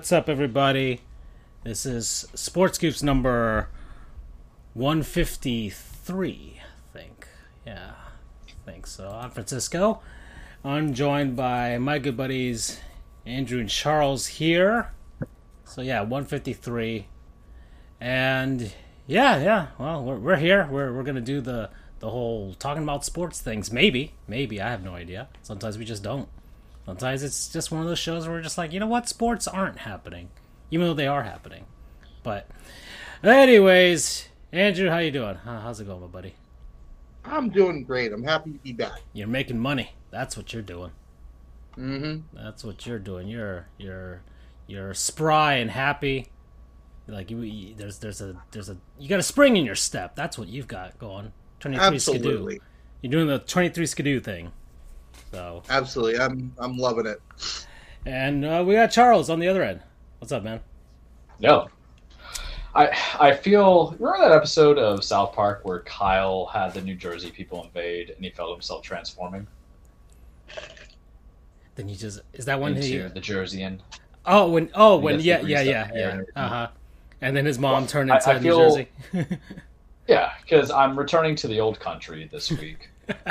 What's up, everybody? This is Sports Scoops number 153, I think. Yeah, I think so. I'm Francisco. I'm joined by my good buddies Andrew and Charles here. So yeah, 153. And yeah, well, we're here. We're going to do the whole talking about sports things. Maybe. I have no idea. Sometimes we just don't. Sometimes it's just one of those shows where we're just like, you know what? Sports aren't happening, even though they are happening. But anyways, Andrew, how you doing? How's it going, my buddy? I'm doing great. I'm happy to be back. You're making money. That's what you're doing. Mm-hmm. That's what you're doing. You're spry and happy. Like you there's a you got a spring in your step. That's what you've got going. 23 Absolutely. Skidoo. You're doing the 23 Skidoo thing. So. Absolutely, I'm loving it. And we got Charles on the other end. What's up, man? No, I feel. Remember that episode of South Park where Kyle had the New Jersey people invade and he felt himself transforming? Then you just is that one into the Jerseyan? Oh, when And then his mom turned into New Jersey. Yeah, because I'm returning to the old country this week.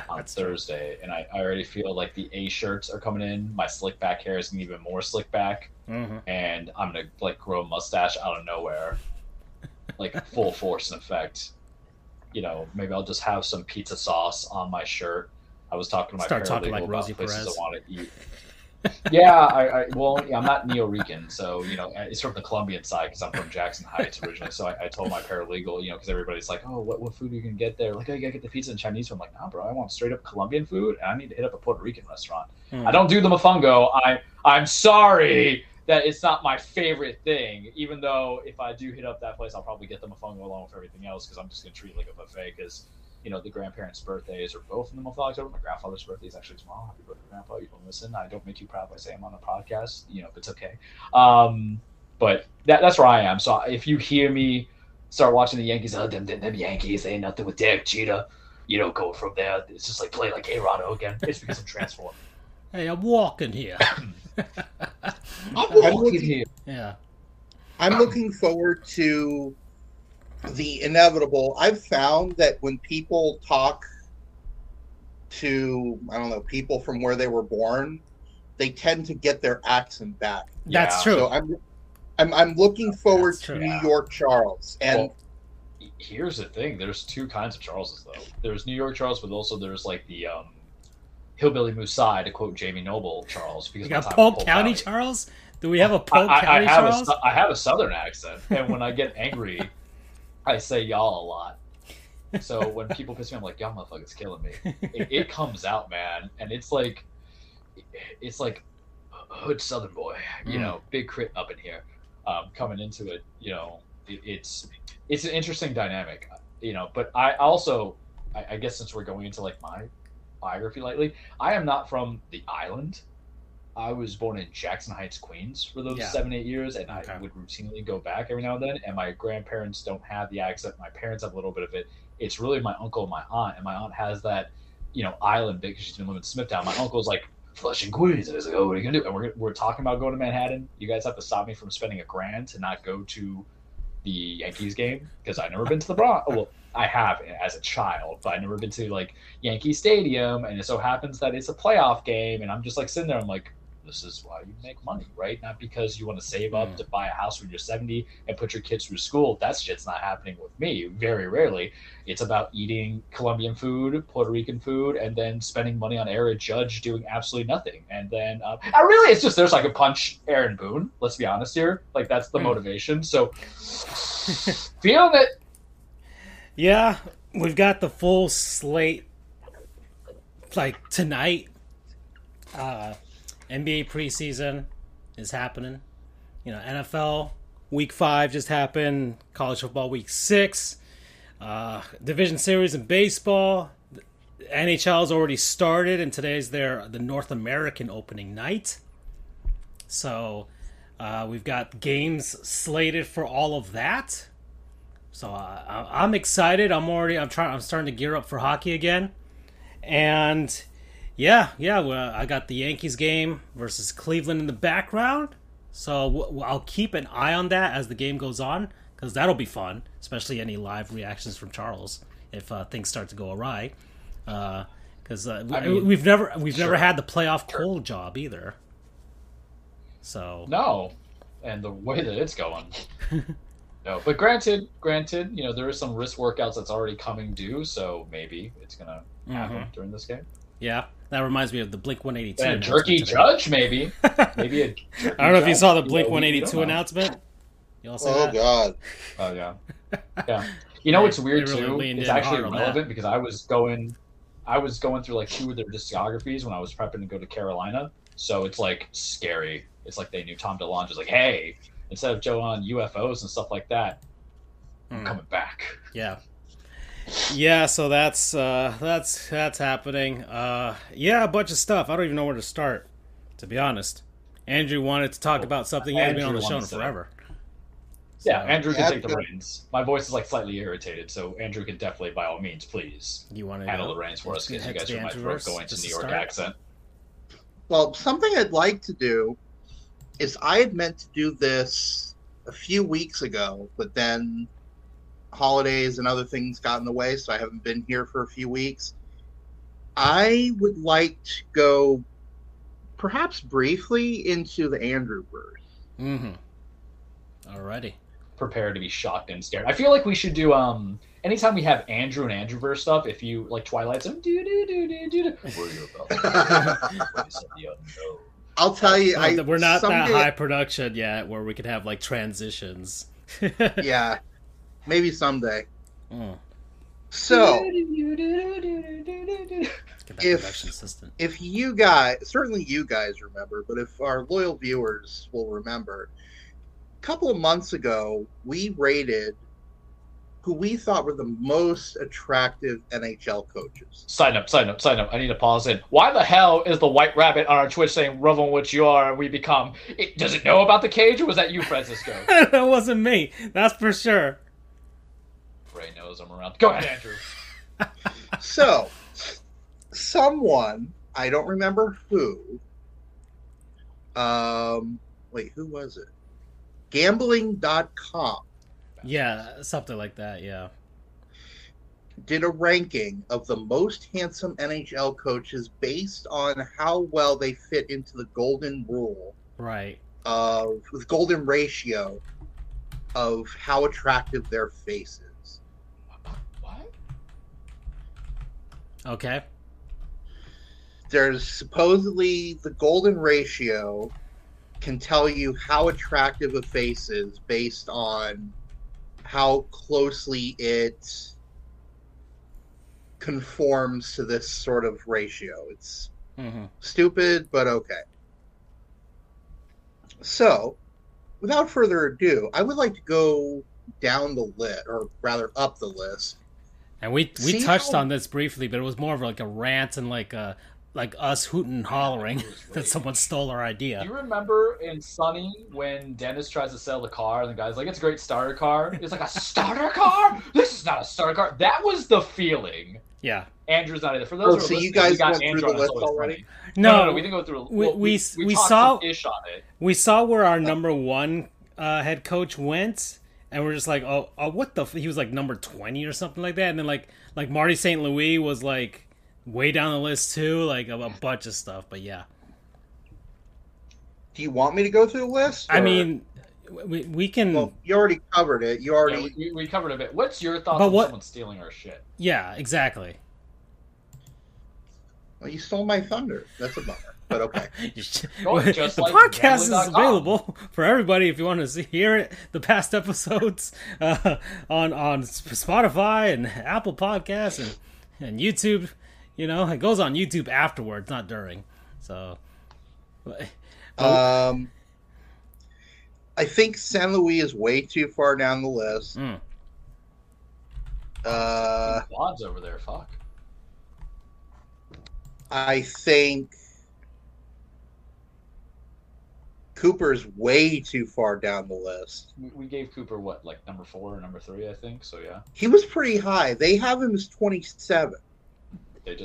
On Thursday, and I already feel like the A shirts are coming in. My slick back hair is even more slick back, and I'm gonna like grow a mustache out of nowhere, like full force and effect. You know, maybe I'll just have some pizza sauce on my shirt. I was talking to my paralegal like about places I want to eat. Yeah, I'm not Neo Rican, so you know it's from the Colombian side because I'm from Jackson Heights originally. So I told my paralegal, you know, because everybody's like, oh, what food are you gonna get there? Like, oh, you gotta get the pizza and Chinese. So I'm like, no, bro, I want straight up Colombian food, and I need to hit up a Puerto Rican restaurant. I don't do the mofongo. I'm sorry that it's not my favorite thing. Even though if I do hit up that place, I'll probably get the mofongo along with everything else because I'm just gonna treat it like a buffet because. You know, the grandparents' birthdays are both in the month of October. My grandfather's birthday is actually tomorrow. Happy birthday, Grandpa. You don't listen. I don't make you proud by saying I'm on a podcast. You know, it's okay. But that's where I am. So if you hear me start watching the Yankees, oh, them Yankees, they ain't nothing with Derek Jeter. You know, going from there, it's just like play like A-Rod again. It's because I'm transformed. Hey, I'm walking here. I'm walking here. Yeah. I'm looking forward to... the inevitable. I've found that when people talk to, I don't know, people from where they were born, they tend to get their accent back. Yeah. That's true. So I'm looking forward to New York Charles. And well, here's the thing: there's two kinds of Charleses, though. There's New York Charles, but also there's like the hillbilly Moosai, to quote Jamie Noble, Charles. Because you got Polk County Charles. Do we have a Polk County Charles? I have a Southern accent, and when I get angry. I say y'all a lot. So when people piss me, I'm like, y'all motherfuckers killing me. It comes out, man. And it's like hood Southern boy, you know, big crit up in here. Coming into it, you know, it's an interesting dynamic, you know, but I also, I guess since we're going into like my biography lately, I am not from the island. I was born in Jackson Heights, Queens for those 7-8 years, and I would routinely go back every now and then, and my grandparents don't have the accent. My parents have a little bit of it. It's really my uncle and my aunt, has that, you know, island bit because she's been living in Smithtown. My uncle's like, Flushing, Queens, and he's like, oh, what are you going to do? And we're talking about going to Manhattan. You guys have to stop me from spending $1,000 to not go to the Yankees game because I've never been to the Bronx. Well, I have as a child, but I've never been to, like, Yankee Stadium, and it so happens that it's a playoff game, and I'm just, like, sitting there, I'm like, this is why you make money, right? Not because you want to save up to buy a house when you're 70 and put your kids through school. That shit's not happening with me. Very rarely. It's about eating Colombian food, Puerto Rican food, and then spending money on Aaron Judge doing absolutely nothing. And then it's just there's like a punch Aaron Boone. Let's be honest here. Like that's the motivation. So feeling it. Yeah, we've got the full slate. Like tonight. NBA preseason is happening. You know, NFL week 5 just happened. College football week 6. Division series in baseball. The NHL's already started, and today's the North American opening night. So we've got games slated for all of that. So I'm excited. I'm starting to gear up for hockey again, and. Yeah, well, I got the Yankees game versus Cleveland in the background, So I'll keep an eye on that as the game goes on, because that'll be fun, especially any live reactions from Charles if things start to go awry. Because we've never had the playoff cold job either. So no, and the way that it's going. No, but granted, you know, there is some wrist workouts that's already coming due, so maybe it's gonna happen during this game. Yeah, that reminds me of the Blink 182. And a jerky judge, maybe. Maybe a jerky I don't know if you saw the Blink 182 announcement. You all saw that? God! Oh yeah, yeah. You know what's weird too? It's actually relevant because I was going through like two of their discographies when I was prepping to go to Carolina. So it's like scary. It's like they knew Tom DeLonge was like, hey, instead of Joe on UFOs and stuff like that, I'm coming back. Yeah. So that's happening. Yeah, a bunch of stuff. I don't even know where to start, to be honest. Andrew wanted to talk about something he hasn't been on the show forever. So, yeah, Andrew can take the reins. My voice is like slightly irritated, so Andrew can definitely, by all means, please handle the reins for us, because you guys are my going to New York accent. Well, something I'd like to do is I had meant to do this a few weeks ago, but then holidays and other things got in the way, so I haven't been here for a few weeks. I would like to go, perhaps briefly, into the Andrewverse. Mm-hmm. Alrighty. Prepare to be shocked and scared. I feel like we should do anytime we have Andrew and Andrewverse stuff, if you like Twilight's I'll tell you, we're not someday, that high production yet where we could have like transitions. Yeah. Maybe someday. So if you guys, certainly you guys remember, but if our loyal viewers will remember, a couple of months ago, we rated who we thought were the most attractive NHL coaches. Sign up. I need to pause in. Why the hell is the white rabbit on our Twitch saying, "Love on what you are," and we become, does it know about the cage, or was that you, Francisco? That wasn't me. That's for sure. Ray knows I'm around. Go ahead, Andrew. So, someone, I don't remember who, wait, who was it? Gambling.com. Yeah, something like that, yeah. Did a ranking of the most handsome NHL coaches based on how well they fit into the golden rule. Right. The golden ratio of how attractive their face is. What? Okay. There's supposedly the golden ratio can tell you how attractive a face is based on how closely it conforms to this sort of ratio. It's stupid, but okay. So, without further ado, I would like to go down the list, or rather up the list. And we touched on this briefly, but it was more of like a rant and like a like us hooting and hollering that someone stole our idea. Do you remember in Sunny when Dennis tries to sell the car and the guy's like, it's a great starter car? It's like, a starter car? This is not a starter car. That was the feeling. Yeah. Andrew's not either. For those who are listening, we got Andrew on this already. No, we didn't go through. We saw some ish on it. We saw where our number one head coach went, and we're just like, oh, what the? He was like number 20 or something like that, and then like Marty St. Louis was like way down the list too, like a bunch of stuff, but yeah. Do you want me to go through the list? Or? I mean, we can. Well, you already covered it. We covered a bit. What's your thoughts on someone stealing our shit? Yeah, exactly. Well, you stole my thunder. That's a bummer, but okay. The podcast is available for everybody if you want to hear it. The past episodes on Spotify and Apple Podcasts and YouTube. You know, it goes on YouTube afterwards, not during. So, I think San Luis is way too far down the list. Quads over there, fuck. I think Cooper's way too far down the list. We gave Cooper what, like number 4 or number 3, I think. So yeah, he was pretty high. They have him as 27. They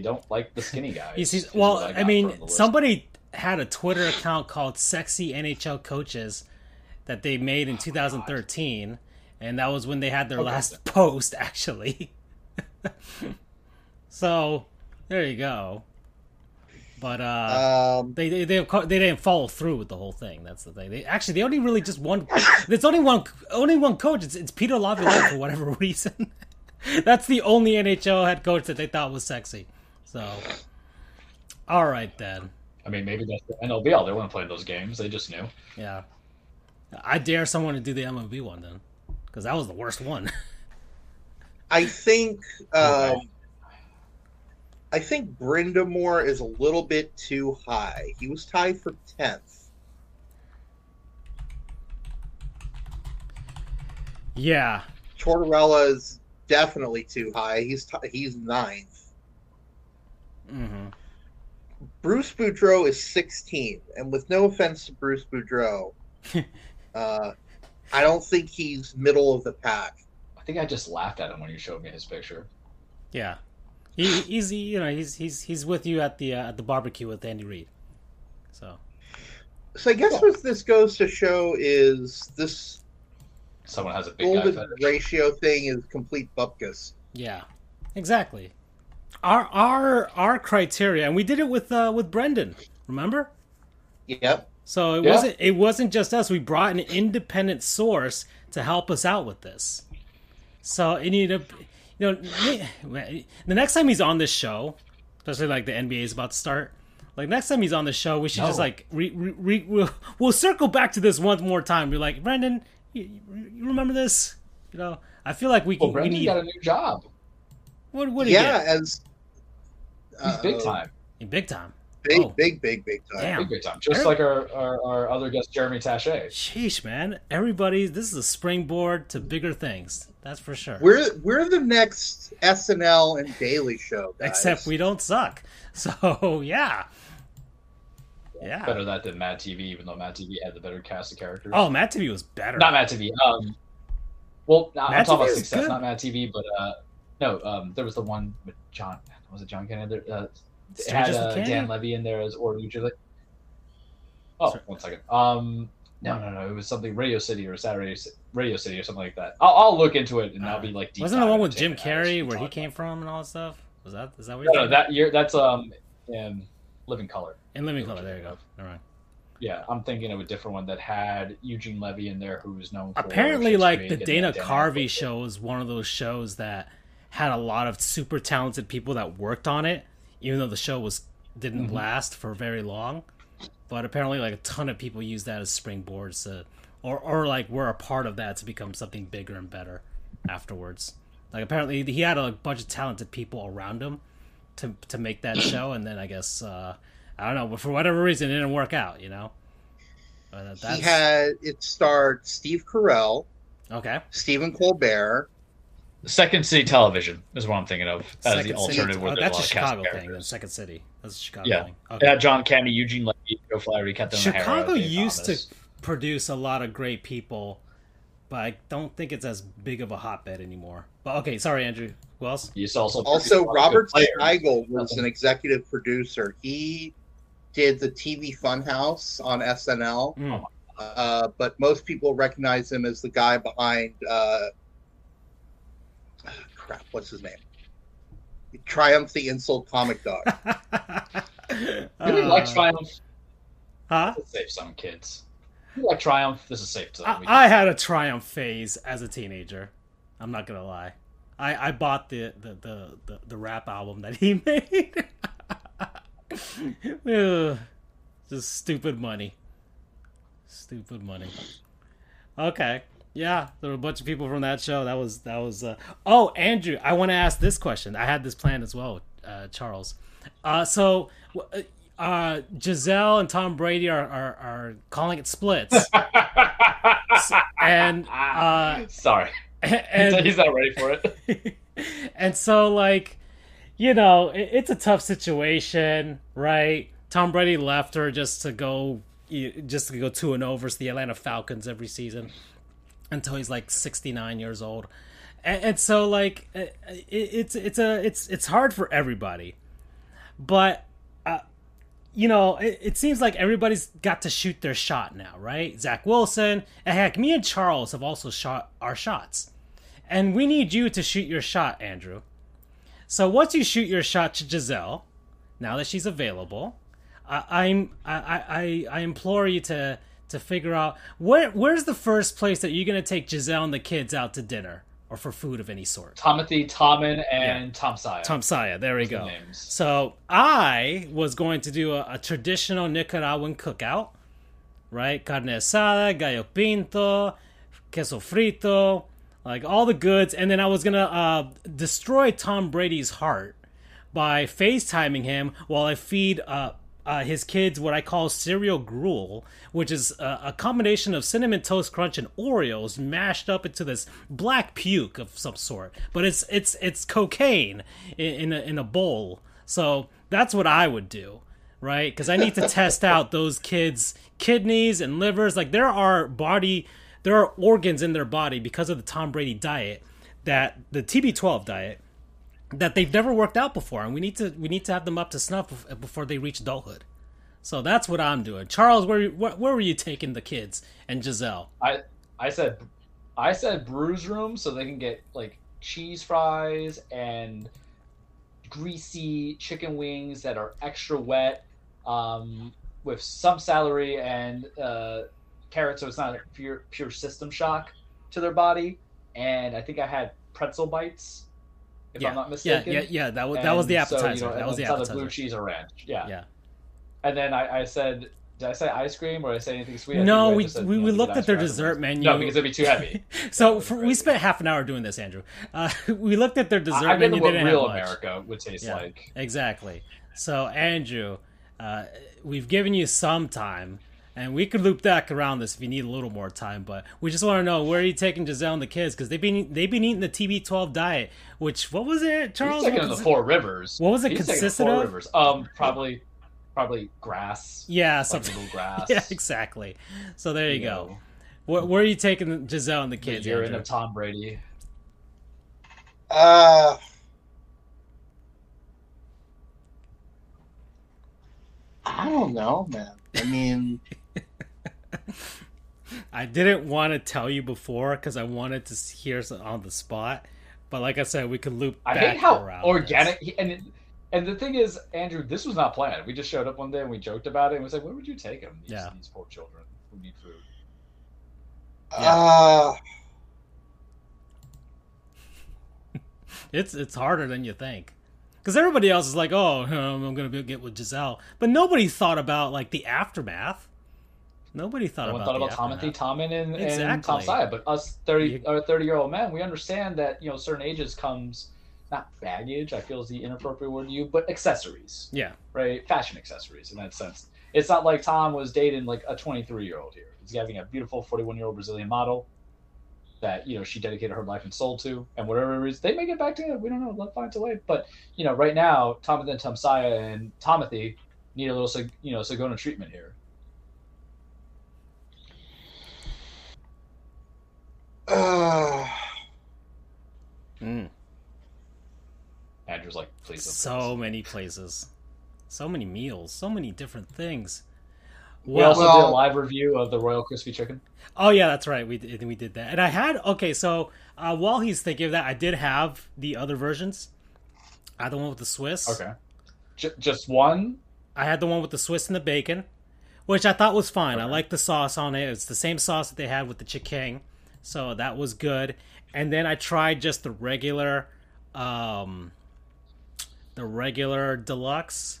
don't like the skinny guys. Well, I mean, somebody had a Twitter account called Sexy NHL Coaches that they made in 2013, and that was when they had their last post, actually. So there you go. But they didn't follow through with the whole thing. That's the thing. They only really just one. There's only one coach. It's Peter Laviolette for whatever reason. That's the only NHL head coach that they thought was sexy. So, all right then. I mean, maybe that's the NLBL. They weren't playing those games. They just knew. Yeah, I dare someone to do the MLB one then, because that was the worst one. I think. I think Brindamore is a little bit too high. He was tied for 10th. Yeah. Tortorella is definitely too high. He's 9th. Mm-hmm. Bruce Boudreau is 16th. And with no offense to Bruce Boudreau, I don't think he's middle of the pack. I think I just laughed at him when you showed me his picture. Yeah. He's he's with you at the barbecue with Andy Reid, so I guess what this goes to show is this someone has a big golden guy ratio thing is complete bupkis. Yeah, exactly. Our criteria, and we did it with Brendan, remember? Yep. So it wasn't just us. We brought an independent source to help us out with this. So it needed. You know, the next time he's on this show, especially like the NBA is about to start, like next time he's on the show, we should just like we'll circle back to this one more time. We're like, Brendan, you remember this? You know, I feel like we got a new job. What did he get? He's big time. Big time. Big time. Damn. Big time. Just like our other guest, Jeremy Taché. Sheesh, man. Everybody, this is a springboard to bigger things. That's for sure. We're the next SNL and Daily Show, guys. Except we don't suck. So, yeah. Yeah. Better that than Mad TV, even though Mad TV had the better cast of characters. Oh, Mad TV was better. Not Mad TV. I'm talking about success, not Mad TV, but there was the one with John Canada? It had Dan Levy in there as usually. Oh, sorry. 1 second. No. It was something Radio City or Saturday Radio City or something like that. I'll look into it and I'll be like. Wasn't the one with Jim Carrey where he came from and all that stuff? Was that? Is that what? No, that year. That's in Living Color. In Living Color, there you go. All right. Yeah, I'm thinking of a different one that had Eugene Levy in there, who was known for apparently like the Dana Carvey show is one of those shows that had a lot of super talented people that worked on it. Even though the show didn't last for very long, but apparently like a ton of people use that as springboards to, or like were a part of that to become something bigger and better afterwards. Like apparently he had a bunch of talented people around him to make that show, and then I guess I don't know, but for whatever reason it didn't work out, you know. He had it starred Steve Carell, okay, Stephen Colbert. Second City Television is what I'm thinking of as Second the alternative. City. Oh, that's a Chicago thing. Then Second City. That's a Chicago thing. Okay. Yeah, John Candy, Eugene Levy, Joe Flaherty, Captain O'Hara. Chicago used to produce a lot of great people, but I don't think it's as big of a hotbed anymore. But okay, sorry, Andrew. Who else? Also Robert Steigl was an executive producer. He did the TV Funhouse on SNL, but most people recognize him as the guy behind. Crap, what's his name? Triumph the Insult Comic Dog. You like Triumph? Huh? This will save some kids. You like Triumph? This is safe to them. I had a Triumph phase as a teenager. I'm not gonna lie. I bought the rap album that he made. Just stupid money. Stupid money. Okay. Yeah, there were a bunch of people from that show. That was. Oh, Andrew, I want to ask this question. I had this plan as well, Charles. So, Gisele and Tom Brady are calling it splits. And sorry, and he's not ready for it. And so, like, you know, it's a tough situation, right? Tom Brady left her just to go 2-0 versus the Atlanta Falcons every season. Until he's like 69 years old, and so like it's hard for everybody, but you know, it seems like everybody's got to shoot their shot now, right? Zach Wilson, and heck, me and Charles have also shot our shots. And we need you to shoot your shot, Andrew. So once you shoot your shot to Gisele, now that she's available, I implore you to figure out where's the first place that you're going to take Gisele and the kids out to dinner or for food of any sort. Timothy, Tommen, and Tom Saya. Tom Saya, there we go. So I was going to do a traditional Nicaraguan cookout, right? Carne asada, gallo pinto, queso frito, like all the goods. And then I was going to destroy Tom Brady's heart by FaceTiming him while I feed his kids what I call cereal gruel, which is a combination of Cinnamon Toast Crunch and Oreos mashed up into this black puke of some sort. But it's cocaine in a bowl. So that's what I would do, right? Because I need to test out those kids' kidneys and livers. Like there are organs in their body because of the Tom Brady diet, that the TB12 diet, that they've never worked out before, and we need to have them up to snuff before they reach adulthood. So that's what I'm doing. Charles, where were you taking the kids and Gisele? I said Bruiser Room, so they can get like cheese fries and greasy chicken wings that are extra wet, with some celery and carrots, so it's not a pure system shock to their body. And I think I had pretzel bites, if I'm not mistaken. Yeah. That was the appetizer. So, that was the appetizer. Blue cheese or ranch. Yeah. And then I said, did I say ice cream or did I say anything sweet? No, we looked at their dessert menu. No, because it'd be too heavy. We spent half an hour doing this, Andrew. We looked at their dessert menu. I didn't have real America would taste like. Exactly. So, Andrew, we've given you some time, and we could loop back around this if you need a little more time, but we just want to know, where are you taking Gisele and the kids? Because they've been eating the TB12 diet, which, what was it, Charles? He's taking the Four Rivers. What was it consistent of? Four Rivers. Probably grass. Yeah, something. Like grass. Yeah, exactly. So there you go. Where are you taking Gisele and the kids? The urine of Tom Brady. I don't know, man. I mean... I didn't want to tell you before because I wanted to hear on the spot, but like I said, we could loop back around. I hate how organic and the thing is, Andrew, this was not planned. We just showed up one day and we joked about it and was like, "Where would you take them? These poor children who need food." It's harder than you think. Because everybody else is like, "Oh, I'm going to get with Gisele," but nobody thought about like the aftermath. Nobody thought about Timothy, Tommen, and Tom Saya, but us 30-year-old men, we understand that certain ages comes not baggage. I feel is the inappropriate word to you, but accessories. Yeah, right. Fashion accessories in that sense. It's not like Tom was dating like a 23-year-old here. He's having a beautiful 41-year-old Brazilian model that she dedicated her life and soul to, and whatever it is, they may get back to it. We don't know. Love finds a way, but right now, Tom Saya and Timothy need a little Sagona treatment here. Andrew's like, please. So many places, so many meals, so many different things. We also did a live review of the Royal Crispy Chicken. Oh yeah, that's right. We did that, and I had while he's thinking of that, I did have the other versions. I had the one with the Swiss. Okay, just one. I had the one with the Swiss and the bacon, which I thought was fine. Okay. I liked the sauce on it. It's the same sauce that they had with the chicken. So that was good. And then I tried just the regular deluxe,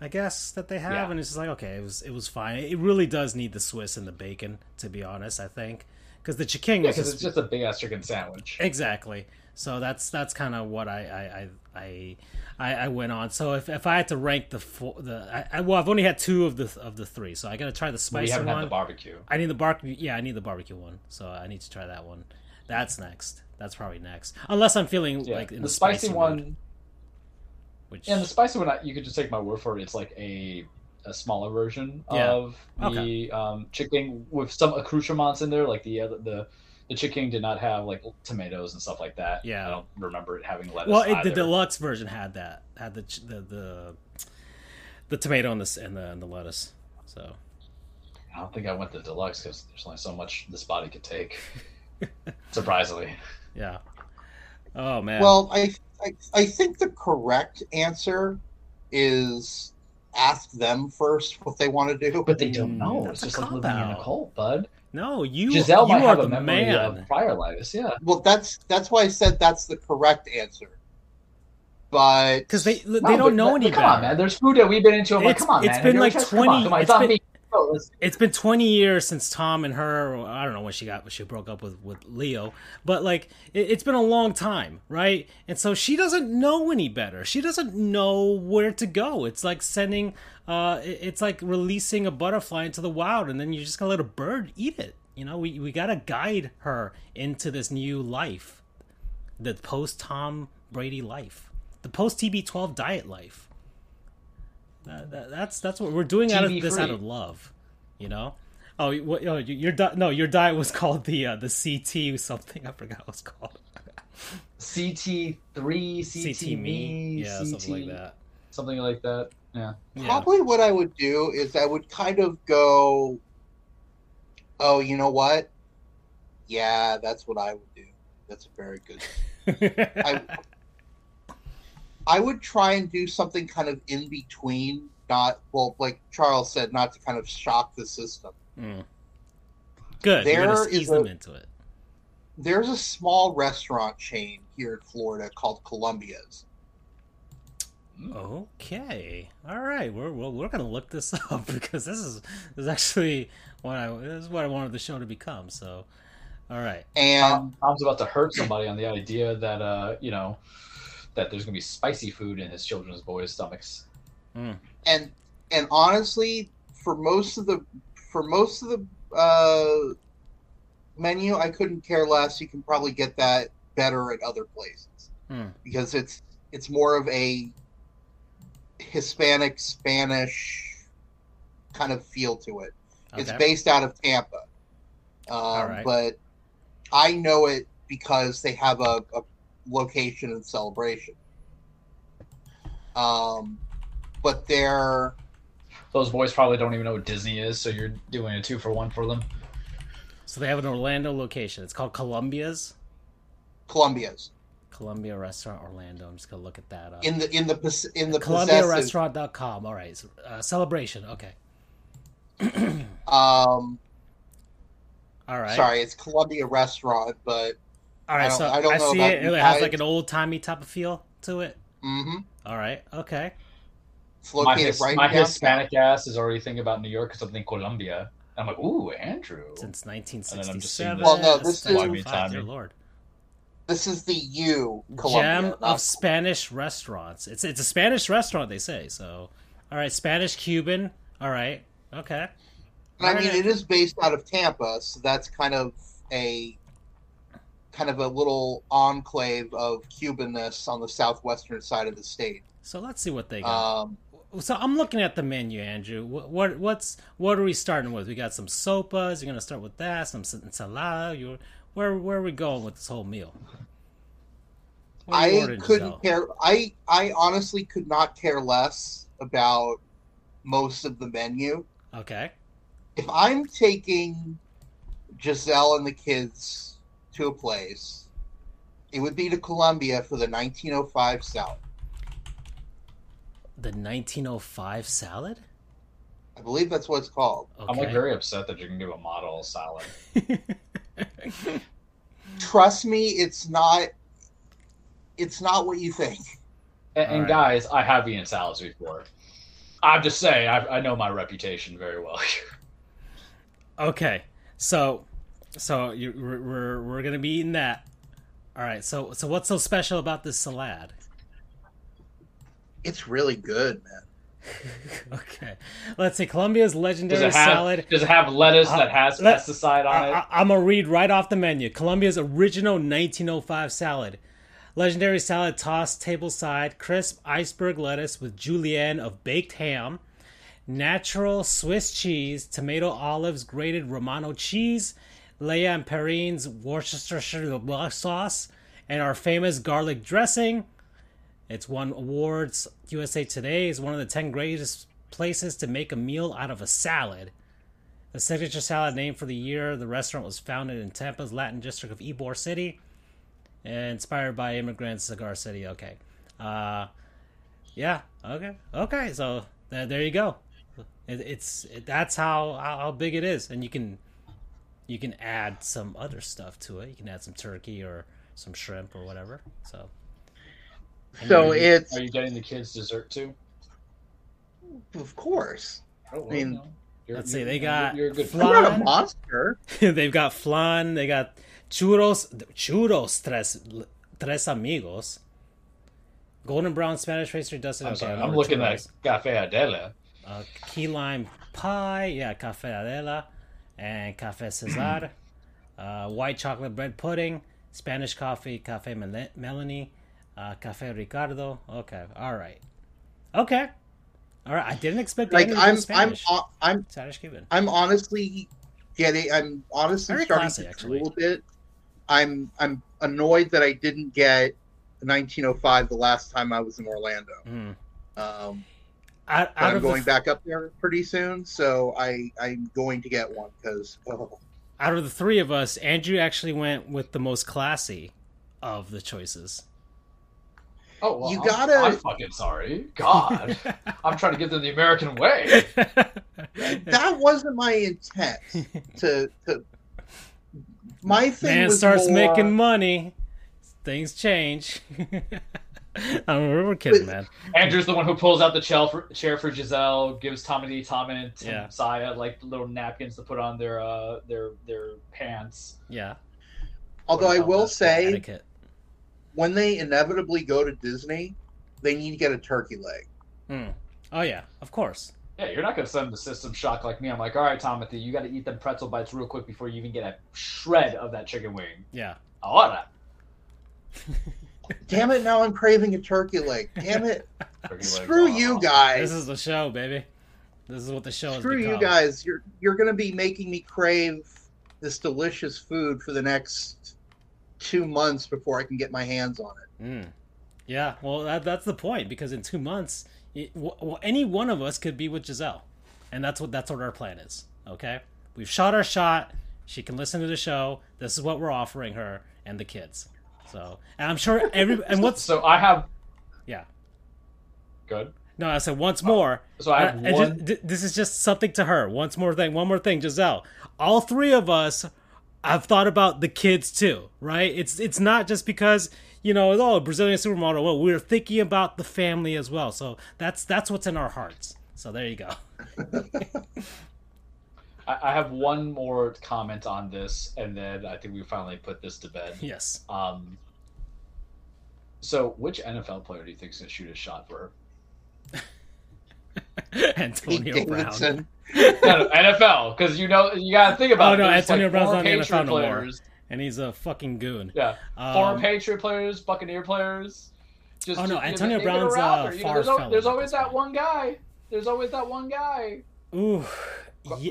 I guess, that they have. Yeah. And it's just like, okay, it was fine. It really does need the Swiss and the bacon, to be honest, I think. Because the chicken was it's just a big-ass chicken sandwich. Exactly. So that's kind of what I went on. So if I had to rank I've only had two of the three, so I gotta try the spicy one. We haven't had the barbecue. I need the barbecue one, so I need to try that one. That's next. That's probably next, unless I'm feeling like in the spicy one. The spicy one, you could just take my word for it. It's like a smaller version of the chicken with some accoutrements in there, like the chicken did not have like tomatoes and stuff like that. Yeah, I don't remember it having lettuce. Well, the deluxe version had that. Had the the tomato and the lettuce. So I don't think I went the deluxe because there's only so much this body could take. Surprisingly. Yeah. Oh man. Well, I think the correct answer is ask them first what they want to do. But they don't know. That's it's just like living in a cult, bud. No, Gisele might have a memory of prior lives. Yeah. Well, that's why I said that's the correct answer. But because they don't know any better. Come on, man. There's food that we've been into. I'm like, come on, man. It's been like 20. It's been 20 years since Tom and her, I don't know when she broke up with Leo, but like it's been a long time, right? And so she doesn't know any better. She doesn't know where to go. It's like sending it's like releasing a butterfly into the wild and then you're just gonna let a bird eat it. You know, we gotta guide her into this new life, the post Tom Brady life, the post TB12 diet life. That's what we're doing out of this free. Out of love, you know. Oh, your diet was called the CT something. I forgot what it's called. CT3, CT me, yeah, CT, something like that. Something like that. Yeah. Probably what I would do is I would kind of go, oh, you know what? Yeah, that's what I would do. That's a very good. I would try and do something kind of in between, like Charles said, not to kind of shock the system. Mm. Good. You're going to ease them into it. There's a small restaurant chain here in Florida called Columbia's. Okay. All right. We're going to look this up because this is actually what I wanted the show to become. So, all right. And I was about to hurt somebody on the idea that, you know, that there's going to be spicy food in his children's boys' stomachs. Mm. And honestly, for most of the menu, I couldn't care less. You can probably get that better at other places because it's more of a Hispanic, Spanish kind of feel to it. Okay. It's based out of Tampa. Right. But I know it because they have a location and celebration. But those boys probably don't even know what Disney is, so you're doing a 2-for-1 for them. So they have an Orlando location. It's called Columbia's. Columbia Restaurant Orlando. I'm just gonna look at that up. In the ColumbiaRestaurant.com. All right, celebration. Okay. All right. Sorry, it's Columbia Restaurant, but. All right, so I see it. It has like an old-timey type of feel to it. Mm-hmm. All right, okay. My Hispanic ass is already thinking about New York or something, Colombia. I'm like, ooh, Andrew. Since 1967. Well, no, this is dear Lord. This is the Colombia. Gem of Spanish restaurants. It's a Spanish restaurant, they say. So, all right, Spanish, Cuban. All right, okay. I mean, it is based out of Tampa, so that's kind of a little enclave of Cubanness on the southwestern side of the state. So let's see what they got. So I'm looking at the menu, Andrew. What are we starting with? We got some sopas. You're gonna start with that. Some ensalada. Where are we going with this whole meal? I couldn't care. I honestly could not care less about most of the menu. Okay. If I'm taking Gisele and the kids to a place, it would be to Columbia for the 1905 salad. The 1905 salad? I believe that's what it's called. Okay. I'm like very upset that you can do a model salad. Trust me, it's not what you think. And right. Guys, I have eaten salads before. I'm just saying, I know my reputation very well. Okay, so we're gonna be eating that. All right. So what's so special about this salad? It's really good, man. Okay. Let's see. Columbia's legendary salad. Does it have lettuce that has pesticide on it? I'm gonna read right off the menu. Columbia's original 1905 salad, legendary salad tossed table side, crisp iceberg lettuce with julienne of baked ham, natural Swiss cheese, tomato olives, grated Romano cheese. Leia and Perrine's Worcestershire sauce, and our famous garlic dressing. It's won awards. USA Today is one of the 10 greatest places to make a meal out of a salad. The signature salad named for the year the restaurant was founded in Tampa's Latin district of Ybor City, inspired by immigrants, Cigar City. Okay. Yeah. Okay. Okay. So there you go. That's how big it is, and you can add some other stuff to it. You can add some turkey or some shrimp or whatever. So are you getting the kids dessert too? Of course. Oh, well, I mean, let's see. They got flan. I'm not a monster. They've got flan. They got churros tres amigos. Golden brown Spanish pastry dusted. I'm looking at Cafe Adela. Key lime pie. Yeah, Cafe Adela and Cafe Cesar. White chocolate bread pudding. Spanish coffee. Cafe Melanie. Cafe Ricardo. Okay. All right. Okay. All right. I didn't expect that. Like Spanish Cuban. I'm honestly very starting classy, to actually. A little bit. I'm annoyed that I didn't get 1905 the last time I was in Orlando. Mm. I'm going back up there pretty soon, so I'm going to get one because. Oh. Out of the three of us, Andrew actually went with the most classy of the choices. Oh, well, I'm fucking sorry. God, I'm trying to get them the American way. That wasn't my intent. My thing man was starts more... making money. Things change. I mean, we're kidding, man. Andrew's the one who pulls out the chair for Gisele, gives Tom and Saya like little napkins to put on their pants. Yeah. Although I will say, etiquette. When they inevitably go to Disney, they need to get a turkey leg. Mm. Oh yeah, of course. Yeah, you're not going to send them to system shock like me. I'm like, all right, Timothy, you got to eat them pretzel bites real quick before you even get a shred of that chicken wing. Yeah. I want that. Damn it, now I'm craving a turkey leg. Damn it. Screw you guys. This is the show, baby. This is what the show is. Screw you guys. You're going to be making me crave this delicious food for the next 2 months before I can get my hands on it. Mm. Yeah, well, that's the point, because in 2 months, any one of us could be with Gisele, and that's what our plan is. Okay, we've shot our shot. She can listen to the show. This is what we're offering her and the kids. So, and I'm sure yeah, good. No, I said once more. So I have one. This is just something to her. One more thing, Gisele. All three of us. I've thought about the kids too, right? It's not just because, you know, a Brazilian supermodel. Well, we're thinking about the family as well. So that's what's in our hearts. So there you go. I have one more comment on this, and then I think we finally put this to bed. Yes. So which NFL player do you think is going to shoot a shot for her? Antonio Brown. No, NFL, because you gotta think about. Oh no, Antonio Brown's on the NFL players, and he's a fucking goon. Yeah, former Patriot players, Buccaneer players. Just, oh no, Antonio Brown's there's always that one guy. There's always that one guy. Ooh,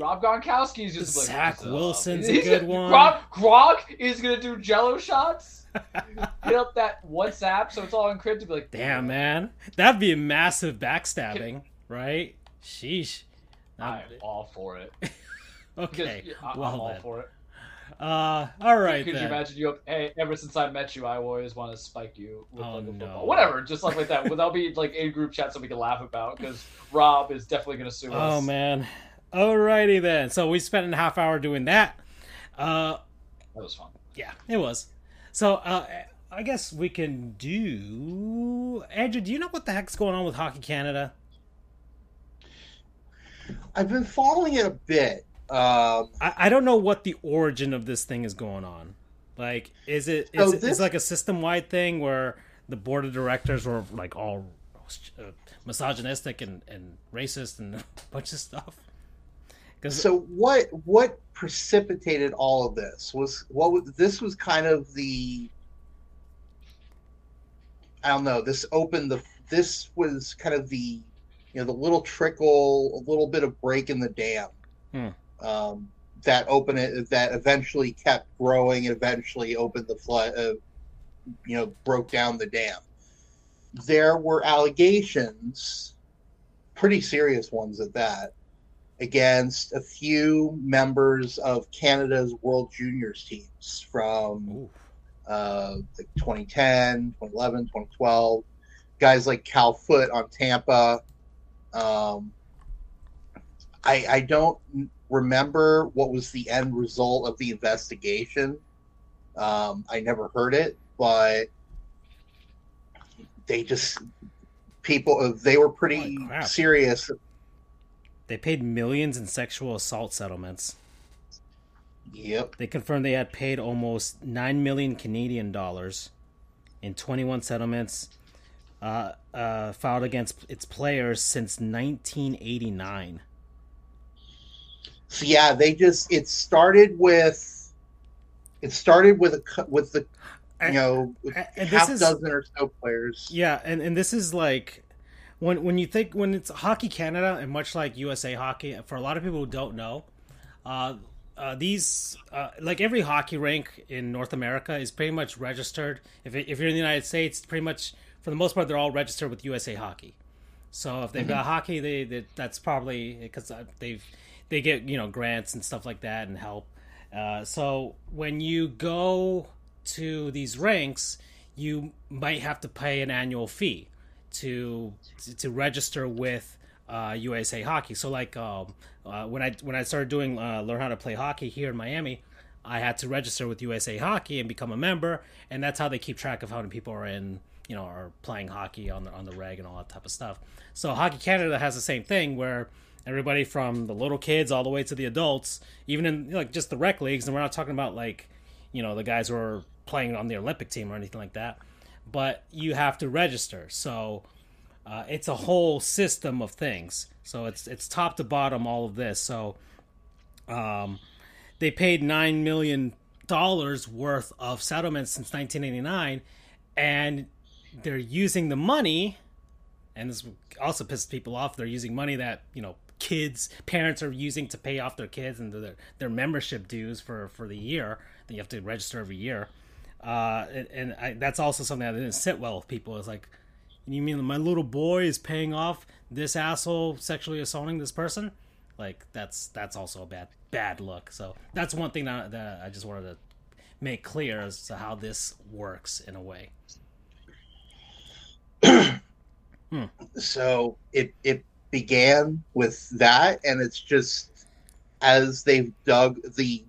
Rob Gronkowski's just like Zach Wilson's a good one. Gronk is gonna do Jello shots. Hit up that WhatsApp so it's all encrypted. Be like, damn man, that'd be a massive backstabbing, right? Sheesh. I'm all for it. Okay, I'm all for it. All right. Could you imagine ever since I met you, I always want to spike you with football. Whatever, just stuff like that. That'll be like a group chat so we can laugh about because Rob is definitely going to sue us. Oh man. Alrighty then. So we spent a half hour doing that. That was fun. Yeah, it was. So I guess we can do. Andrew, do you know what the heck's going on with Hockey Canada? I've been following it a bit. I don't know what the origin of this thing is going on. Like, is it like a system-wide thing where the board of directors were like all misogynistic and racist and a bunch of stuff? So what precipitated all of this was this was kind of the this was kind of the. You know, the little trickle, a little bit of break in the dam that eventually kept growing and eventually opened the flood, broke down the dam. There were allegations pretty serious ones at that, against a few members of Canada's World Juniors teams from like 2010, 2011, 2012. Guys like Cal Foote on Tampa. I don't remember what was the end result of the investigation. I never heard it, but they just they were pretty serious. They paid millions in sexual assault settlements. Yep. They confirmed they had paid almost 9 million Canadian dollars in 21 settlements filed against its players since 1989. So yeah, they just it started with the half dozen or so players. Yeah, and this is like when you think when it's Hockey Canada and much like USA Hockey, for a lot of people who don't know, these like every hockey rink in North America is pretty much registered. If you're in the United States, pretty much for the most part they're all registered with USA Hockey. So if they've got hockey, they that's probably because they get, you know, grants and stuff like that and help. So when you go to these rinks, you might have to pay an annual fee to register with USA Hockey. So like when I started doing learn how to play hockey here in Miami, I had to register with USA Hockey and become a member, and that's how they keep track of how many people are in, you know, are playing hockey on the reg and all that type of stuff. So Hockey Canada has the same thing where everybody from the little kids all the way to the adults, even in like just the rec leagues, and we're not talking about like, you know, the guys who are playing on the Olympic team or anything like that, but you have to register. So it's a whole system of things. So it's top to bottom, all of this. So they paid $9 million worth of settlements since 1989, and they're using the money, and this also pissed people off, they're using money that, you know, kids, parents are using to pay off their kids and their membership dues for the year that you have to register every year, and that's also something that didn't sit well with people. It's like, you mean my little boy is paying off this asshole sexually assaulting this person? Like that's also a bad look. So that's one thing that I just wanted to make clear as to how this works in a way. So it began with that, and it's just as they've dug, the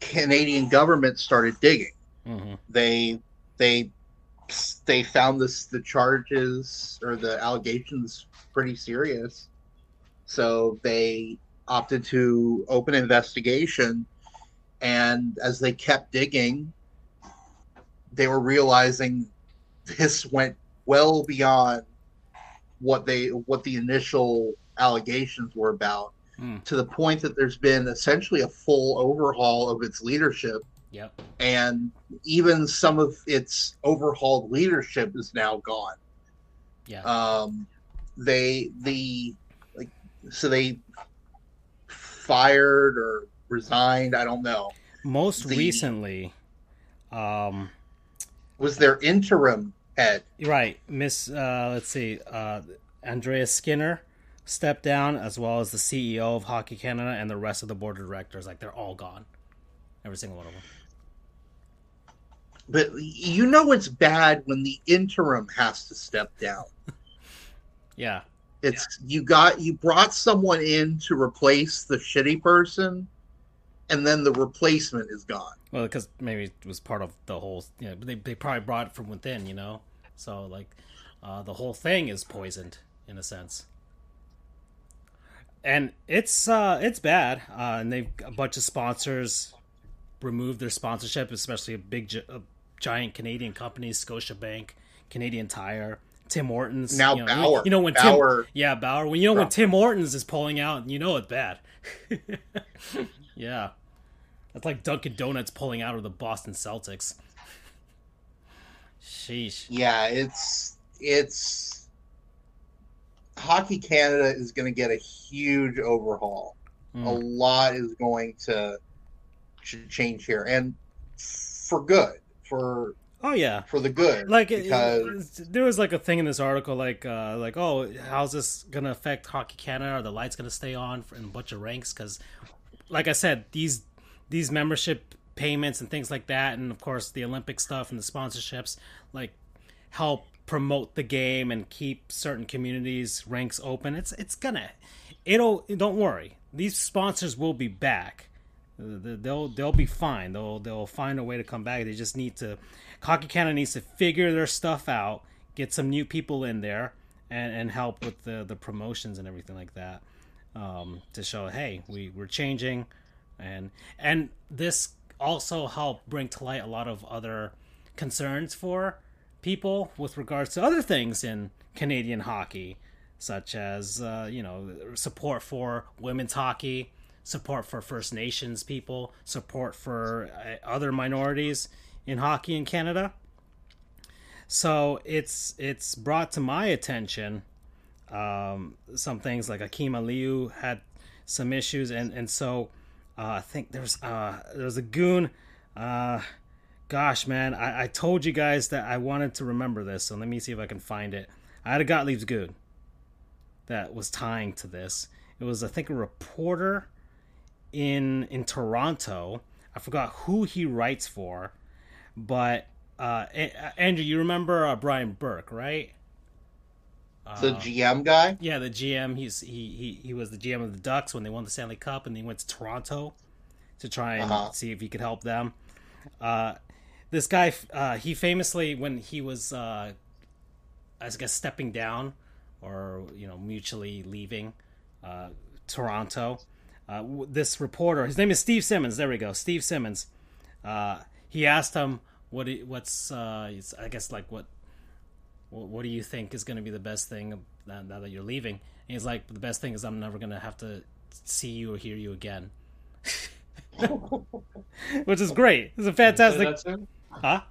Canadian government started digging. They found the charges or the allegations pretty serious, so they opted to open an investigation, and as they kept digging, they were realizing this went well beyond what the initial allegations were about, to the point that there's been essentially a full overhaul of its leadership. Yep. And even some of its overhauled leadership is now gone. Yeah. They fired or resigned, I don't know. Most recently was their interim head. Right. Miss, Andrea Skinner stepped down, as well as the CEO of Hockey Canada and the rest of the board of directors. Like, they're all gone. Every single one of them. But you know it's bad when the interim has to step down. Yeah. You brought someone in to replace the shitty person, and then the replacement is gone. Well, because maybe it was part of the whole, you know, they probably brought it from within, you know? So, like, the whole thing is poisoned, in a sense. And it's bad. And they've a bunch of sponsors removed their sponsorship, especially a giant Canadian company, Scotiabank, Canadian Tire, Tim Hortons. Now you know, Bauer. You know when Bauer. Bauer. When you know when Tim Hortons is pulling out, you know it's bad. Yeah. That's like Dunkin' Donuts pulling out of the Boston Celtics. Sheesh. Yeah, it's Hockey Canada is going to get a huge overhaul. A lot is going to change here, and for good. For Oh yeah, for the good. Like because there was like a thing in this article, like oh, how's this gonna affect Hockey Canada? Are the lights gonna stay on in a bunch of ranks? Because, like I said, these membership payments and things like that, and of course the Olympic stuff and the sponsorships, like help promote the game and keep certain communities' ranks open. It'll don't worry. These sponsors will be back. They'll be fine. They'll find a way to come back. They just need to. Hockey Canada needs to figure their stuff out, get some new people in there, and help with the promotions and everything like that, to show hey we're changing, and this also helped bring to light a lot of other concerns for people with regards to other things in Canadian hockey, such as support for women's hockey. Support for First Nations people, support for other minorities in hockey in Canada. So it's brought to my attention some things like Akim Aliu had some issues, and so I think there's a goon. Gosh, man, I told you guys that I wanted to remember this, so let me see if I can find it. I had a Gottlieb's goon that was tying to this. It was, I think, a reporter in Toronto. I forgot who he writes for, but Andrew, you remember Brian Burke, right? The GM guy? Yeah, the GM. He was the GM of the Ducks when they won the Stanley Cup, and he went to Toronto to try and see if he could help them. This guy, he famously, when he was I guess stepping down or mutually leaving Toronto, this reporter, his name is Steve Simmons. There we go. Steve Simmons. He asked him what do you think is going to be the best thing now that you're leaving? And he's like, the best thing is I'm never going to have to see you or hear you again. Which is great. It's a fantastic. Huh?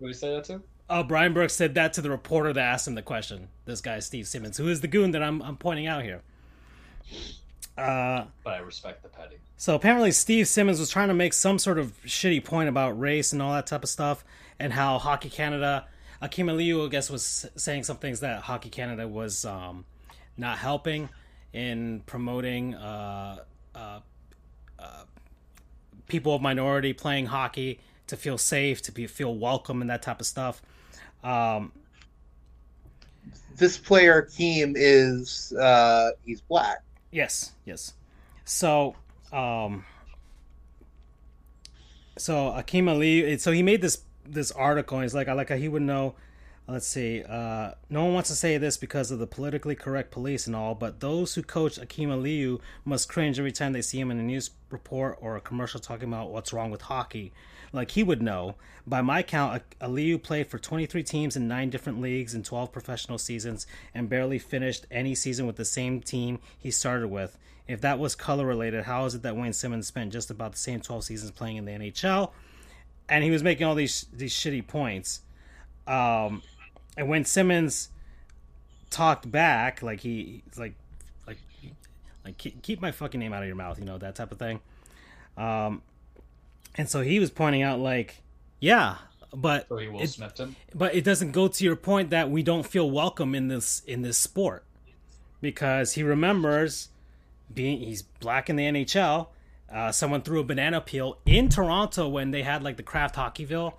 What did he say that to? Brian Brooks said that to the reporter that asked him the question. This guy, Steve Simmons, who is the goon that I'm pointing out here. But I respect the petty. So apparently Steve Simmons was trying to make some sort of shitty point about race and all that type of stuff, and how Hockey Canada, Akim Aliu, I guess, was saying some things that Hockey Canada was not helping in promoting people of minority playing hockey to feel safe, to feel welcome, and that type of stuff. This player team is he's black. Yes. So, Akim Aliu. So he made this article. And he's like, I like how he would know. Let's see. No one wants to say this because of the politically correct police and all, but those who coach Akim Aliu must cringe every time they see him in a news report or a commercial talking about what's wrong with hockey. Like he would know. By my count, Aliu played for 23 teams in 9 different leagues in 12 professional seasons and barely finished any season with the same team he started with. If that was color related, how is it that Wayne Simmonds spent just about the same 12 seasons playing in the NHL? And he was making all these shitty points. And when Simmons talked back, like he's like keep my fucking name out of your mouth, that type of thing. And so he was pointing out, like, yeah, but so he Will Smith him. But it doesn't go to your point that we don't feel welcome in this sport, because he remembers he's black in the NHL. Someone threw a banana peel in Toronto when they had like the Kraft Hockeyville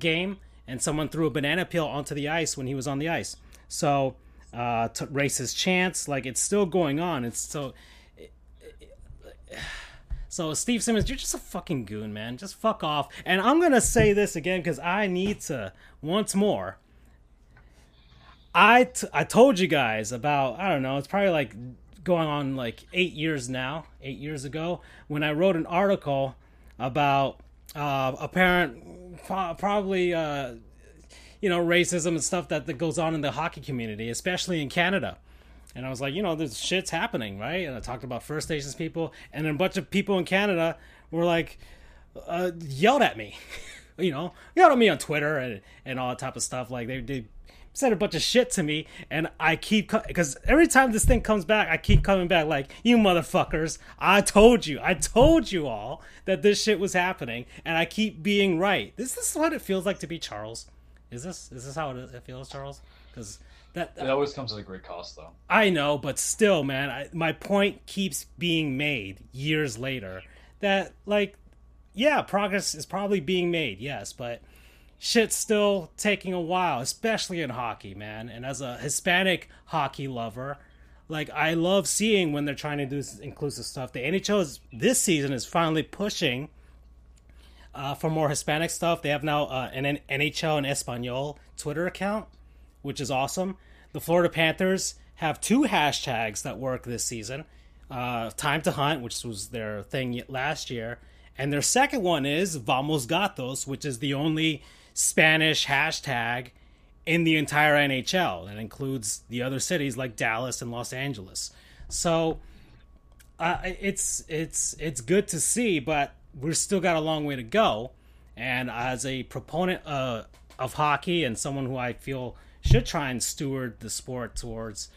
game, and someone threw a banana peel onto the ice when he was on the ice. So racist chants, like it's still going on. It's so. So Steve Simmons, you're just a fucking goon, man. Just fuck off. And I'm going to say this again because I need to, once more. I told you guys about, I don't know, it's probably like going on like 8 years ago, when I wrote an article about racism and stuff that goes on in the hockey community, especially in Canada. And I was like, this shit's happening, right? And I talked about First Nations people, and a bunch of people in Canada were like, yelled at me, yelled at me on Twitter and all that type of stuff. Like they said a bunch of shit to me, and I keep, because every time this thing comes back, I keep coming back like, you motherfuckers, I told you all that this shit was happening, and I keep being right. This is what it feels like to be Charles. Is this how it feels, Charles? Because it always comes at a great cost, though. I know, but still, man, my point keeps being made years later that, like, yeah, progress is probably being made, yes, but shit's still taking a while, especially in hockey, man. And as a Hispanic hockey lover, like, I love seeing when they're trying to do inclusive stuff. The NHL this season is finally pushing for more Hispanic stuff. They have now an NHL in Espanol Twitter account, which is awesome. The Florida Panthers have two hashtags that work this season. Time to Hunt, which was their thing last year. And their second one is Vamos Gatos, which is the only Spanish hashtag in the entire NHL. That includes the other cities like Dallas and Los Angeles. So it's good to see, but we've still got a long way to go. And as a proponent of hockey and someone who I feel should try and steward the sport towards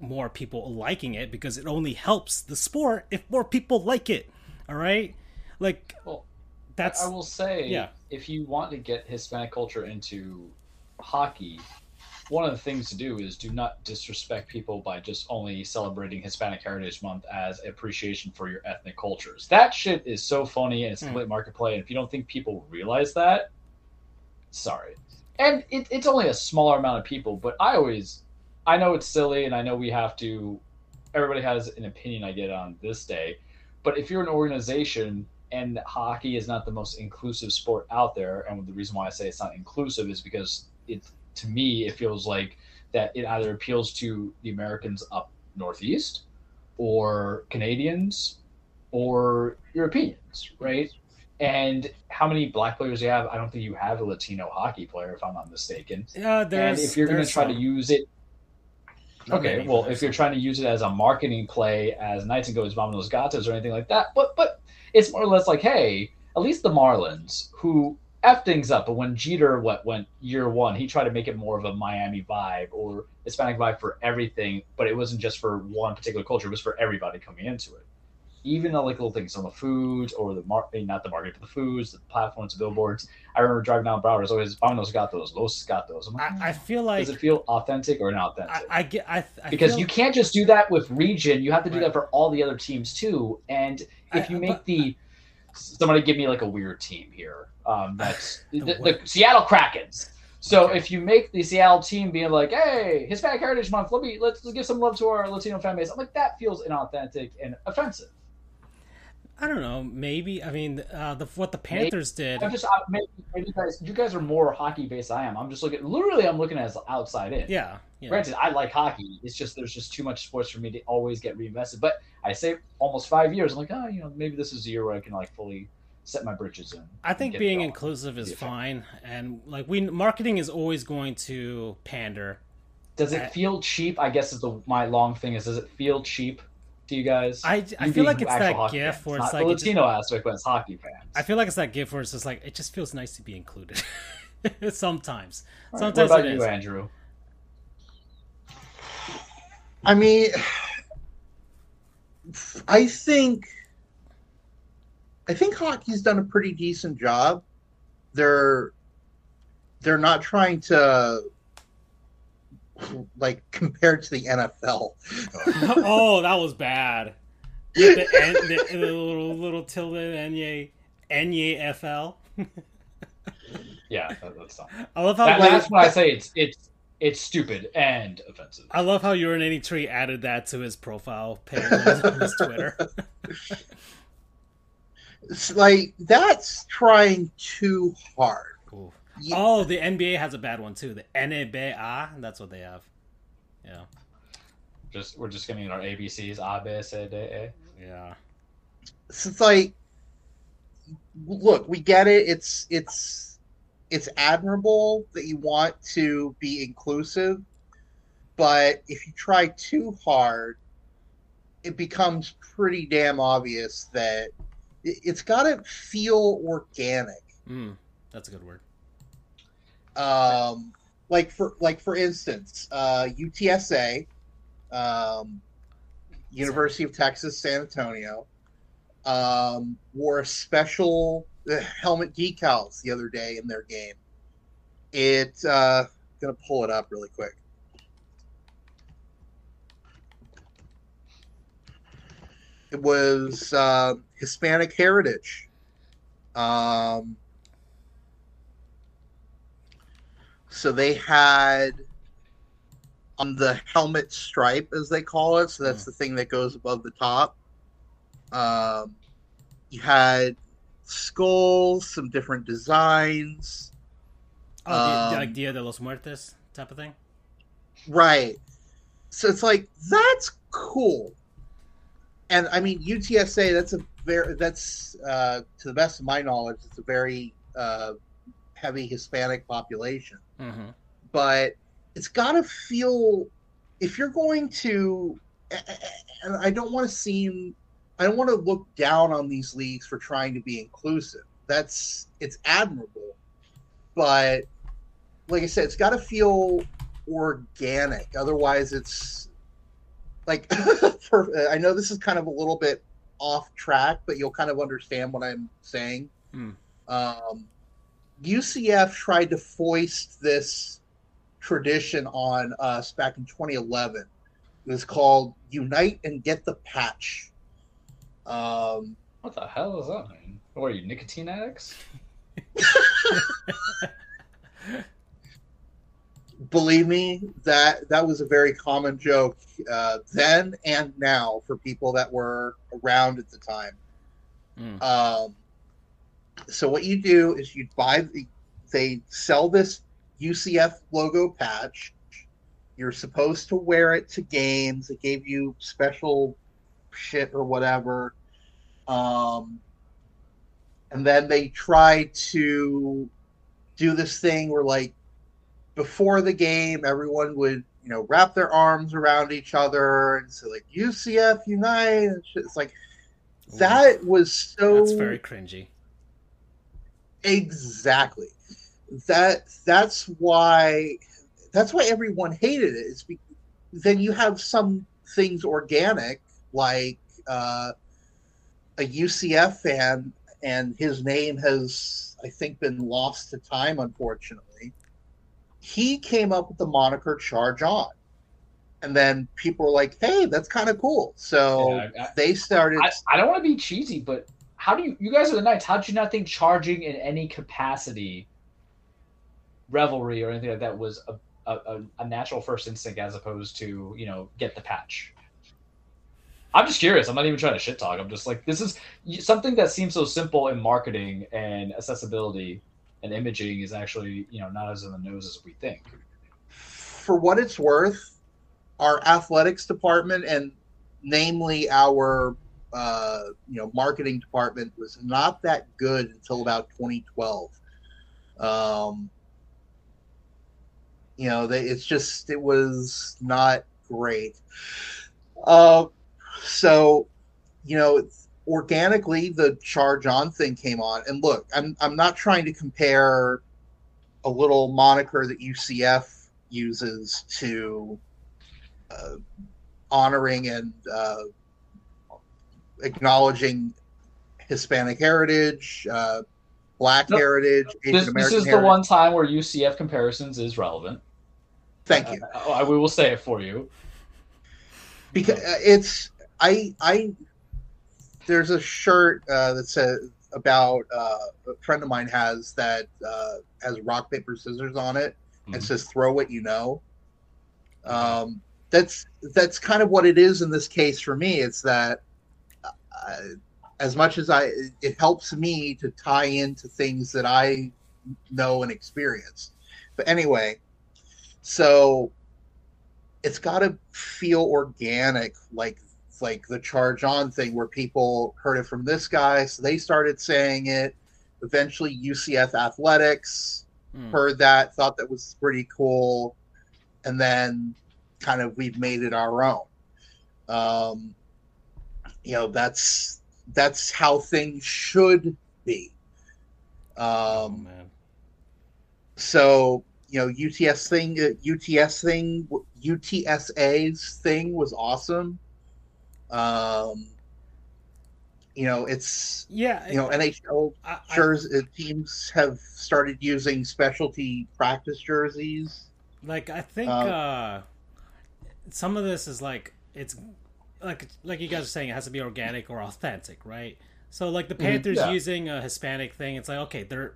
more people liking it, because it only helps the sport if more people like it. All right, like, well, that's, I will say, yeah, if you want to get Hispanic culture into hockey, one of the things to do is do not disrespect people by just only celebrating Hispanic Heritage Month as appreciation for your ethnic cultures. That shit is so phony, and it's complete market play. And if you don't think people realize that, sorry. And it's only a smaller amount of people, but I know it's silly, and I know everybody has an opinion I get on this day. But if you're an organization and hockey is not the most inclusive sport out there, and the reason why I say it's not inclusive is because to me, it feels like that it either appeals to the Americans up northeast or Canadians or Europeans, right? And how many black players do you have? I don't think you have a Latino hockey player, if I'm not mistaken. Yeah, there's. And if you're going to try to use it. Okay, well, if you're trying to use it as a marketing play, as Knights and Goes, Vamos Gatos, or anything like that, but it's more or less like, hey, at least the Marlins, who F things up, but when Jeter went year one, he tried to make it more of a Miami vibe or Hispanic vibe for everything, but it wasn't just for one particular culture, it was for everybody coming into it. Even the little things on the foods or the foods, the platforms, the billboards. I remember driving down Bauer, it's always Vamos Gatos, Los Gatos. I feel like, does it feel authentic or inauthentic? Because you can't just do that with region. You have to do that for all the other teams too. And if you somebody give me like a weird team here. That's the Seattle Krakens. So if you make the Seattle team being like, hey, Hispanic Heritage Month, let's give some love to our Latino fan base. I'm like, that feels inauthentic and offensive. I don't know. Maybe what the Panthers did. I'm just you guys are more hockey based. I am. I'm looking at it outside in. Yeah. Granted, I like hockey. It's just there's just too much sports for me to always get reinvested. But I say almost 5 years. I'm like, maybe this is the year where I can like fully set my bridges in. I think being inclusive is fine, and like marketing is always going to pander. Does it feel cheap? I guess is my long thing is, does it feel cheap to you guys? I feel like it's that gift where it's like the Latino aspect, but it's hockey fans. I feel like it's that gift where it's just like it just feels nice to be included. Sometimes. Right, sometimes. What about you, Andrew? I mean, I think hockey's done a pretty decent job. They're not trying to, like, compared to the NFL. Oh, that was bad. The little tilde NAFL. Yeah, that's not. I love how that's why I say it's stupid and offensive. I love how Urinary Tree added that to his profile page on his Twitter. It's like, that's trying too hard. Ooh. Yeah. Oh, the NBA has a bad one too. The NBA, that's what they have. Yeah. We're just getting our ABCs, A, B, C, D, E. Yeah. So it's like, look, we get it. It's admirable that you want to be inclusive, but if you try too hard, it becomes pretty damn obvious that it's got to feel organic. That's a good word. for instance, UTSA, University of Texas, San Antonio, wore a special helmet decals the other day in their game. It's gonna pull it up really quick. It was Hispanic heritage. So they had on the helmet stripe, as they call it, so that's the thing that goes above the top. You had skulls, some different designs. Oh, like Dia de los Muertos type of thing? Right. So it's like, that's cool. And I mean, UTSA, that's a very, that's to the best of my knowledge, it's a very heavy Hispanic population. Mm-hmm. But it's got to feel, if you're going to, and I don't want to seem, I don't want to look down on these leagues for trying to be inclusive. That's, it's admirable. But like I said, it's got to feel organic. Otherwise, it's like, I know this is kind of a little bit off track, but you'll kind of understand what I'm saying. UCF tried to foist this tradition on us back in 2011. It was called Unite and Get the Patch. What the hell does that mean? What are you, nicotine addicts? Believe me, that was a very common joke then and now for people that were around at the time. So what you do is you buy they sell this UCF logo patch. You're supposed to wear it to games. It gave you special shit or whatever. And then they try to do this thing where, like, before the game, everyone would, you know, wrap their arms around each other and say, like, UCF Unite and shit. It's like, that was so... That's very cringy. Exactly. That's why everyone hated it. It's because then you have some things organic, like a UCF fan, and his name has, I think, been lost to time, unfortunately. He came up with the moniker Charge On. And then people were like, hey, that's kind of cool. So they started... I don't want to be cheesy, but how do you guys are the Knights. How did you not think charging in any capacity, revelry or anything like that, was a natural first instinct as opposed to, you know, get the patch? I'm just curious. I'm not even trying to shit talk. I'm just like, this is something that seems so simple in marketing and accessibility and imaging is actually, you know, not as in the nose as we think. For what it's worth, our athletics department and namely our, marketing department was not that good until about 2012. It was not great. Organically, the Charge On thing came on. And look, I'm not trying to compare a little moniker that UCF uses to honoring and acknowledging Hispanic heritage, Black heritage, Asian American heritage. This is the one time where UCF comparisons is relevant. Thank you. We will say it for you. Because it's... there's a shirt that says about a friend of mine has that has rock, paper, scissors on it and says throw what you know. That's kind of what it is in this case for me. It's that as much as it helps me to tie into things that I know and experience. But anyway, so it's got to feel organic, like the Charge On thing where people heard it from this guy, so they started saying it. Eventually UCF athletics heard that, thought that was pretty cool, and then kind of we've made it our own. That's how things should be. So you know, UTSA's thing was awesome. You know, it's, yeah, you know, NHL teams have started using specialty practice jerseys. Like, I think some of this is like, it's like you guys are saying, it has to be organic or authentic, right? So like the Panthers using a Hispanic thing, it's like, okay, they're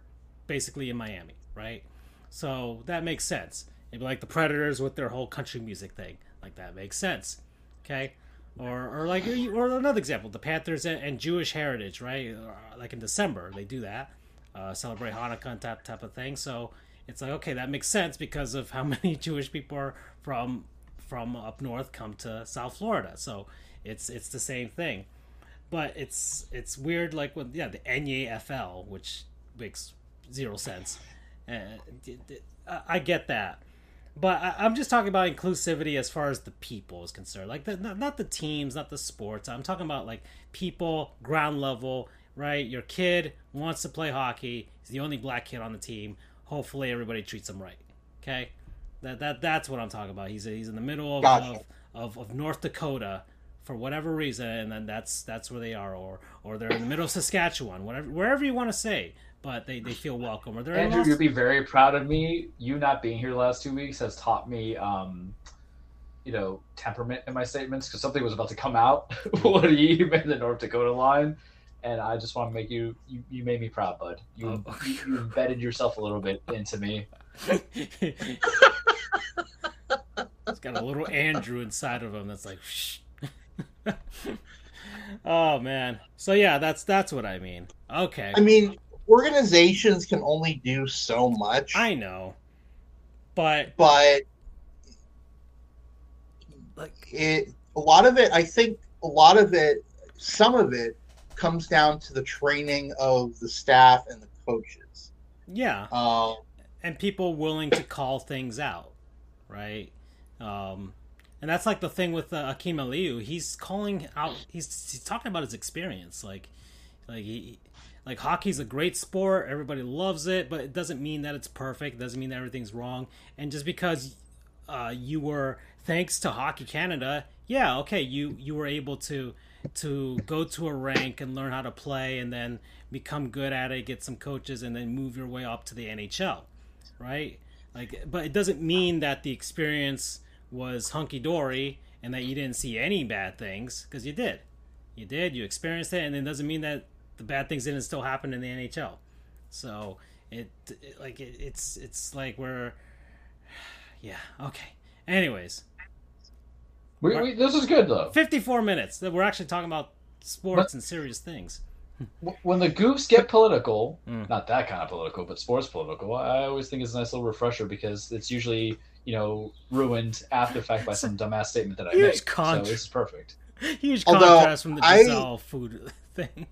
basically in Miami, right? So that makes sense. Maybe like the Predators with their whole country music thing, like that makes sense, okay? Or like, or another example, the Panthers and Jewish heritage, right? Like in December, they do that, celebrate Hanukkah and that type of thing. So it's like, okay, that makes sense because of how many Jewish people are from up north come to South Florida. So it's the same thing, but it's weird. Like with the NAFL, which makes 0 sense. I get that. But I'm just talking about inclusivity as far as the people is concerned. Like, not the teams, not the sports. I'm talking about, like, people, ground level, right? Your kid wants to play hockey. He's the only black kid on the team. Hopefully everybody treats him right, okay? That's what I'm talking about. He's in the middle of, gotcha, of North Dakota for whatever reason, and then that's where they are. Or they're in the middle of Saskatchewan, wherever you want to say. But they feel welcome. Or Andrew, you'll be very proud of me. You not being here the last 2 weeks has taught me, temperament in my statements, because something was about to come out when you made the North Dakota line, and I just want to make you made me proud, bud. You embedded yourself a little bit into me. It's got a little Andrew inside of him that's like, shh. Oh man. So yeah, that's what I mean. Okay. I mean, organizations can only do so much. I know, but a lot of it, some of it comes down to the training of the staff and the coaches. Yeah, and people willing to call things out, right? And that's like the thing with Akim Aliu. He's calling out. He's talking about his experience, Like hockey's a great sport, everybody loves it, but it doesn't mean that it's perfect. It doesn't mean that everything's wrong. And just because you were, thanks to Hockey Canada, yeah, okay, you were able to go to a rank and learn how to play, and then become good at it, get some coaches, and then move your way up to the NHL, right? Like, but it doesn't mean that the experience was hunky dory and that you didn't see any bad things, because you did. You experienced it, and it doesn't mean that the bad things didn't still happen in the NHL. So okay. Anyways, we this is good though. 54 minutes that we're actually talking about sports and serious things. When the goofs get political, not that kind of political, but sports political, I always think it's a nice little refresher, because it's usually ruined after the fact by some dumbass statement that I make. So this is perfect. Huge contrast from the Gisele food thing.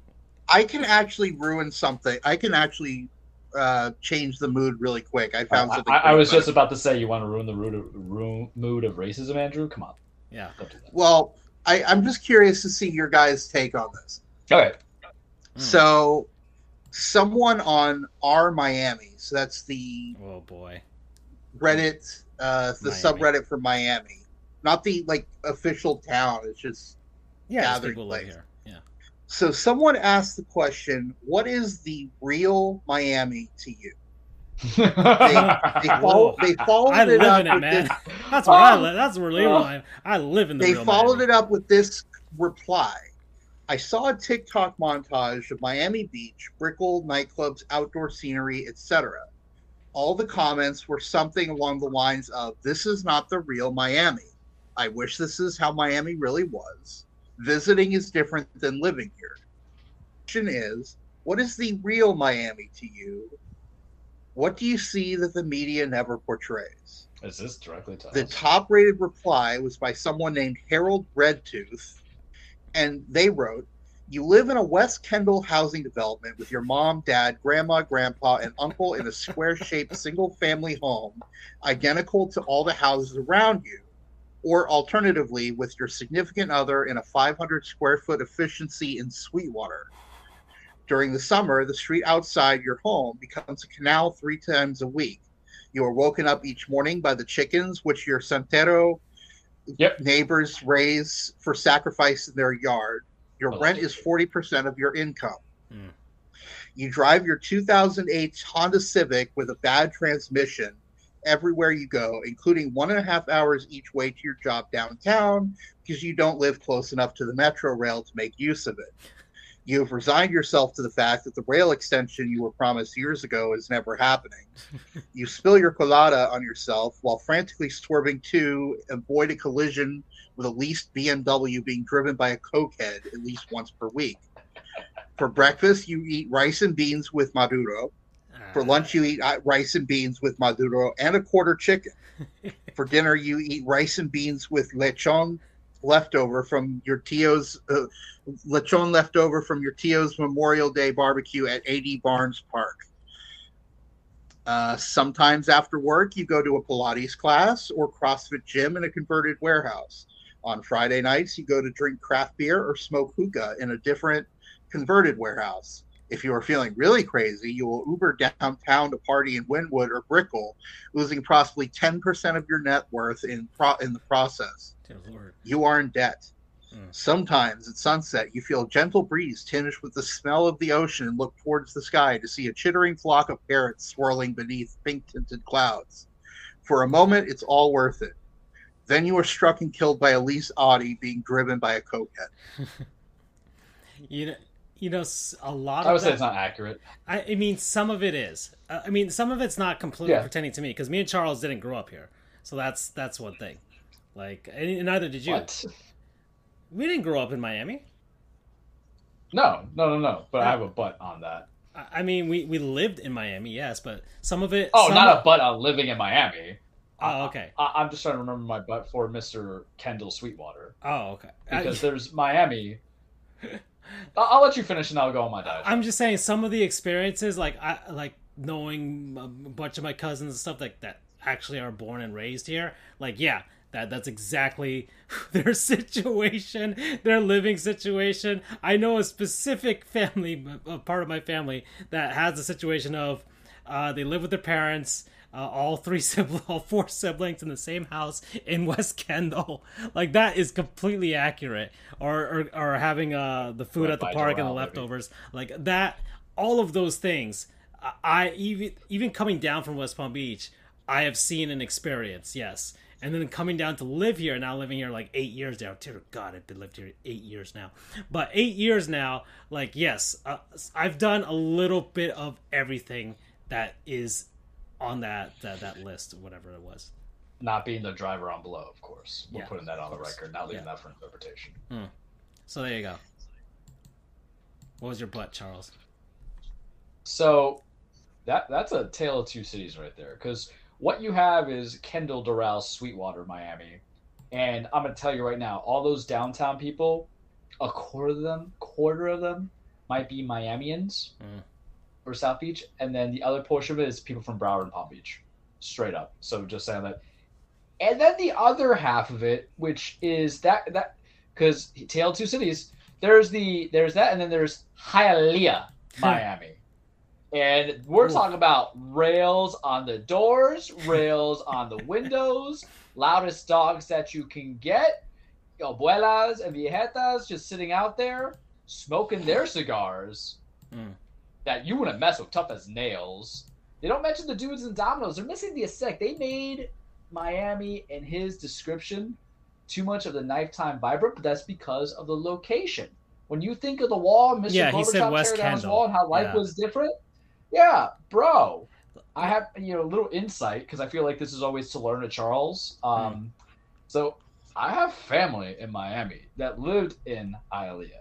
I can actually ruin something. I can actually change the mood really quick. I found something. I was just about to say, you want to ruin the mood of racism, Andrew? Come on. Yeah. Don't do that. Well, I'm just curious to see your guys' take on this. All right. So, someone on R Miami, so that's the Reddit, the subreddit for Miami, not the official town. It's just gathered people live here. So someone asked the question, what is the real Miami to you? They followed it up with this. That's where I live. That's where I live in the real Miami. They followed it up with this reply. I saw a TikTok montage of Miami Beach, Brickell, nightclubs, outdoor scenery, etc. All the comments were something along the lines of, this is not the real Miami. I wish this is how Miami really was. Visiting is different than living here. The question is, what is the real Miami to you? What do you see that the media never portrays? Is this directly to us? The top-rated reply was by someone named Harold Redtooth, and they wrote, you live in a West Kendall housing development with your mom, dad, grandma, grandpa, and uncle in a square-shaped single-family home identical to all the houses around you, or alternatively with your significant other in a 500 square foot efficiency in Sweetwater. During the summer, the street outside your home becomes a canal 3 times a week. You were woken up each morning by the chickens, which your Santero neighbors raise for sacrifice in their yard. Your rent is 40% of your income. Mm. You drive your 2008 Honda Civic with a bad transmission everywhere you go, including 1.5 hours each way to your job downtown because you don't live close enough to the Metro Rail to make use of it. You've resigned yourself to the fact that the rail extension you were promised years ago is never happening. You spill your colada on yourself while frantically swerving to avoid a collision with a leased BMW being driven by a cokehead at least once per week. For breakfast, you eat rice and beans with Maduro. For lunch, you eat rice and beans with Maduro and a quarter chicken. For dinner, you eat rice and beans with lechon leftover from your Tio's Memorial Day barbecue at AD Barnes Park. Sometimes after work, you go to a Pilates class or CrossFit gym in a converted warehouse. On Friday nights, you go to drink craft beer or smoke hookah in a different converted warehouse. If you are feeling really crazy, you will Uber downtown to party in Wynwood or Brickell, losing possibly 10% of your net worth in the process. Dear Lord. You are in debt. Mm. Sometimes at sunset, you feel a gentle breeze tinged with the smell of the ocean and look towards the sky to see a chittering flock of parrots swirling beneath pink-tinted clouds. For a moment, it's all worth it. Then you are struck and killed by a leased Audi being driven by a cokehead. You know, a lot of I would say it's not accurate. I mean, some of it is. I mean, some of it's not completely pretending to me, because me and Charles didn't grow up here. So that's one thing. Like, and neither did you. What? We didn't grow up in Miami. No. But I have a butt on that. I mean, we lived in Miami, yes, but some of it... a butt on living in Miami. Oh, okay. I'm just trying to remember my butt for Mr. Kendall Sweetwater. Oh, okay. Because there's Miami... I'll let you finish and I'll go on my diet. I'm just saying some of the experiences, like knowing a bunch of my cousins and stuff like that actually are born and raised here. Like, yeah, that's exactly their situation, their living situation. I know a specific family, a part of my family that has the situation of they live with their parents, all four siblings in the same house in West Kendall. Like, that is completely accurate. Or having the food at the park and the leftovers. Maybe. Like, that, all of those things, I even coming down from West Palm Beach, I have seen and experienced, yes. And then coming down to live here, now living here like 8 years now. Dear God, I've lived here 8 years now. But 8 years now, like, yes, I've done a little bit of everything that is on that list, whatever it was. Not being the driver on Below, of course. We're putting that on the record, not leaving that for interpretation. Mm. So there you go. What was your butt, Charles? So that's a tale of two cities right there, because what you have is Kendall, Doral, Sweetwater, Miami. And I'm going to tell you right now, all those downtown people, a quarter of them might be Miamians. Mm. Or South Beach, and then the other portion of it is people from Broward and Palm Beach, straight up. So just saying that. And then the other half of it, which is that because Tale of Two Cities, there's that, and then there's Hialeah, Miami, and we're talking about rails on the doors, rails on the windows, loudest dogs that you can get, abuelas and viejetas just sitting out there smoking their cigars. Mm. That you wouldn't mess with, tough as nails. They don't mention the dudes in Domino's. They're missing the aesthetic. They made Miami and his description too much of the nighttime vibrant, but that's because of the location. When you think of the wall, Mr. Gorbachev tearing down his wall and how life was different. Yeah, bro. I have a little insight because I feel like this is always to learn to Charles. So I have family in Miami that lived in Hialeah.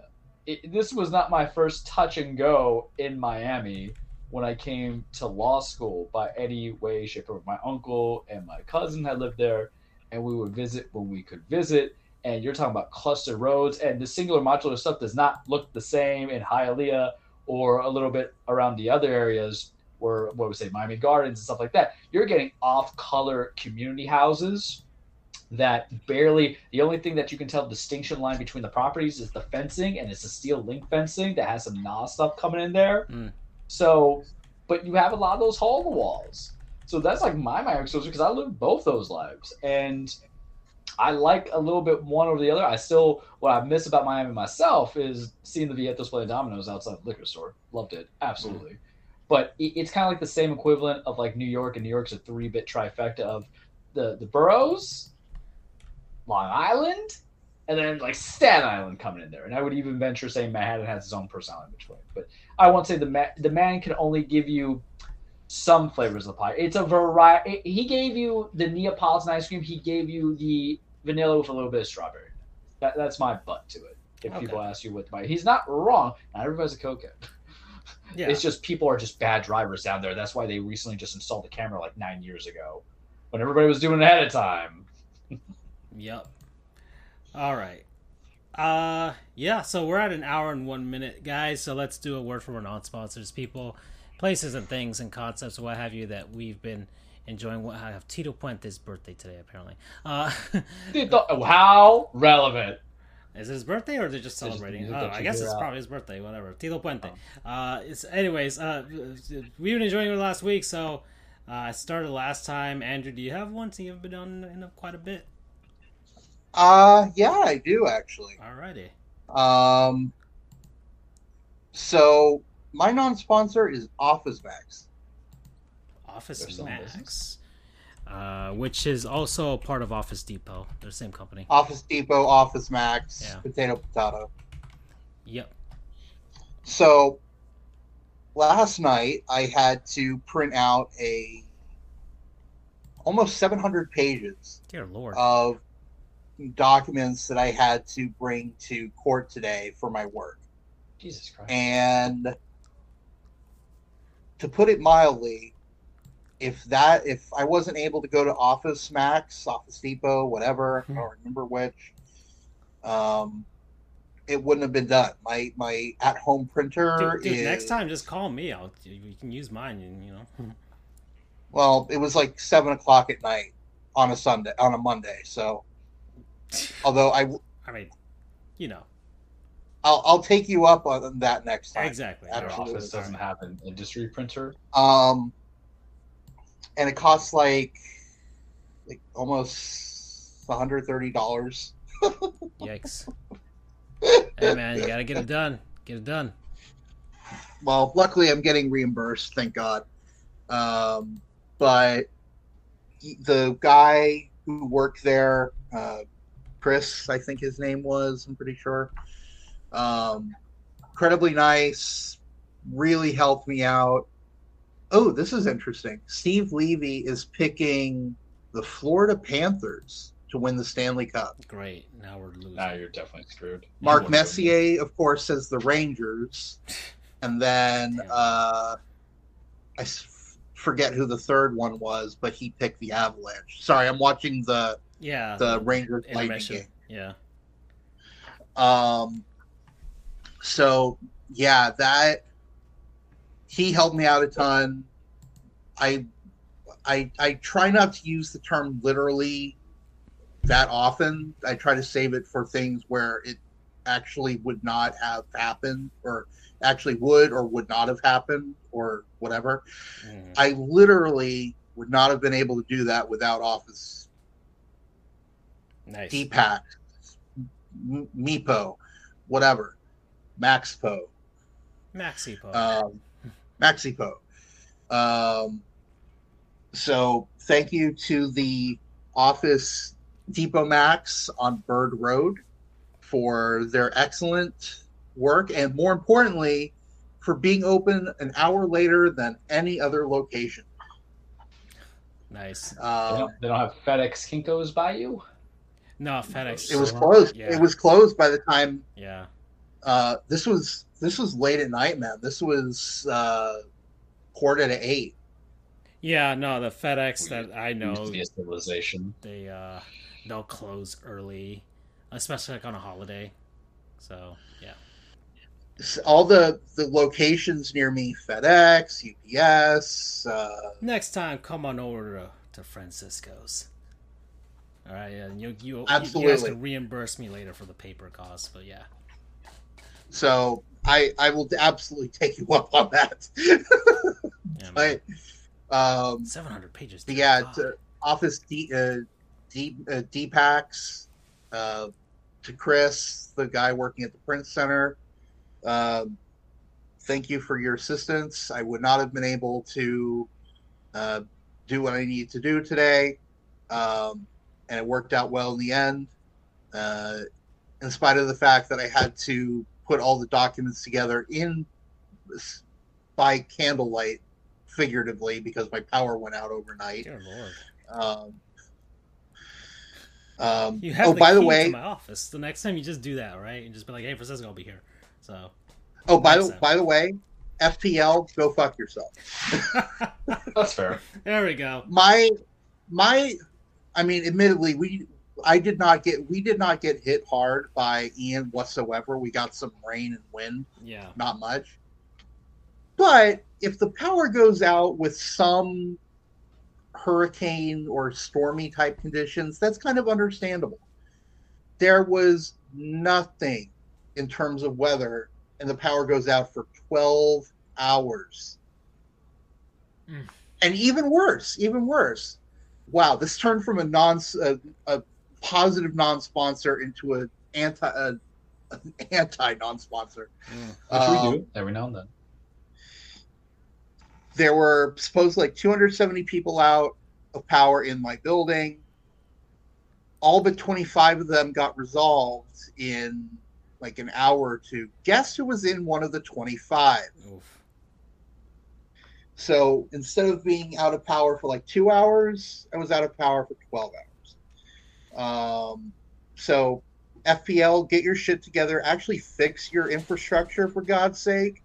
This was not my first touch and go in Miami when I came to law school by any way, shape, or my uncle and my cousin had lived there, and we would visit when we could visit. And you're talking about cluster roads, and the singular modular stuff does not look the same in Hialeah or a little bit around the other areas where, what we say, Miami Gardens and stuff like that. You're getting off-color community houses that barely, the only thing that you can tell the distinction line between the properties is the fencing, and it's a steel link fencing that has some stuff coming in there. Mm. So, but you have a lot of those hole in the walls. So that's like my Miami exposure, because I lived both those lives. And I like a little bit one over the other. I still, what I miss about Miami myself is seeing the Vietos play dominoes outside the liquor store. Loved it. Absolutely. But it's kind of like the same equivalent of like New York, and New York's a three-bit trifecta of the boroughs, Long Island, and then like Staten Island coming in there. And I would even venture saying Manhattan has its own personality which way. But I won't say the man can only give you some flavors of the pie. It's a variety. He gave you the Neapolitan ice cream. He gave you the vanilla with a little bit of strawberry. That's my butt to it. If people ask you what to buy, he's not wrong. Not everybody's a cokehead. Yeah. It's just people are just bad drivers down there. That's why they recently just installed the camera like 9 years ago when everybody was doing it ahead of time. Yep. All right. Yeah, so we're at an hour and 1 minute, guys. So let's do a word from our non-sponsors, people, places and things and concepts, what have you, that we've been enjoying. What I have Tito Puente's birthday today, apparently. How relevant. Is it his birthday or they're just celebrating? I guess it's probably his birthday, whatever. Tito Puente. Anyways, we've been enjoying it last week, so I started last time. Andrew, do you have one? So you've been on in quite a bit. Yeah, I do, actually. Alrighty. So my non-sponsor is Office Max. Office Max, which is also part of Office Depot. They're the same company. Office Depot, Office Max, yeah. Potato, potato. Yep. So last night I had to print out a almost 700 pages. Dear Lord. Of documents that I had to bring to court today for my work. Jesus Christ. And to put it mildly, if I wasn't able to go to Office Max, Office Depot, whatever, I don't remember which, it wouldn't have been done. My at-home printer is... Next time, just call me. You can use mine, you know. Well, it was like 7 o'clock at night on a Sunday, on a Monday, so... Although I mean, you know... I'll take you up on that next time. Exactly. Our office doesn't have an industry printer. And it costs like almost $130. Yikes. Hey man, you gotta get it done. Get it done. Well, luckily I'm getting reimbursed, thank God. But the guy who worked there, Chris, I think his name was, I'm pretty sure. Incredibly nice, really helped me out. Oh, this is interesting. Steve Levy is picking the Florida Panthers to win the Stanley Cup. Great. Now we're losing. Now you're definitely screwed. Mark Messier, of course, says the Rangers. And then I forget who the third one was, but he picked the Avalanche. Sorry, I'm watching the Rangers Lightning game. Yeah. So, yeah, that he helped me out a ton. I try not to use the term literally that often. I try to save it for things where it actually would not have happened, or actually would or would not have happened, or whatever. Mm. I literally would not have been able to do that without Office Depot, Meepo, whatever. Maxipo. So thank you to the Office Depot Max on Bird Road for their excellent work, and more importantly, for being open an hour later than any other location. Nice. They don't have FedEx Kinkos by you? No, FedEx. It was closed. Yeah. It was closed by the time. Yeah. This was late at night, man. This was 7:45. Yeah, no, the FedEx that I know, civilization. They they'll close early, especially like on a holiday. So yeah, all the locations near me, FedEx, UPS. Next time, come on over to Francisco's. All right, and you absolutely you have to reimburse me later for the paper costs, but yeah. So I will absolutely take you up on that. Yeah, 700 pages. Yeah, it's, Office D-Packs to Chris, the guy working at the Print Center. Thank you for your assistance. I would not have been able to do what I needed to do today. And it worked out well in the end, in spite of the fact that I had to put all the documents together by candlelight, figuratively, because my power went out overnight. Dear Lord. You have the key to my office. The next time you just do that, right? And just be like, "Hey, Francisco, I'll be here." So. Oh, by the way, FTL, go fuck yourself. That's fair. There we go. I mean, admittedly, we did not get hit hard by Ian whatsoever. We got some rain and wind. Yeah. Not much. But if the power goes out with some hurricane or stormy type conditions, that's kind of understandable. There was nothing in terms of weather, and the power goes out for 12 hours. Mm. And even worse. Wow, this turned from a positive non-sponsor into an anti non-sponsor. Mm. Which we do every now and then. There were supposedly like 270 people out of power in my building. All but 25 of them got resolved in like an hour or two. Guess who was in one of the 25? Oof. So instead of being out of power for like 2 hours, I was out of power for 12 hours. So FPL, get your shit together. Actually fix your infrastructure, for God's sake.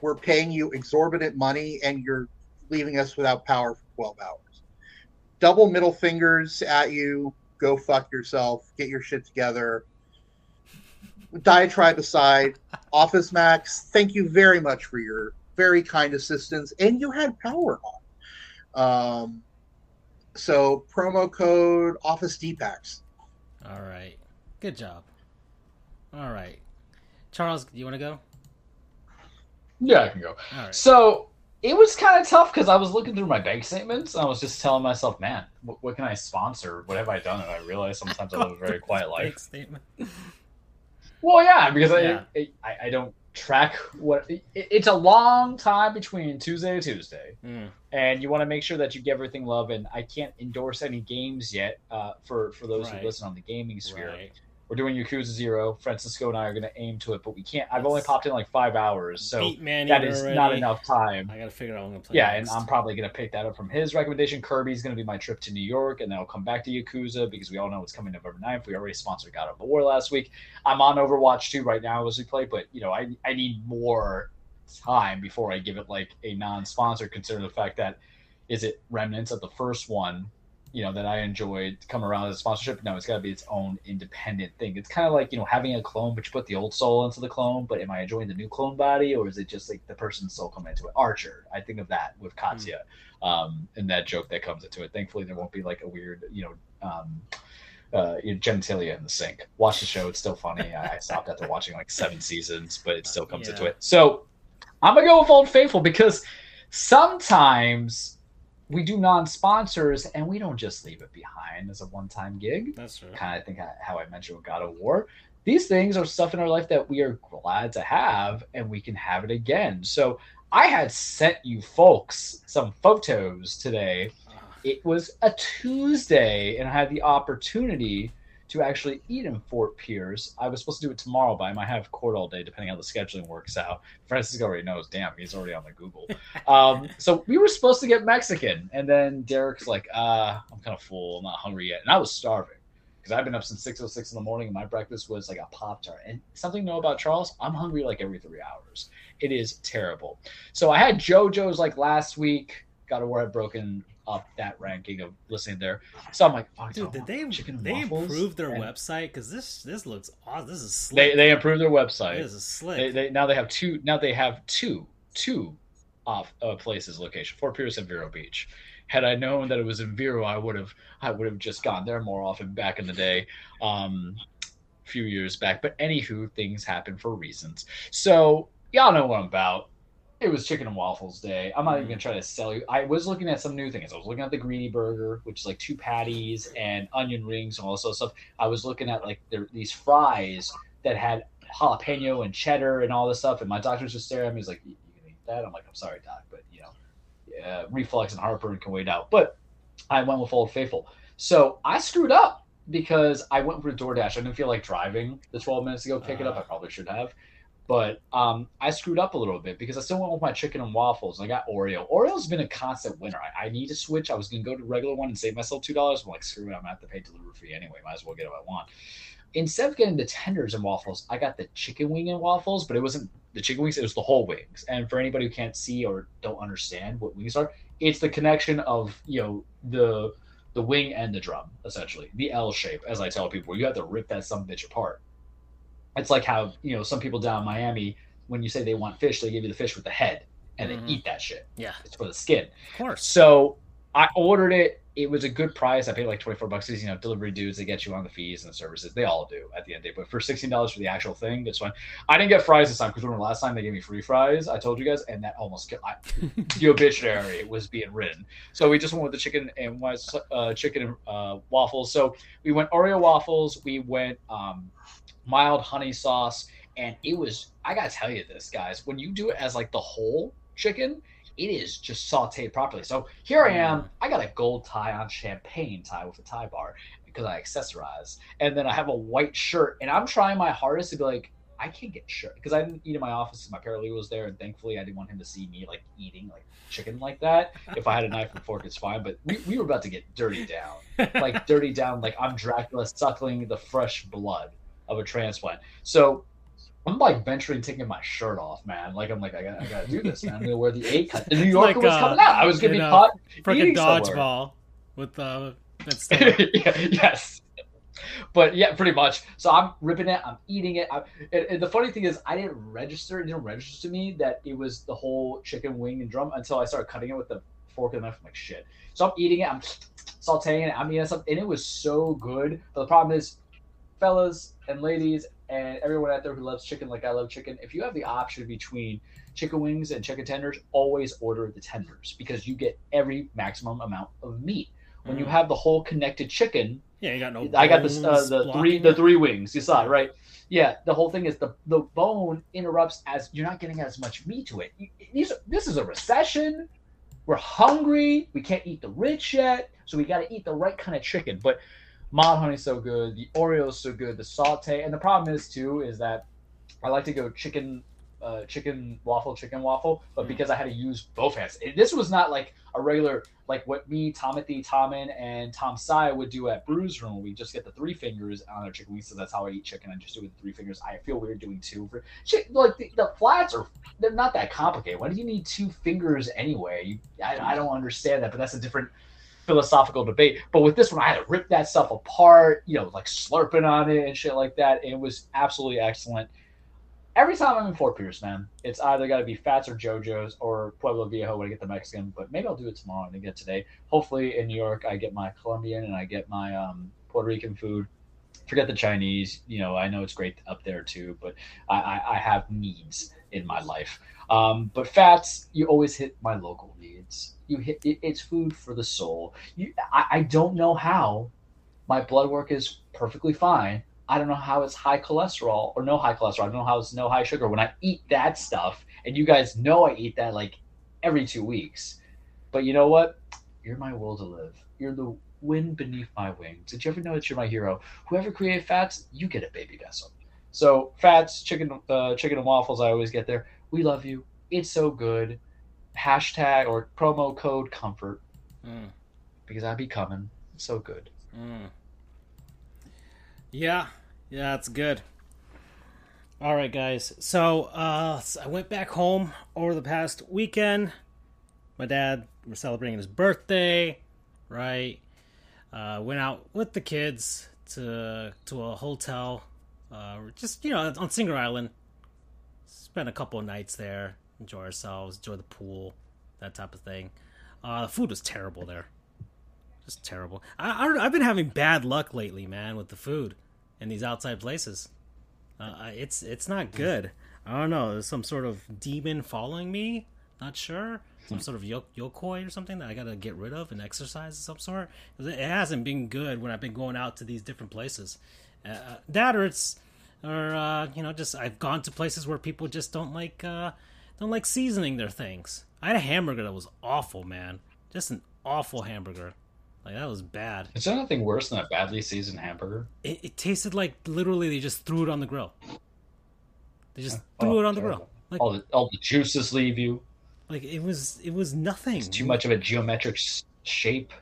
We're paying you exorbitant money, and you're leaving us without power for 12 hours. Double middle fingers at you. Go fuck yourself. Get your shit together. Diatribe aside, Office Max, thank you very much for your very kind assistance. And you had power on. So promo code Office D-Packs. All right. Good job. All right. Charles, do you want to go? Yeah, I can go. Right. So it was kind of tough because I was looking through my bank statements. And I was just telling myself, man, what can I sponsor? What have I done? And I realized sometimes I live a very quiet life. Well, yeah, because I don't track what it's a long time between Tuesday to Tuesday. Mm. And you want to make sure that you give everything love. And I can't endorse any games yet for those who listen on the gaming sphere. Right. We're doing Yakuza 0. Francisco and I are going to aim to it, but we can't. I've only popped in like 5 hours, so that is already. Not enough time. I got to figure out what I'm going to play. Yeah, next. And I'm probably going to pick that up from his recommendation. Kirby's going to be my trip to New York, and then I'll come back to Yakuza because we all know it's coming November 9th. We already sponsored God of War last week. I'm on Overwatch 2 right now as we play, but you know, I need more time before I give it like a non-sponsor, considering the fact that is it remnants of the first one. You know, that I enjoyed come around as a sponsorship. No, it's got to be its own independent thing. It's kind of like, you know, having a clone, but you put the old soul into the clone, but am I enjoying the new clone body, or is it just like the person's soul coming into it? Archer, I think of that with Katya and that joke that comes into it. Thankfully, there won't be like a weird, you know, genitalia in the sink. Watch the show. It's still funny. I stopped after watching like 7 seasons, but it still comes into it. So I'm going to go with Old Faithful because sometimes we do non-sponsors, and we don't just leave it behind as a one-time gig. That's right. Kind of think how I mentioned with God of War. These things are stuff in our life that we are glad to have, and we can have it again. So I had sent you folks some photos today. It was a Tuesday, and I had the opportunity to actually eat in Fort Pierce. I was supposed to do it tomorrow, but I might have court all day, depending on how the scheduling works out. Francisco already knows. Damn, he's already on the Google. So we were supposed to get Mexican. And then Derek's like, I'm kind of full. I'm not hungry yet. And I was starving because I've been up since 6:06 in the morning, and my breakfast was like a Pop-Tart. And something to know about Charles, I'm hungry like every 3 hours. It is terrible. So I had JoJo's like last week. Got to where I broken up that ranking of listening there. So I'm like, fuck, dude, did they improve their website? Because this looks awesome. This is slick. They improved their website. This is slick. Now they have two places location, Fort Pierce and Vero Beach. Had I known that it was in Vero, I would have just gone there more often back in the day. A few years back. But anywho, things happen for reasons. So y'all know what I'm about. It was chicken and waffles day. I'm not even going to try to sell you. I was looking at some new things. I was looking at the greenie burger, which is like 2 patties and onion rings and all this stuff. I was looking at like these fries that had jalapeno and cheddar and all this stuff. And my doctor was just staring at me. He's like, you can eat that? I'm like, I'm sorry, doc, but you know, reflux and heartburn can wait out. But I went with Old Faithful. So I screwed up because I went with DoorDash. I didn't feel like driving the 12 minutes to go pick it up. I probably should have. But I screwed up a little bit because I still went with my chicken and waffles. And I got Oreo. Oreo's been a constant winner. I need to switch. I was going to go to regular one and save myself $2. I'm like, screw it. I'm going to have to pay delivery fee anyway. Might as well get what I want. Instead of getting the tenders and waffles, I got the chicken wing and waffles, but it wasn't the chicken wings. It was the whole wings. And for anybody who can't see or don't understand what wings are, it's the connection of, you know, the wing and the drum, essentially. The L shape, as I tell people. You have to rip that sumbitch apart. It's like how, you know, some people down in Miami, when you say they want fish, they give you the fish with the head and they eat that shit. Yeah. It's for the skin. Of course. So I ordered it. It was a good price. I paid like $24. You know, delivery dudes, they get you on the fees and the services. They all do at the end of the day. But for $16 for the actual thing, that's fine. I didn't get fries this time because remember last time they gave me free fries, I told you guys, and that almost killed the obituary was being written. So we just went with the chicken and waffles. So we went Oreo waffles. We went mild honey sauce. And it was, I got to tell you this, guys, when you do it as like the whole chicken, it is just sauteed properly. So here I am. I got a gold tie on, champagne tie with a tie bar because I accessorize. And then I have a white shirt. And I'm trying my hardest to be like, I can't get shirt. Because I didn't eat in my office. My paralegal was there. And thankfully, I didn't want him to see me like eating like chicken like that. If I had a knife and fork, it's fine. But we were about to get dirty down. Like dirty down. Like I'm Dracula suckling the fresh blood of a transplant. So I'm like venturing taking my shirt off, man. Like I'm like I gotta do this, man. I'm gonna wear the A-cut. The New Yorker was coming out. I was gonna be caught eating dodgeball with that stuff. Yes, but yeah, pretty much. So I'm ripping it. I'm eating it. And the funny thing is, I didn't register. It didn't register to me that it was the whole chicken wing and drum until I started cutting it with the fork and knife. I'm like shit. So I'm eating it. I'm sautéing it. I'm eating stuff, and it was so good. But the problem is, fellas and ladies and everyone out there who loves chicken like I love chicken, if you have the option between chicken wings and chicken tenders, always order the tenders because you get every maximum amount of meat. When you have the whole connected chicken, you got no. I got this, the three wings. You saw it, right? Yeah, the whole thing is the bone interrupts as you're not getting as much meat to it. This is a recession. We're hungry. We can't eat the rich yet, so we got to eat the right kind of chicken. But mild honey so good, the Oreo's so good, the sauté, and the problem is too is that I like to go chicken waffle, but because I had to use both hands, this was not like a regular like what me, Tomothy, Tommen, and Tom Sy would do at Bruiser Room. We just get the 3 fingers on our chicken wings, so that's how I eat chicken. I just do it with 3 fingers. I feel weird doing 2. Like the flats they're not that complicated. Why do you need 2 fingers anyway? I don't understand that, but that's a different philosophical debate. But with this one, I had to rip that stuff apart, you know, like slurping on it and shit like that. It was absolutely excellent. Every time I'm in Fort Pierce, man, it's either got to be Fats or JoJo's or Pueblo Viejo when I get the Mexican, but maybe I'll do it tomorrow and get today. Hopefully in New York, I get my Colombian and I get my Puerto Rican food. Forget the Chinese, you know, I know it's great up there too, but I have needs in my life. But Fats, you always hit my local needs. It's food for the soul. I don't know how my blood work is perfectly fine. I don't know how it's high cholesterol or no high cholesterol. I don't know how it's no high sugar when I eat that stuff. And you guys know I eat that like every 2 weeks. But you know what? You're my will to live. You're the wind beneath my wings. Did you ever know that you're my hero? Whoever created Fats, you get a baby vessel. So Fats, chicken and waffles, I always get there. We love you. It's so good. Hashtag or promo code comfort because I be coming. It's so good. Yeah, it's good. All right, guys. So I went back home over the past weekend. My dad, we're celebrating his birthday, right? Went out with the kids to a hotel, just, you know, on Singer Island. Spent a couple of nights there, enjoy ourselves, enjoy the pool, that type of thing. The food was terrible there, just terrible. I've been having bad luck lately, man, with the food in these outside places. It's not good. I don't know. There's some sort of demon following me. Not sure. Some sort of yokoi or something that I got to get rid of, an exercise of some sort. It hasn't been good when I've been going out to these different places. That or it's... Or, you know, just I've gone to places where people just don't like seasoning their things. I had a hamburger that was awful, man. Just an awful hamburger. Like, that was bad. Is there nothing worse than a badly seasoned hamburger? It tasted like literally they just threw it on the grill. They just threw it on terrible. The grill. Like, all the juices leave you. Like, it was nothing. It's too much of a geometric shape.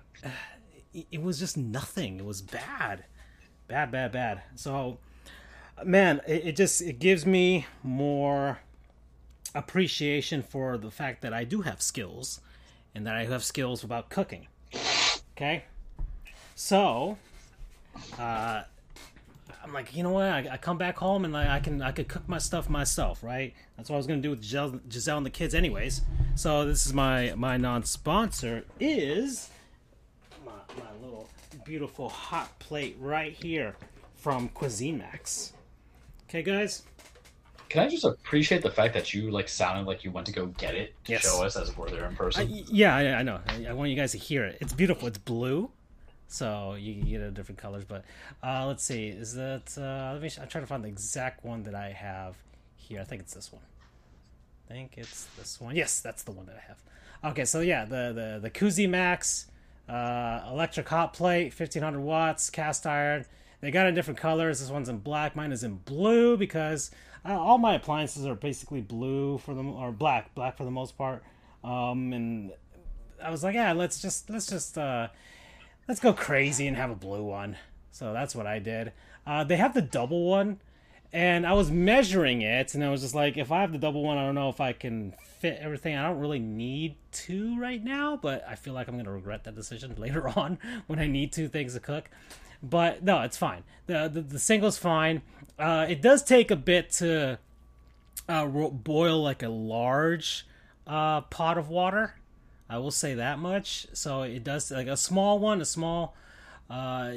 It was just nothing. It was bad. Bad. So... Man, it gives me more appreciation for the fact that I do have skills and that I have skills about cooking. Okay? So, I'm like, you know what? I come back home and I could cook my stuff myself, right? That's what I was going to do with Gisele and the kids anyways. So this is my non-sponsor is my little beautiful hot plate right here from Cuisine Max. Okay, guys. Can I just appreciate the fact that you sounded like you went to go get it to show us as if we're there in person? I know. I want you guys to hear it. It's beautiful. It's blue, so you can get it in different colors. But let's see. Is that? I'm trying to find the exact one that I have here. I think it's this one. Yes, that's the one that I have. Okay, so yeah, the Cuisine Max electric hot plate, 1,500 watts, cast iron. They got it in different colors. This one's in black. Mine is in blue because all my appliances are basically blue for them, or black for the most part. And I was like, yeah, let's go crazy and have a blue one. So that's what I did. They have the double one, and I was measuring it, and I was just like, if I have the double one, I don't know if I can fit everything. I don't really need to right now, but I feel like I'm gonna regret that decision later on when I need two things to cook. But no, it's fine. The single's fine. It does take a bit to boil like a large pot of water. I will say that much. So it does like a small one,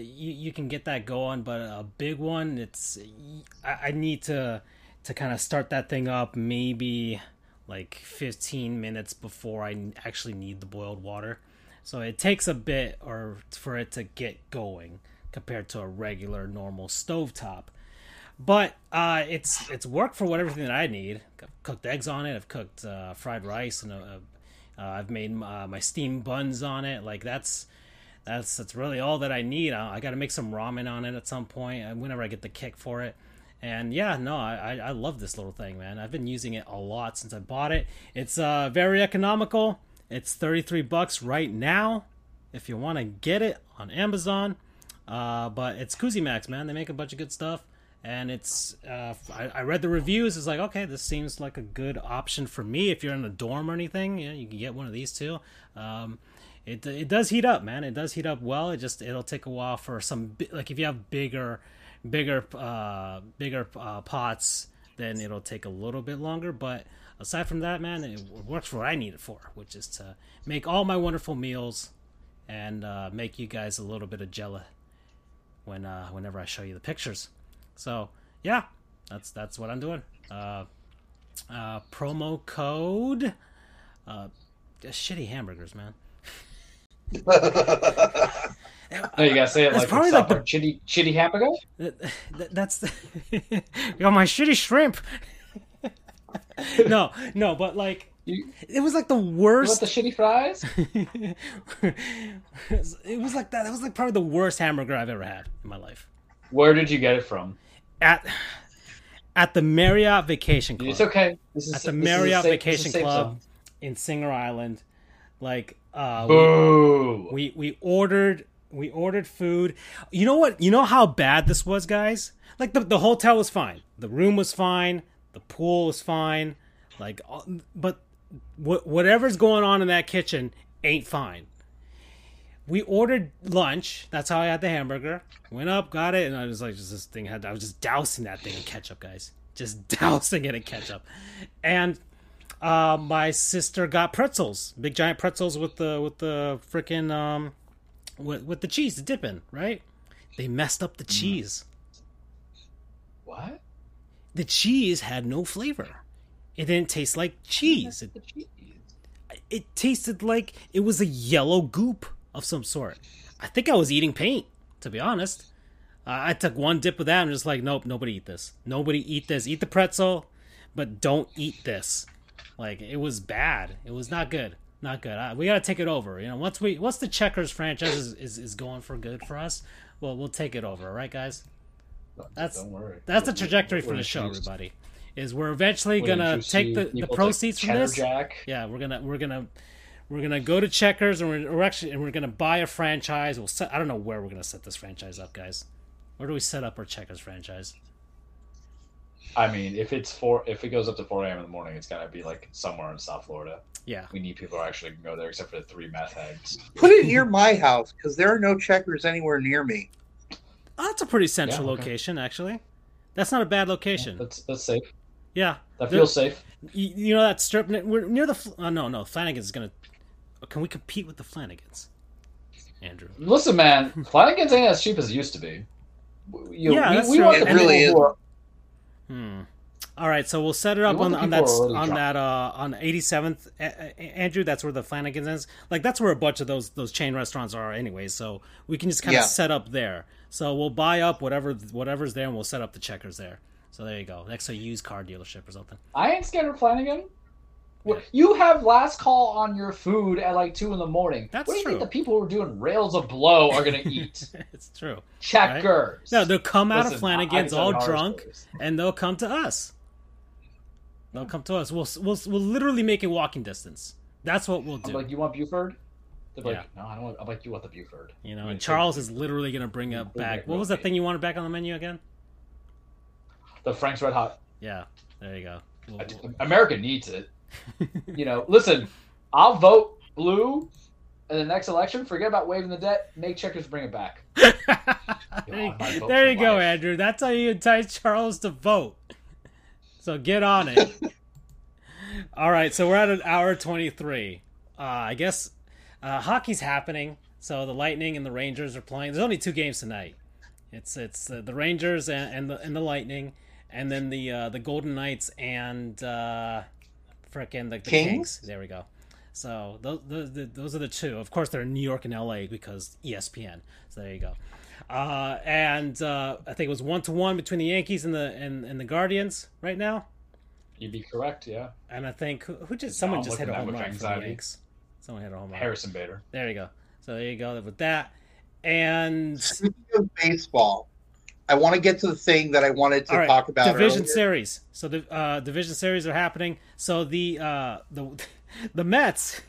you can get that going, but a big one, I need to kind of start that thing up maybe like 15 minutes before I actually need the boiled water. So it takes a bit for it to get going compared to a regular normal stovetop. But it's worked for everything that I need. I've cooked eggs on it. I've cooked fried rice, and I've made my steamed buns on it. Like that's really all that I need. I got to make some ramen on it at some point whenever I get the kick for it. And yeah, no, I love this little thing, man. I've been using it a lot since I bought it. It's very economical. It's $33 right now if you want to get it on Amazon. But it's Cuisine Max, man. They make a bunch of good stuff, and it's I read the reviews. It's like, okay, this seems like a good option for me. If you're in a dorm or anything, you can get one of these too. It does heat up, man. It does heat up well. It'll take a while for some, like if you have bigger pots, then it'll take a little bit longer. But aside from that, man, it works for what I need it for, which is to make all my wonderful meals and make you guys a little bit of jelly whenever I show you the pictures. So yeah, that's what I'm doing. Promo code shitty hamburgers, man. No, you gotta say it like probably like the shitty hamburger. That's yo, my shitty shrimp. no, but like it was like the worst. You want the shitty fries? It was like that. It was like probably the worst hamburger I've ever had in my life. Where did you get it from? At the Marriott Vacation Club. It's okay. This is the Marriott Vacation Club in Singer Island. Like, boo. We ordered food. You know what? You know how bad this was, guys? Like the hotel was fine. The room was fine. The pool was fine. Like, but whatever's going on in that kitchen ain't fine. We ordered lunch. That's how I had the hamburger. Went up, got it, and I was like, I was just dousing that thing in ketchup, guys. Just dousing it in ketchup. And my sister got pretzels, big giant pretzels with the freaking with the cheese to dip in. Right? They messed up the cheese. What? The cheese had no flavor. It didn't taste like cheese. It it tasted like it was a yellow goop of some sort. I think I was eating paint, to be honest. I took one dip of that and I'm just like, nope, nobody eat this. Nobody eat this. Eat the pretzel, but don't eat this. Like, it was bad. It was not good. Not good. We got to take it over. You know, once the Checkers franchise is going for good for us, well, we'll take it over. All right, guys? That's the trajectory for the show, everybody. Is we're eventually gonna take the proceeds from this. Jack. Yeah, we're gonna go to Checkers, and we're gonna buy a franchise. I don't know where we're gonna set this franchise up, guys. Where do we set up our Checkers franchise? I mean, if it goes up to 4 a.m. in the morning, it's gotta be like somewhere in South Florida. Yeah, we need people who actually can go there, except for the three meth heads. Put it near my house because there are no Checkers anywhere near me. Oh, that's a pretty central location, actually. That's not a bad location. Yeah, that's safe. Yeah, that feels safe. You know that strip? We're near the. Oh, no, Flanagan's is gonna. Can we compete with the Flanagans, Andrew? Listen, man, Flanagan's ain't as cheap as it used to be. That's true. Want it really is. All right, so we'll set it up on 87th, Andrew. That's where the Flanagan's is. Like that's where a bunch of those chain restaurants are, anyway. So we can just kind of set up there. So we'll buy up whatever's there, and we'll set up the Checkers there. So there you go, next to a used car dealership or something. I ain't scared of Flanagan. Yeah. You have last call on your food at like 2 a.m. That's true. What do you think the people who are doing rails of blow are gonna eat? It's true. Checkers. Right? No, they'll come out of Flanagan's all drunk, and they'll come to us. They'll come to us. We'll literally make it walking distance. That's what we'll do. I'm like, you want Buford? They're like, no, I don't want. I'm like, you want the Buford? You know, and Charles is literally gonna bring up back. What was that thing you wanted back on the menu again? The Frank's Red Hot. Yeah, there you go. America needs it. You know, listen, I'll vote blue in the next election. Forget about waiving the debt. Make Checkers bring it back. There you go, Andrew. That's how you entice Charles to vote. So get on it. All right, so we're at an hour 23. I guess hockey's happening. So the Lightning and the Rangers are playing. There's only two games tonight. It's the Rangers and the Lightning, and then the Golden Knights and the Kings. There we go. So those are the two. Of course, they're in New York and L.A. because ESPN. So there you go. And I think it was 1-1 between the Yankees and the Guardians right now. You'd be correct, yeah. And I think someone just hit a home run for the Yanks. Someone hit a home run. Harrison Bader. There you go. So there you go with that. And speaking of baseball, I want to get to the thing that I wanted to talk about. Division series. So the division series are happening. So the Mets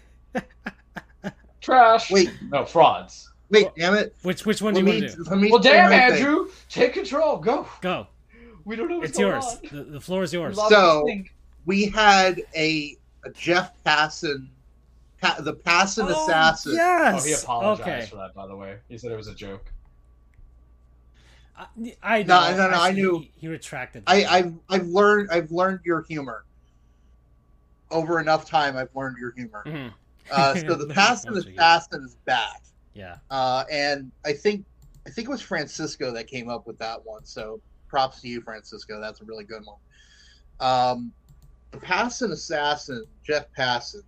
trash. Wait, no frauds. Wait, well, damn it! Which one do you want to do? Well, damn, Andrew, take control. Go. We don't know. It's yours. The floor is yours. So we had a Jeff Passan, the Passan assassin. Yes. Oh, he apologized for that. By the way, he said it was a joke. I know. No. I knew he retracted. I've learned your humor. Over enough time, I've learned your humor. Mm-hmm. So the Passan assassin is back. Yeah, and I think it was Francisco that came up with that one. So props to you, Francisco. That's a really good one. The Passan assassin, Jeff Passan.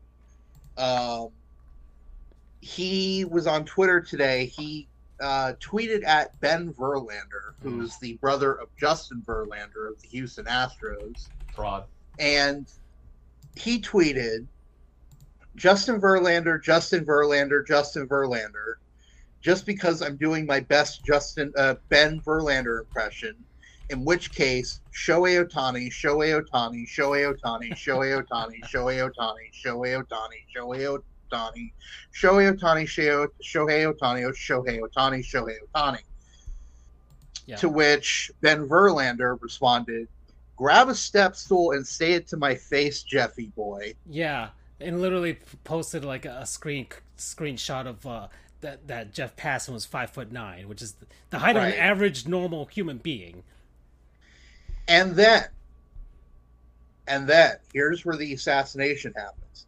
He was on Twitter today. He tweeted at Ben Verlander, who's the brother of Justin Verlander of the Houston Astros. Fraud. And he tweeted. Justin Verlander, Justin Verlander, Justin Verlander. Just because I'm doing my best Ben Verlander impression, in which case, Shohei Ohtani, Shohei Ohtani, Shohei Ohtani, Shohei Ohtani, Shohei Ohtani, Shohei Ohtani, Shohei Ohtani, Shohei Ohtani, Shohei Ohtani, Shohei Ohtani, Shohei Ohtani. To which Ben Verlander responded, grab a step stool and say it to my face, Jeffy boy. Yeah. And literally posted like a screenshot of that Jeff Passan was 5'9", which is the height of an average normal human being. And then here's where the assassination happens.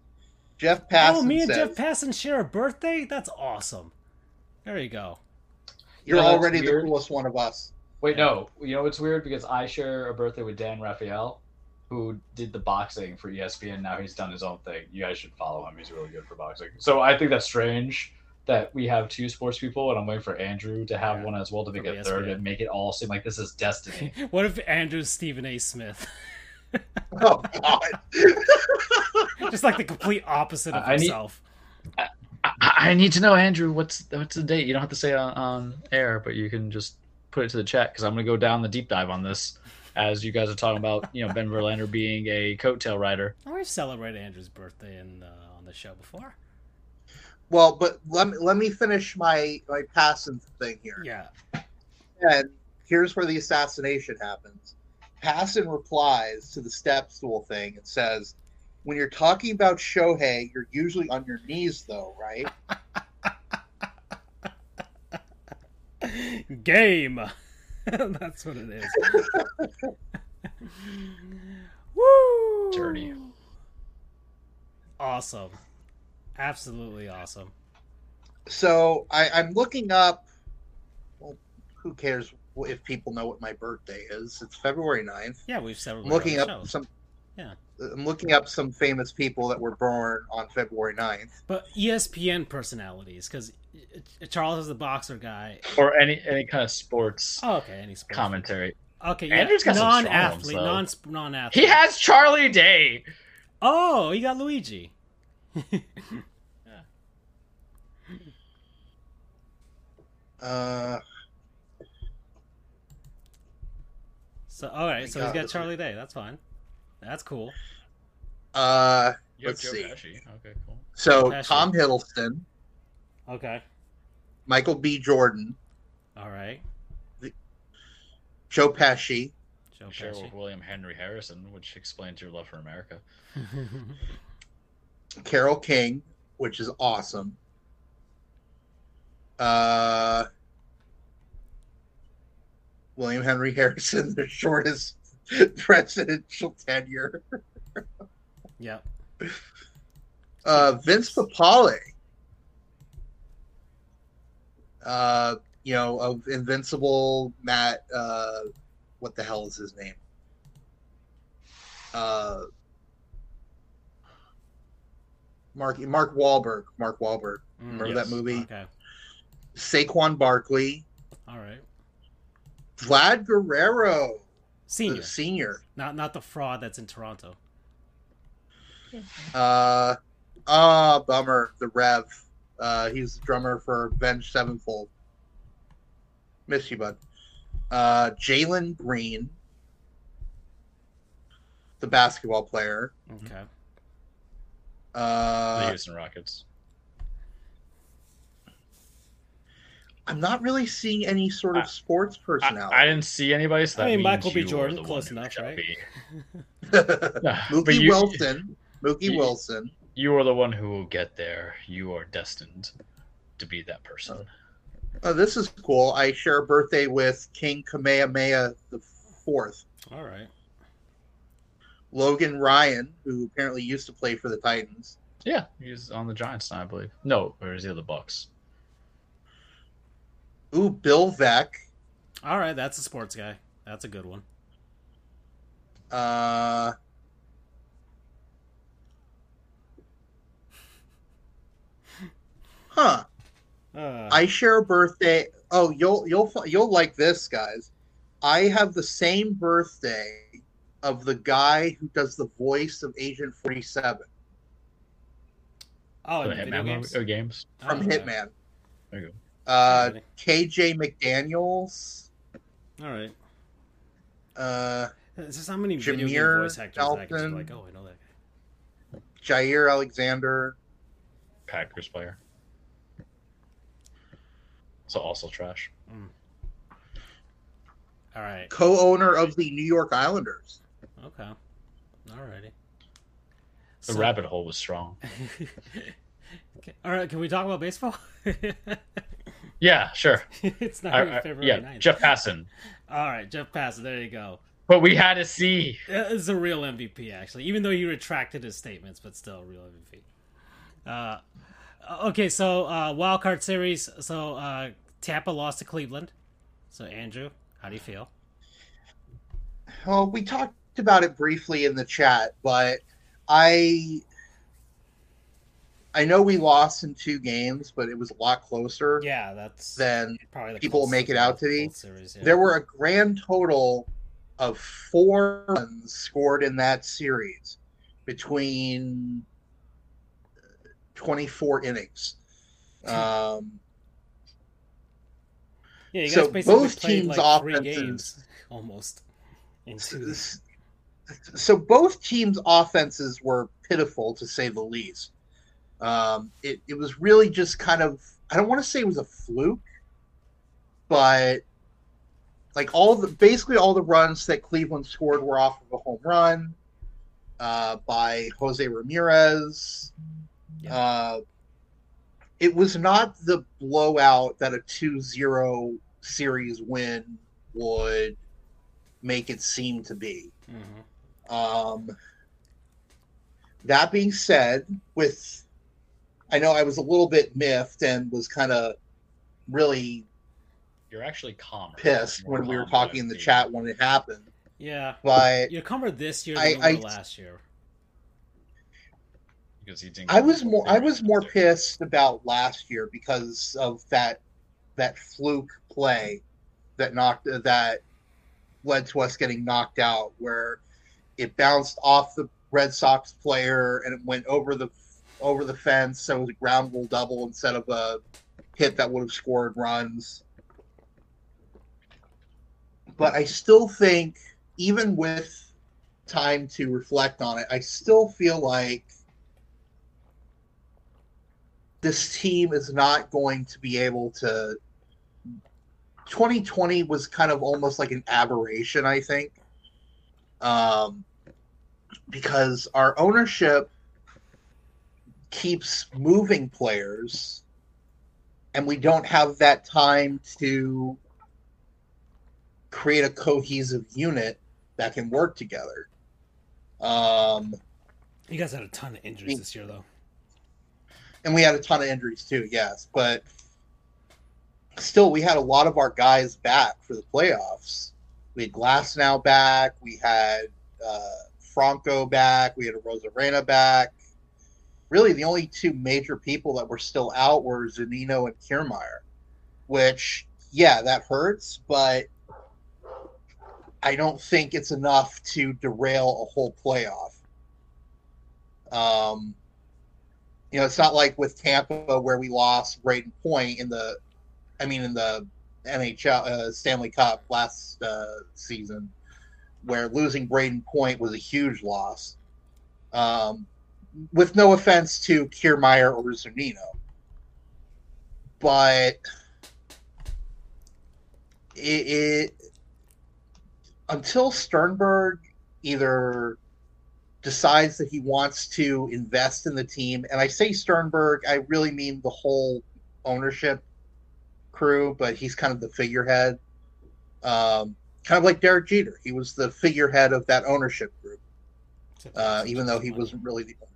Jeff Passan. Oh, me and Jeff Passan share a birthday? That's awesome. There you go. You're already the coolest one of us. Wait, no. You know what's weird? Because I share a birthday with Dan Raphael. who did the boxing for ESPN. Now he's done his own thing. You guys should follow him. He's really good for boxing. So I think that's strange that we have two sports people, and I'm waiting for Andrew to have one as well to make a third and make it all seem like this is destiny. What if Andrew's Stephen A. Smith? Oh, God. Just like the complete opposite of himself. I need to know, Andrew, what's the date? You don't have to say it on air, but you can just put it to the chat, because I'm going to go down the deep dive on this as you guys are talking about, you know, Ben Verlander being a coattail rider. We've celebrated Andrew's birthday on the show before. Well, but let me finish my Passon thing here. Yeah. And here's where the assassination happens. Passon replies to the step stool thing and says, when you're talking about Shohei, you're usually on your knees, though, right? Game. That's what it is. Woo! Dirty. Awesome. Absolutely awesome. So I'm looking up. Well, who cares if people know what my birthday is? It's February 9th. Yeah, we've celebrated. I'm looking up some famous people that were born on February 9th. But ESPN personalities, because Charles is the boxer guy. Or any kind of sports commentary. Okay, yeah. Andrew's got non-athlete, some strong ones, though. Non-athlete. He has Charlie Day. Oh, he got Luigi. Yeah. So, all right, so he's got Charlie Day. That's fine. That's cool. Let's see. Okay, cool. So Tom Hiddleston. Okay. Michael B. Jordan. All right. Joe Pesci. Share with William Henry Harrison, which explains your love for America. Carole King, which is awesome. William Henry Harrison, the shortest presidential tenure. Yeah. Vince Papale. You know, of Invincible, Matt, what the hell is his name? Mark Wahlberg. Mark Wahlberg. Remember that movie? Okay. Saquon Barkley. All right. Vlad Guerrero. Senior. Not the fraud that's in Toronto. Bummer. The Rev. He's the drummer for Avenged Sevenfold. Miss you, bud. Jalen Green. The basketball player. Okay. The Houston Rockets. I'm not really seeing any sort of sports personality. I didn't see anybody. So that means Michael B. Jordan, close enough, right? Mookie Wilson. You are the one who will get there. You are destined to be that person. Oh, this is cool. I share a birthday with King Kamehameha IV. All right. Logan Ryan, who apparently used to play for the Titans. Yeah, he's on the Giants now, I believe. No, or is he on the Bucks? Ooh, Bill Veeck. All right, that's a sports guy. That's a good one. I share a birthday. Oh, you'll like this, guys. I have the same birthday of the guy who does the voice of Agent 47. Oh, in Hitman games? Or games from Hitman. There you go. KJ McDaniels. All right. Is this how many video game voice actors Dalton, that I can like? Oh, I know that guy. Jair Alexander, Packers player. So also trash. Mm. All right. Co-owner of the New York Islanders. Okay. All righty. The rabbit hole was strong. Okay. All right, can we talk about baseball? Yeah, sure. It's not February 9th. Jeff Passan. All right, Jeff Passan. There you go. But we had to see. It's a real MVP, actually, even though he retracted his statements, but still a real MVP. Okay, so wild card series. So Tampa lost to Cleveland. So Andrew, how do you feel? Well, we talked about it briefly in the chat, but I know we lost in 2 games, but it was a lot closer. Yeah, that's than probably the people make it out to be. Yeah. There were a grand total of 4 runs scored in that series between 24 innings. Yeah, you guys so basically both played teams' like 3 offenses games almost. So both teams' offenses were pitiful, to say the least. It was really just kind of, I don't want to say it was a fluke, but like basically all the runs that Cleveland scored were off of a home run by Jose Ramirez. Yeah. It was not the blowout that a 2-0 series win would make it seem to be. Mm-hmm. That being said, I know I was a little bit miffed and was kind of really you're actually calmer pissed when we were talking in the chat when it happened. Yeah, but you're calmer this year than last year because you didn't. I was more pissed about last year because of that fluke play that led to us getting knocked out, where it bounced off the Red Sox player and it went over the fence, so it was a ground rule double instead of a hit that would have scored runs. But I still think, even with time to reflect on it, I still feel like this team is not going to be able to... 2020 was kind of almost like an aberration, I think, because our ownership keeps moving players and we don't have that time to create a cohesive unit that can work together. You guys had a ton of injuries this year though. And we had a ton of injuries too, yes. But still, we had a lot of our guys back for the playoffs. We had Glasnow back. We had Franco back. We had Rosarena back. Really, the only 2 major people that were still out were Zunino and Kiermaier, which, yeah, that hurts, but I don't think it's enough to derail a whole playoff. It's not like with Tampa where we lost Braden Point in the NHL Stanley Cup last season, where losing Braden Point was a huge loss. With no offense to Kiermaier or Zunino, but it until Sternberg either decides that he wants to invest in the team, and I say Sternberg, I really mean the whole ownership crew, but he's kind of the figurehead, kind of like Derek Jeter. He was the figurehead of that ownership group, even though he wasn't really the owner.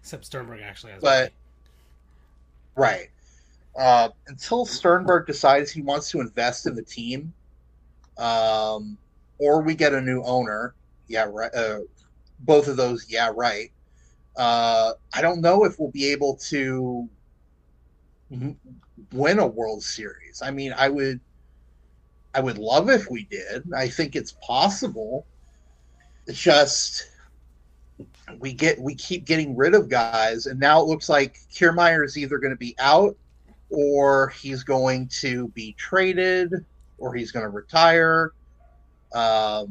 Except Sternberg actually has. But right, until Sternberg decides he wants to invest in the team, or we get a new owner. Yeah, right. Both of those. Yeah, right. I don't know if we'll be able to win a World Series. I mean, I would love if we did. I think it's possible. It's just. We keep getting rid of guys, and now it looks like Kiermaier is either going to be out, or he's going to be traded, or he's going to retire. I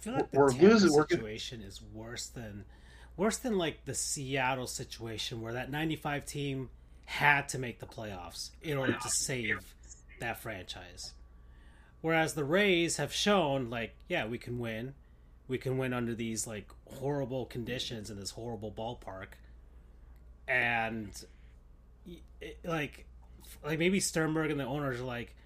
feel like the situation is worse than like the Seattle situation, where that 95 team had to make the playoffs in order to save that franchise. Whereas the Rays have shown, like, yeah, we can win. We can win under these like horrible conditions in this horrible ballpark, and like maybe Sternberg and the owners are like,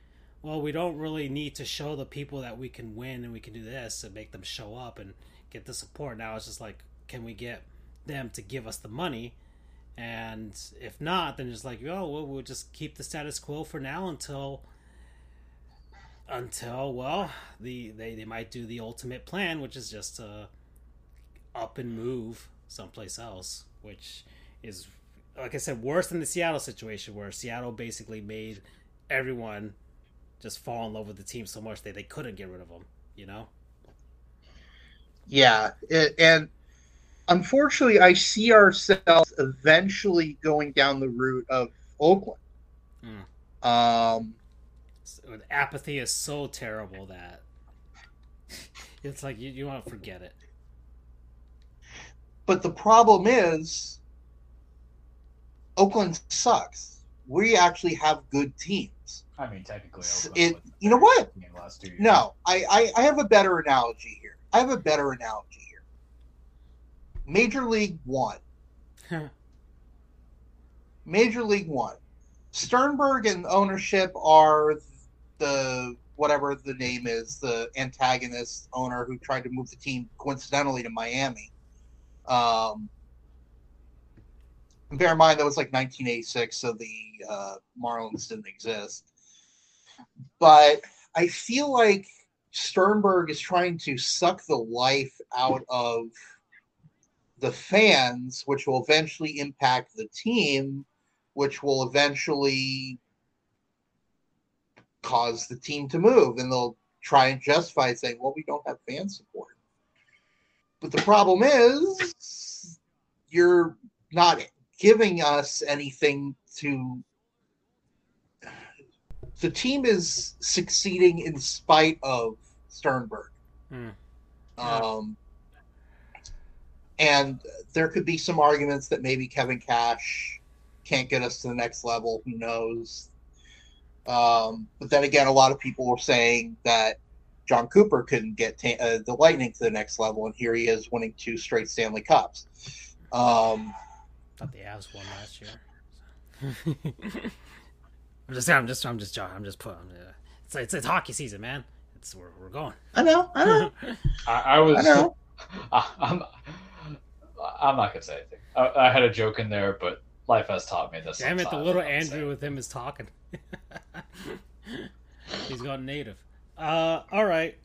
well, we don't really need to show the people that we can win and we can do this and make them show up and get the support. Now it's just like, can we get them to give us the money? And if not, then just like, oh, well, we'll just keep the status quo for now until Until, well, they might do the ultimate plan, which is just to up and move someplace else, which is, like I said, worse than the Seattle situation, where Seattle basically made everyone just fall in love with the team so much that they couldn't get rid of them, you know? Yeah, and unfortunately, I see ourselves eventually going down the route of Oakland. So apathy is so terrible that it's like you want to forget it. But the problem is Oakland sucks. We actually have good teams. I mean, technically, Oakland you know what? Last 2 years. No, I have a better analogy here. Major League One. Major League One. Sternberg and ownership are the whatever the name is, the antagonist owner who tried to move the team coincidentally to Miami. Bear in mind that was like 1986, so the Marlins didn't exist. But I feel like Sternberg is trying to suck the life out of the fans, which will eventually impact the team, which will eventually cause the team to move. And they'll try and justify saying, well, we don't have fan support. But the problem is you're not giving us anything to... The team is succeeding in spite of Sternberg. And there could be some arguments that maybe Kevin Cash... can't get us to the next level. Who knows? But then again, a lot of people were saying that John Cooper couldn't get the Lightning to the next level, and here he is winning 2 straight Stanley Cups. I thought the Avs won last year. I'm just joking. It's hockey season, man. It's where we're going. I know. I know. I'm not gonna say anything. I had a joke in there, but. Life has taught me this. Damn it, the little Andrew with him is talking. He's gone native. All right.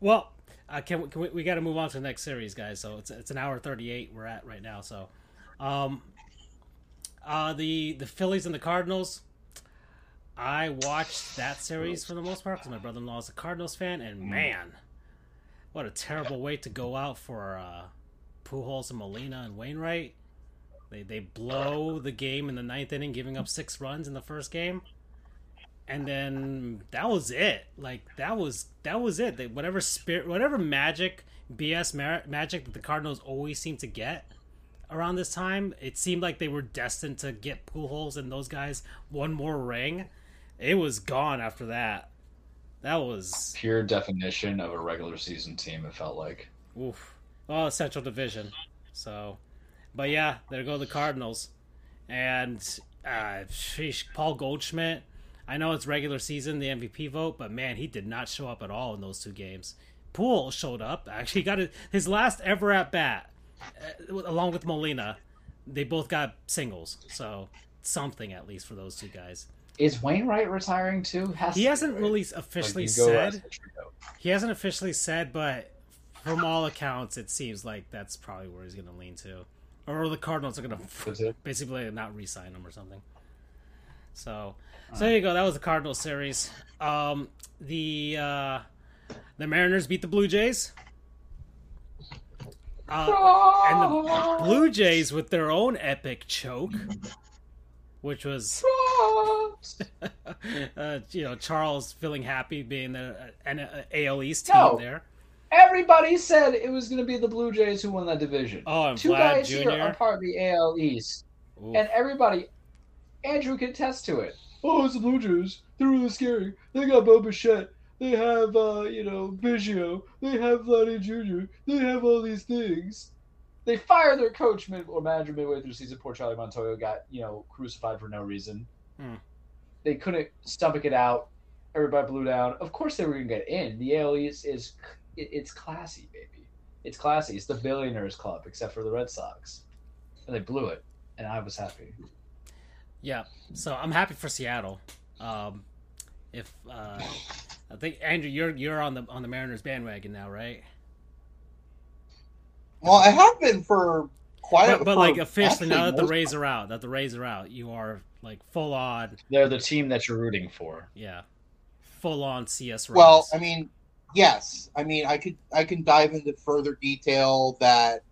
Well, we got to move on to the next series, guys. So it's an hour 38 we're at right now. So, the Phillies and the Cardinals. I watched that series for the most part because my brother-in-law is a Cardinals fan, and man, what a terrible way to go out for Pujols and Molina and Wainwright. They blow the game in the 9th inning, giving up 6 runs in the first game, and then that was it. Like that was it. Whatever spirit, whatever magic, BS magic that the Cardinals always seem to get around this time, it seemed like they were destined to get Pujols and those guys one more ring. It was gone after that. That was pure definition of a regular season team. It felt like. Oof. Well, Central Division, so. But yeah, there go the Cardinals. And Paul Goldschmidt, I know it's regular season, the MVP vote, but man, he did not show up at all in those 2 games. Poole showed up. Actually, got his last ever at-bat, along with Molina. They both got singles, so something at least for those 2 guys. Is Wainwright retiring too? He hasn't really officially said. He hasn't officially said, but from all accounts, it seems like that's probably where he's going to lean to. Or the Cardinals are going to basically not re-sign him or something. So there you go. That was the Cardinals series. The Mariners beat the Blue Jays. And the Blue Jays with their own epic choke, which was, Charles feeling happy being an AL East team there. Everybody said it was going to be the Blue Jays who won that division. Oh, and 2 guys Jr. here are part of the AL East. Oof. And everybody, Andrew can attest to it. Oh, it's the Blue Jays. They're really scary. They got Bo Bichette. They have, Biggio. They have Vladdy Jr. They have all these things. They fired their coach manager midway through the season. Poor Charlie Montoyo got, crucified for no reason. They couldn't stomach it out. Everybody blew down. Of course they were going to get in. The AL East is... It's classy, baby. It's classy. It's the billionaires club, except for the Red Sox. And they blew it, and I was happy. Yeah, so I'm happy for Seattle. If I think Andrew, you're on the Mariners bandwagon now, right? Well, I have been for quite a while. But like officially, now that the Rays are out, you are like full on. They're the team that you're rooting for. Yeah, full on CS Rays. Well, I mean, yes, I mean I can dive into further detail that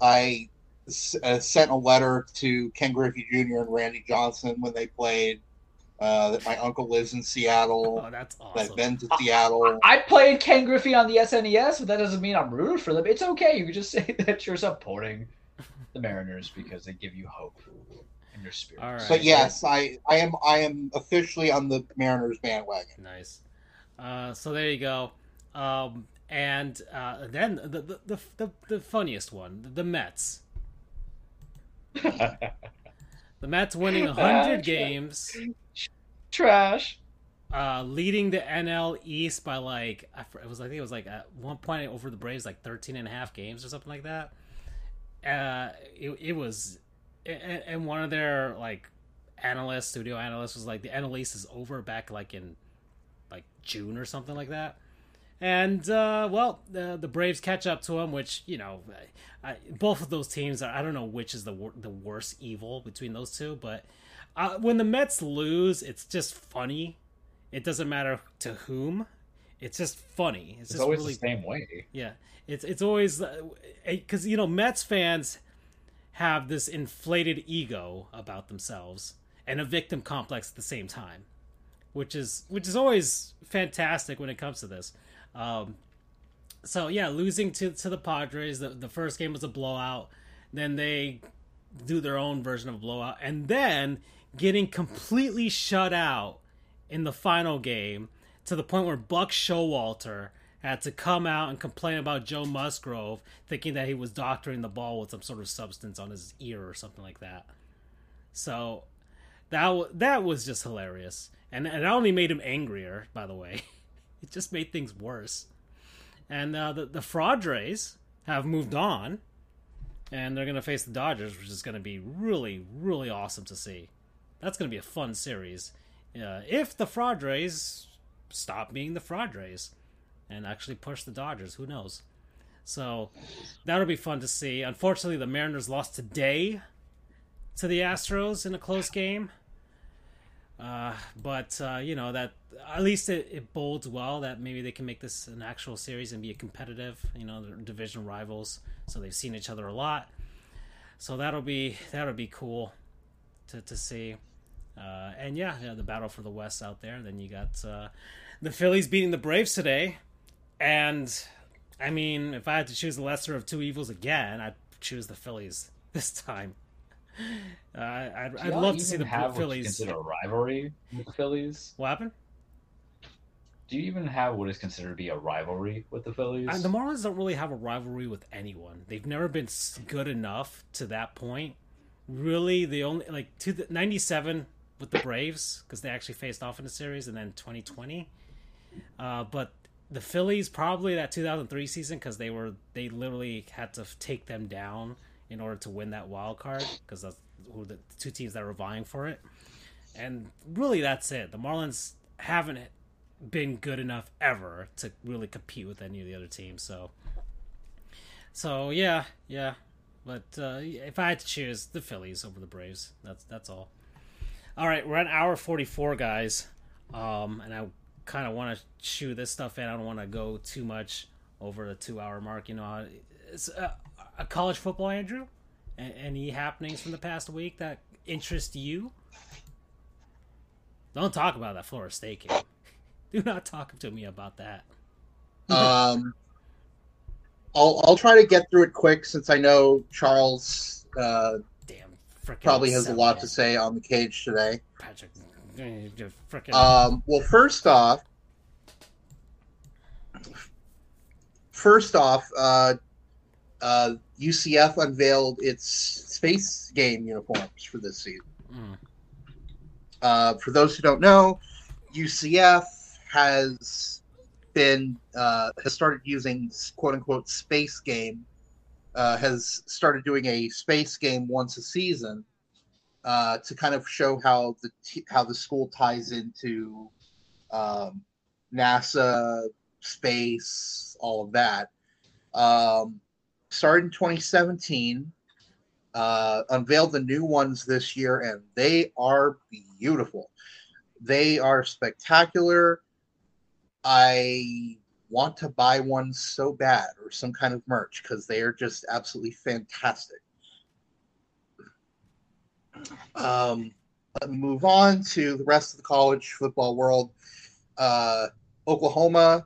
I sent a letter to Ken Griffey Jr. and Randy Johnson when they played. That my uncle lives in Seattle. Oh, that's awesome. I've been to Seattle. I played Ken Griffey on the SNES, but that doesn't mean I'm rooting for them. It's okay. You can just say that you're supporting the Mariners because they give you hope in your spirit. All right. So yes, I am officially on the Mariners bandwagon. Nice. So there you go. And then the funniest one, the Mets. The Mets winning 100 games. Trash. Leading the NL East by like, I think it was at one point over the Braves, like 13 and a half games or something like that. And one of their like studio analysts was like, the NL East is over back like in like June or something like that. And, the Braves catch up to them, which, you know, both of those teams are, I don't know which is the worst evil between those two, but when the Mets lose, it's just funny. It doesn't matter to whom. It's just funny. It's just always really, the same way. Yeah. It's always, because, you know, Mets fans have this inflated ego about themselves and a victim complex at the same time, which is always fantastic when it comes to this. So yeah, losing to the Padres, the first game was a blowout. Then they do their own version of a blowout, and then getting completely shut out in the final game to the point where Buck Showalter had to come out and complain about Joe Musgrove, thinking that he was doctoring the ball with some sort of substance on his ear or something like that. So that was just hilarious, and it only made him angrier, by the way. It just made things worse. And the Padres have moved on, and they're going to face the Dodgers, which is going to be really, really awesome to see. That's going to be a fun series. If the Padres stop being the Padres and actually push the Dodgers, who knows? So that'll be fun to see. Unfortunately, the Mariners lost today to the Astros in a close game. But you know, that at least it bodes well that maybe they can make this an actual series and be a competitive, you know, they're division rivals. So they've seen each other a lot. So that'll be cool to see. And the battle for the West out there. Then you got, the Phillies beating the Braves today. And I mean, if I had to choose the lesser of two evils again, I'd choose the Phillies this time. I'd love to see the Phillies. Consider a rivalry with the Phillies? What happened? Do you even have what is considered to be a rivalry with the Phillies? The Marlins don't really have a rivalry with anyone. They've never been good enough to that point. Really, the only like to the 97 with the Braves because they actually faced off in the series, and then 2020. But the Phillies probably that 2003 season because they literally had to take them down in order to win that wild card, because that's who the two teams that were vying for it. And really, that's it. The Marlins haven't been good enough ever to really compete with any of the other teams. So yeah. But if I had to choose, the Phillies over the Braves. That's all. All right, we're at hour 44, guys. And I kind of want to chew this stuff in. I don't want to go too much over the 2-hour mark. You know, it's... college football, Andrew? Any happenings from the past week that interest you? Don't talk about that Florida State game. Do not talk to me about that. I'll try to get through it quick since I know Charles probably has a lot to say on the cage today. Patrick, well, first off. UCF unveiled its space game uniforms for this season. For those who don't know, UCF has started using "quote unquote" space game. Has started doing a space game once a season to kind of show how the school ties into NASA, space, all of that. Started in 2017, unveiled the new ones this year, and they are beautiful. They are spectacular. I want to buy one so bad, or some kind of merch, because they are just absolutely fantastic. Let me move on to the rest of the college football world. Oklahoma,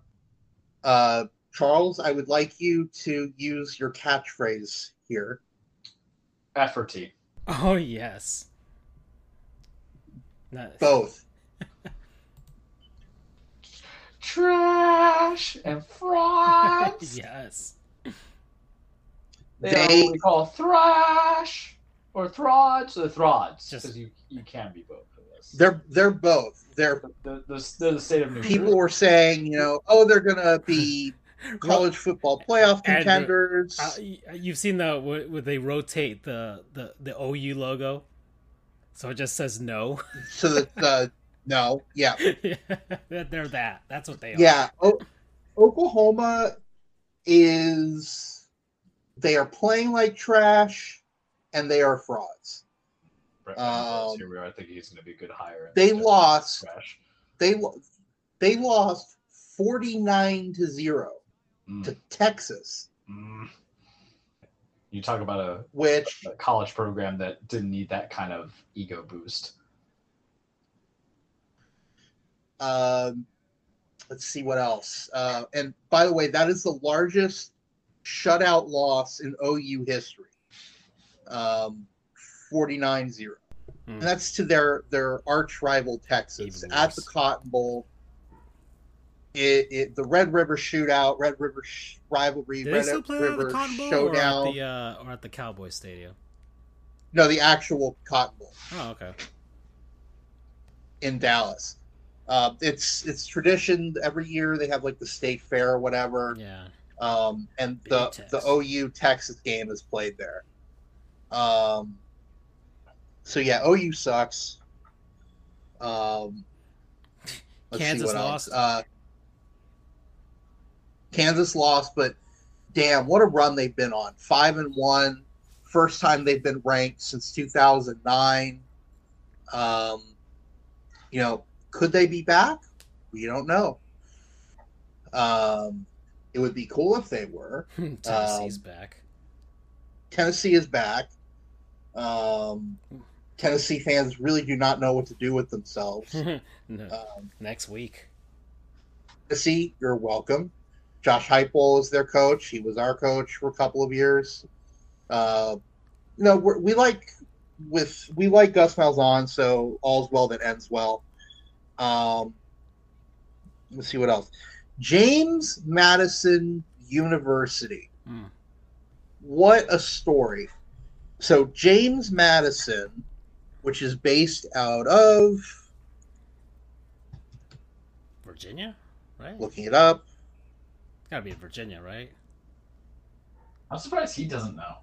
Charles, I would like you to use your catchphrase here. Efforty. Oh, yes. Nice. Both. Trash and frauds. Yes. They are what we call thrash or throds or throds, because you can be both for this. They're both. They're the state of New York. People were saying, you know, oh, they're gonna be college football playoff contenders. You've seen the where they rotate the OU logo, so it just says no. So the no, yeah. They're that. That's what they are. Yeah. Oklahoma is, they are playing like trash, and they are frauds. Brett Venables, here we are. I think he's going to be a good hire. They lost. They lost 49-0 to Texas. You talk about a college program that didn't need that kind of ego boost. Let's see what else. And by the way, that is the largest shutout loss in OU history. 49-0. And that's to their arch rival Texas at the Cotton Bowl. The Red River Shootout, Red River Rivalry, Red River Showdown. Or at the Cowboy Stadium? No, the actual Cotton Bowl. Oh, okay. In Dallas. It's tradition every year. They have like the state fair or whatever. Yeah. And the OU Texas game is played there. So yeah, OU sucks. Kansas lost. Kansas lost, but damn, what a run they've been on. 5-1, first time they've been ranked since 2009. You know. Could they be back? We don't know. It would be cool if they were. Tennessee's back. Tennessee is back. Tennessee fans really do not know what to do with themselves. No. Next week. Tennessee, you're welcome. Josh Heupel is their coach. He was our coach for a couple of years. We like Gus Malzahn, so all's well that ends well. Let's see what else. James Madison University. What a story. So James Madison, which is based out of Virginia, right? Looking it up. Gotta be in Virginia, right? I'm surprised he doesn't know.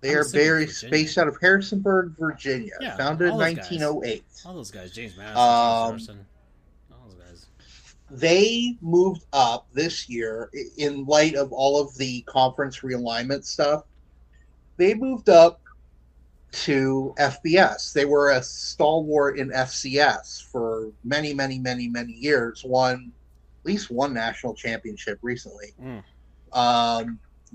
They are based out of Harrisonburg, Virginia. Yeah, founded in 1908. Guys. All those guys, James Madison, all those guys. They moved up this year in light of all of the conference realignment stuff. They moved up to FBS. They were a stalwart in FCS for many, many, many, many years. Won at least one national championship recently.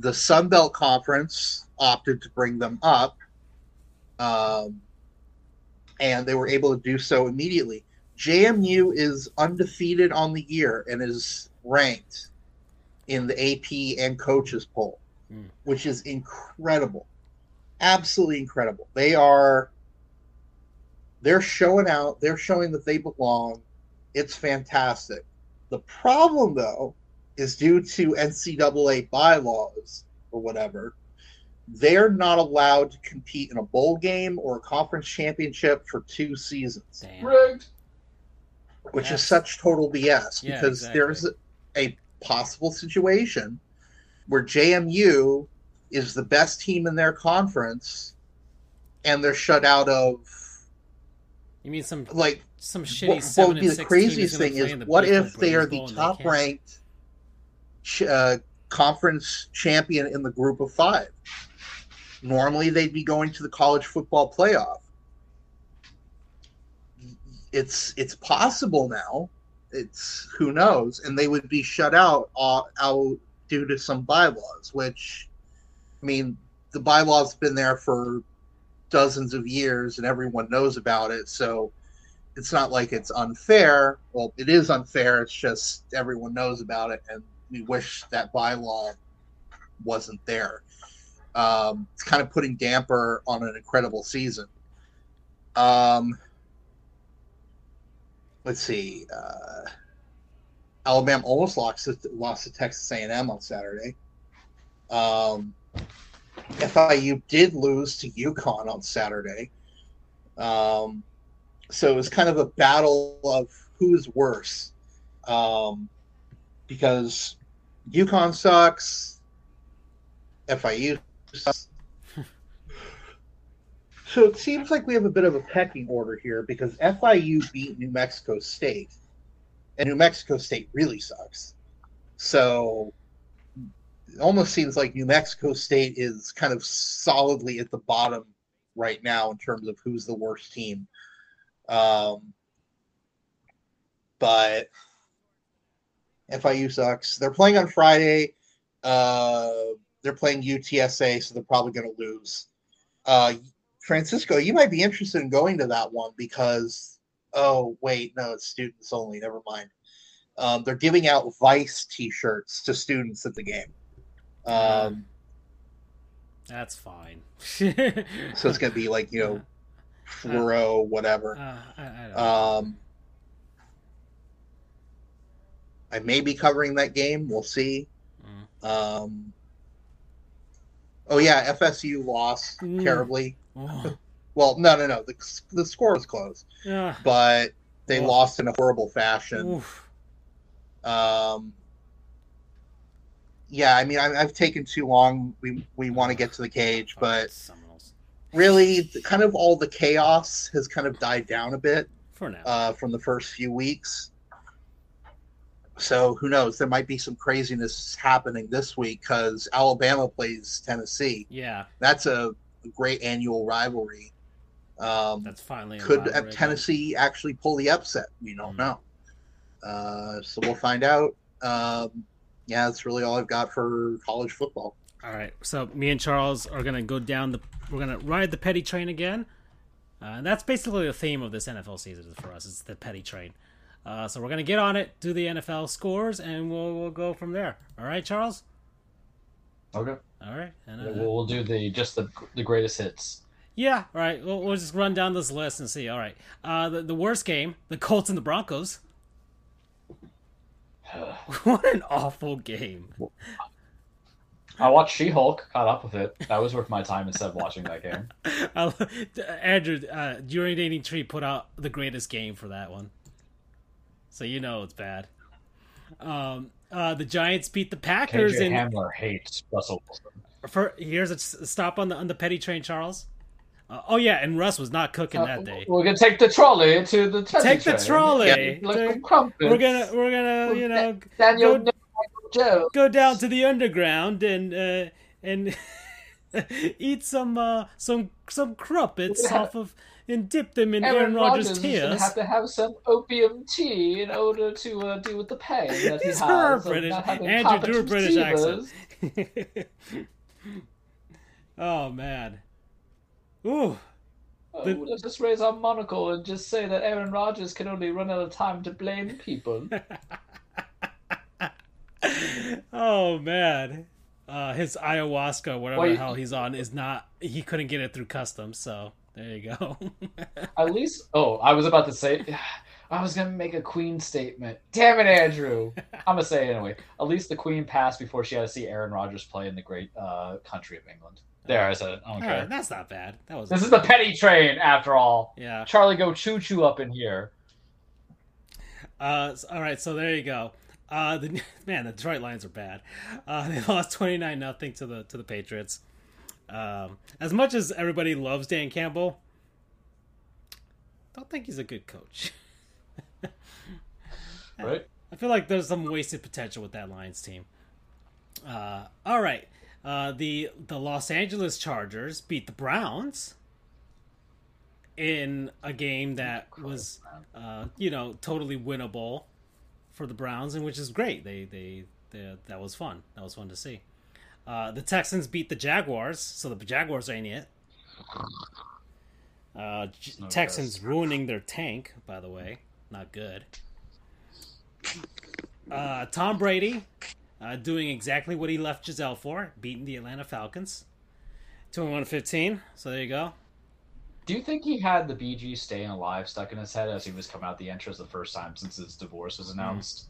The Sun Belt Conference opted to bring them up, and they were able to do so immediately. JMU is undefeated on the year and is ranked in the AP and coaches poll, which is incredible, absolutely incredible. They're showing out. They're showing that they belong. It's fantastic. The problem, though, is due to NCAA bylaws or whatever, they're not allowed to compete in a bowl game or a conference championship for 2 seasons. Rigged. Which is such total BS, yeah, because there's a possible situation where JMU is the best team in their conference and they're shut out of You mean some like some shitty? What would be the craziest thing is what if they are the top ranked conference champion in the group of five? Normally, they'd be going to the college football playoff. It's possible now. It's who knows, and they would be shut out due to some bylaws. Which, I mean, the bylaws have been there for dozens of years, and everyone knows about it. So it's not like it's unfair. Well, it is unfair. It's just everyone knows about it, and we wish that bylaw wasn't there. It's kind of putting damper on an incredible season. Let's see. Alabama almost lost to Texas A&M on Saturday. FIU did lose to UConn on Saturday. So it was kind of a battle of who's worse. Because UConn sucks. FIU sucks. So it seems like we have a bit of a pecking order here because FIU beat New Mexico State, and New Mexico State really sucks. So it almost seems like New Mexico State is kind of solidly at the bottom right now in terms of who's the worst team. But FIU sucks. They're playing on Friday. They're playing UTSA, so they're probably going to lose. Francisco, you might be interested in going to that one because, oh, wait, no, it's students only. Never mind. They're giving out Vice T-shirts to students at the game. That's fine. So it's going to be like, you know, fluoro, whatever. I don't know. I may be covering that game. We'll see. Oh, yeah, FSU lost terribly. Well, no. The score was close, but they lost in a horrible fashion. Yeah, I mean, I've taken too long. We want to get to the cage, but really, kind of all the chaos has kind of died down a bit for now from the first few weeks. So who knows? There might be some craziness happening this week because Alabama plays Tennessee. Yeah, that's a great annual rivalry. That's finally could rivalry. Tennessee actually pull the upset? We don't know. So we'll find out. Yeah, that's really all I've got for college football. All right. So me and Charles are gonna go down the. We're gonna ride the petty train again. And that's basically the theme of this NFL season for us. It's the petty train. So we're gonna get on it, do the NFL scores, and we'll go from there. All right, Charles. Okay. All right. And, we'll do the greatest hits. Yeah. All right. We'll just run down this list and see. All right. The worst game, the Colts and the Broncos. What an awful game. I watched She-Hulk, caught up with it. That was worth my time instead of watching that game. Andrew, during Dating Tree put out the greatest game for that one. So you know it's bad. The Giants beat the Packers. KJ Hamler hates Russell Wilson. Here's a stop on the petty train, Charles. Oh yeah, and Russ was not cooking that day. We're gonna take the trolley to the petty train. Take the trolley. Yeah. We're gonna you know go down to the underground and eat some crumpets and dip them in Aaron Rodgers' tears. Have to have some opium tea in order to deal with the pain that he has. Andrew, do a British accent. Oh man! Ooh! Let's just raise our monocle and just say that Aaron Rodgers can only run out of time to blame people. Oh man! His ayahuasca, whatever the hell he's on, is not. He couldn't get it through customs, so. There you go. At least, I was about to say, I was going to make a Queen statement. Damn it, Andrew. I'm going to say it anyway. At least the Queen passed before she had to see Aaron Rodgers play in the great country of England. There, I said it. I don't care. That's not bad. This is the petty train, after all. Yeah. Charlie, go choo-choo up in here. All right, so there you go. The Detroit Lions are bad. They lost 29-0 to the Patriots. As much as everybody loves Dan Campbell, don't think he's a good coach. Right. I feel like there's some wasted potential with that Lions team. All right. The Los Angeles Chargers beat the Browns in a game that was, totally winnable for the Browns, and which is great. They that was fun. That was fun to see. The Texans beat the Jaguars, so the Jaguars ain't it. Texans ruining their tank, by the way. Not good. Tom Brady doing exactly what he left Gisele for, beating the Atlanta Falcons 21-15. So there you go. Do you think he had the BG Staying Alive stuck in his head as he was coming out the entrance the first time since his divorce was announced?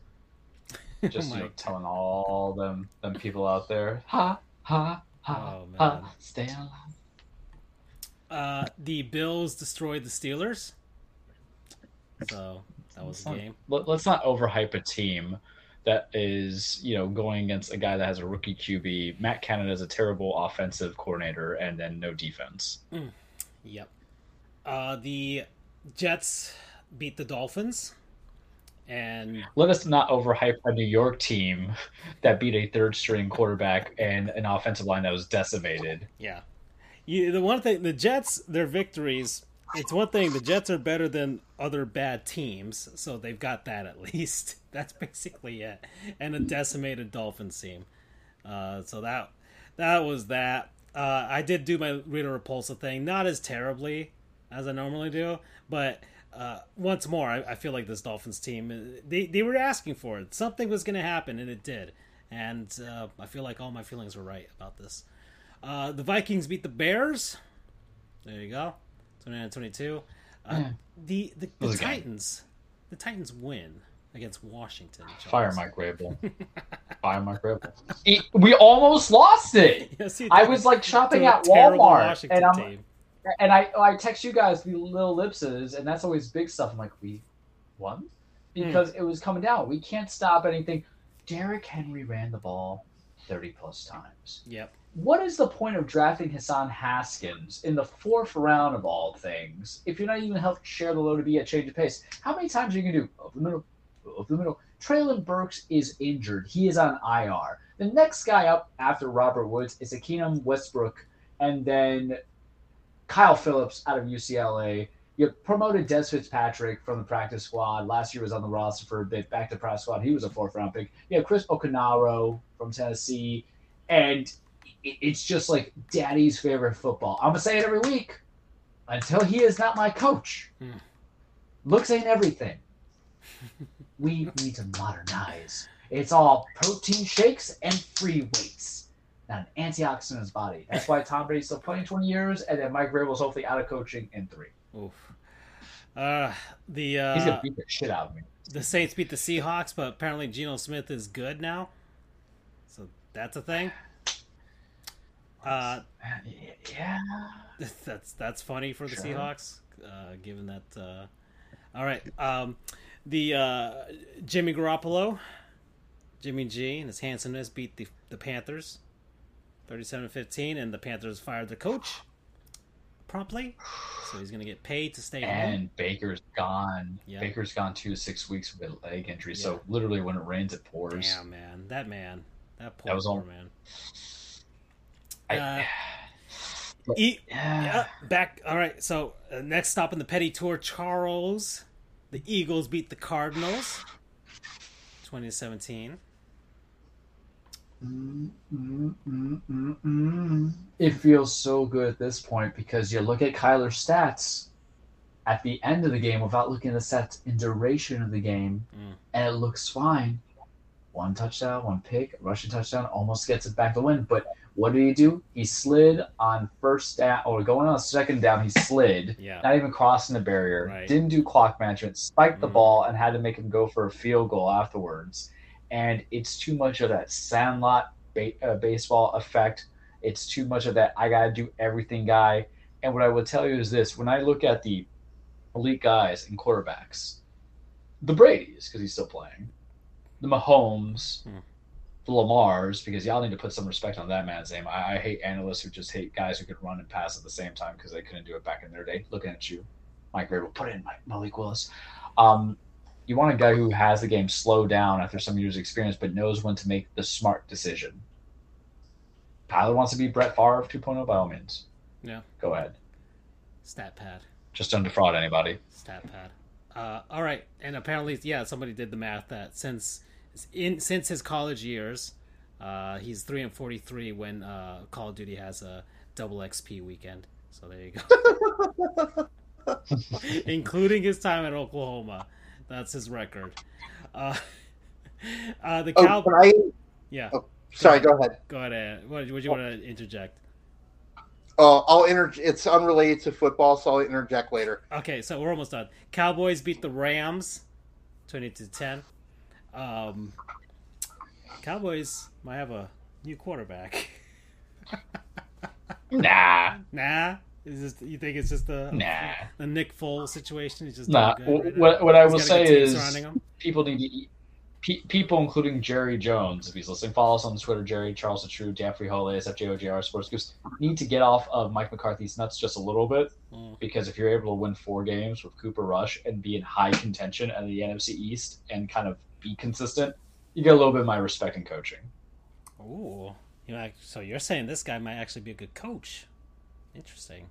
Just telling all them people out there, ha ha ha, oh, ha, stay alive. The Bills destroyed the Steelers. So that was the game. Let's not overhype a team that is, going against a guy that has a rookie QB. Matt Canada is a terrible offensive coordinator and then no defense. Mm. Yep. The Jets beat the Dolphins. And let us not overhype a New York team that beat a third-string quarterback and an offensive line that was decimated. Yeah. The one thing, the Jets, their victories, it's one thing, the Jets are better than other bad teams, so they've got that at least. That's basically it. And a decimated Dolphins team. So that was that. I did do my Rita Repulsa thing, not as terribly as I normally do, but once more, I feel like this Dolphins team, they were asking for it. Something was going to happen, and it did. And I feel like all my feelings were right about this. The Vikings beat the Bears. There you go. 29-22. The Titans. The Titans win against Washington. Fire Mike Rabel. Fire Mike Rabel. We almost lost it. Yes, I was like shopping at Walmart. And I text you guys the little ellipses, and that's always big stuff. I'm like, we won? Because it was coming down. We can't stop anything. Derrick Henry ran the ball 30-plus times. Yep. What is the point of drafting Hassan Haskins in the fourth round of all things if you're not even helped share the load to be a change of pace? How many times are you going to do over the middle? Traylon Burks is injured. He is on IR. The next guy up after Robert Woods is Akeem Westbrook, and then Kyle Phillips out of UCLA. You promoted Des Fitzpatrick from the practice squad. Last year was on the roster for a bit. Back to practice squad. He was a fourth-round pick. You have Chris Okunaro from Tennessee, and it's just like daddy's favorite football. I'm going to say it every week. Until he is not my coach. Looks ain't everything. We need to modernize. It's all protein shakes and free weights. Not an antioxidant in his body. That's why Tom Brady's still playing 20 years, and then Mike Vrabel's hopefully out of coaching in 3. Oof. He's going to beat the shit out of me. The Saints beat the Seahawks, but apparently Geno Smith is good now. So that's a thing. Yeah. That's funny for the Seahawks, given that. All right. The Jimmy Garoppolo, Jimmy G, and his handsomeness beat the Panthers 37-15, and the Panthers fired their coach promptly. So he's going to get paid to stay home. And Baker's gone. Yep. Baker's gone 2 to 6 weeks with a leg injury. Yep. So literally when it rains, it pours. Damn, man. That poor man. Back. All right. So next stop in the Petty Tour, Charles. The Eagles beat the Cardinals, 20-17. It feels so good at this point because you look at Kyler's stats at the end of the game without looking at the stats in duration of the game, and it looks fine. One touchdown, one pick, rushing touchdown, almost gets it back to win, but. What did he do? He slid on first down, or going on second down, he slid, not even crossing the barrier, didn't do clock management, spiked the ball, and had to make him go for a field goal afterwards. And it's too much of that Sandlot baseball effect. It's too much of that I got to do everything guy. And what I would tell you is this. When I look at the elite guys and quarterbacks, the Brady's, because he's still playing, the Mahomes, Lamar's, because y'all need to put some respect on that man's name. I hate analysts who just hate guys who could run and pass at the same time because they couldn't do it back in their day. Looking at you, Mike Vrabel, put in Malik Willis. You want a guy who has the game slowed down after some years' experience, but knows when to make the smart decision. Tyler wants to be Brett Favre 2.0 by all means. Yeah. Go ahead. Stat pad. Just don't defraud anybody. Stat pad. All right. And apparently, yeah, somebody did the math that since his college years, he's 3-43 when Call of Duty has a double XP weekend. So there you go. Including his time at Oklahoma. That's his record. The Cal. Sorry, go ahead. What do you want to interject? I'll interject. It's unrelated to football, so I'll interject later. Okay, so we're almost done. Cowboys beat the Rams 20-10. Cowboys might have a new quarterback. Nah. You think it's just the Nick Foles situation? It's just not good, right? What I will say is people need to eat. People, including Jerry Jones, if he's listening, follow us on Twitter, Jerry, Charles the True, Daffrey Hole, SFJOJR, Sports Goose, need to get off of Mike McCarthy's nuts just a little bit, because if you're able to win 4 games with Cooper Rush and be in high contention at the NFC East and kind of be consistent, you get a little bit of my respect in coaching. Ooh. So you're saying this guy might actually be a good coach. Interesting.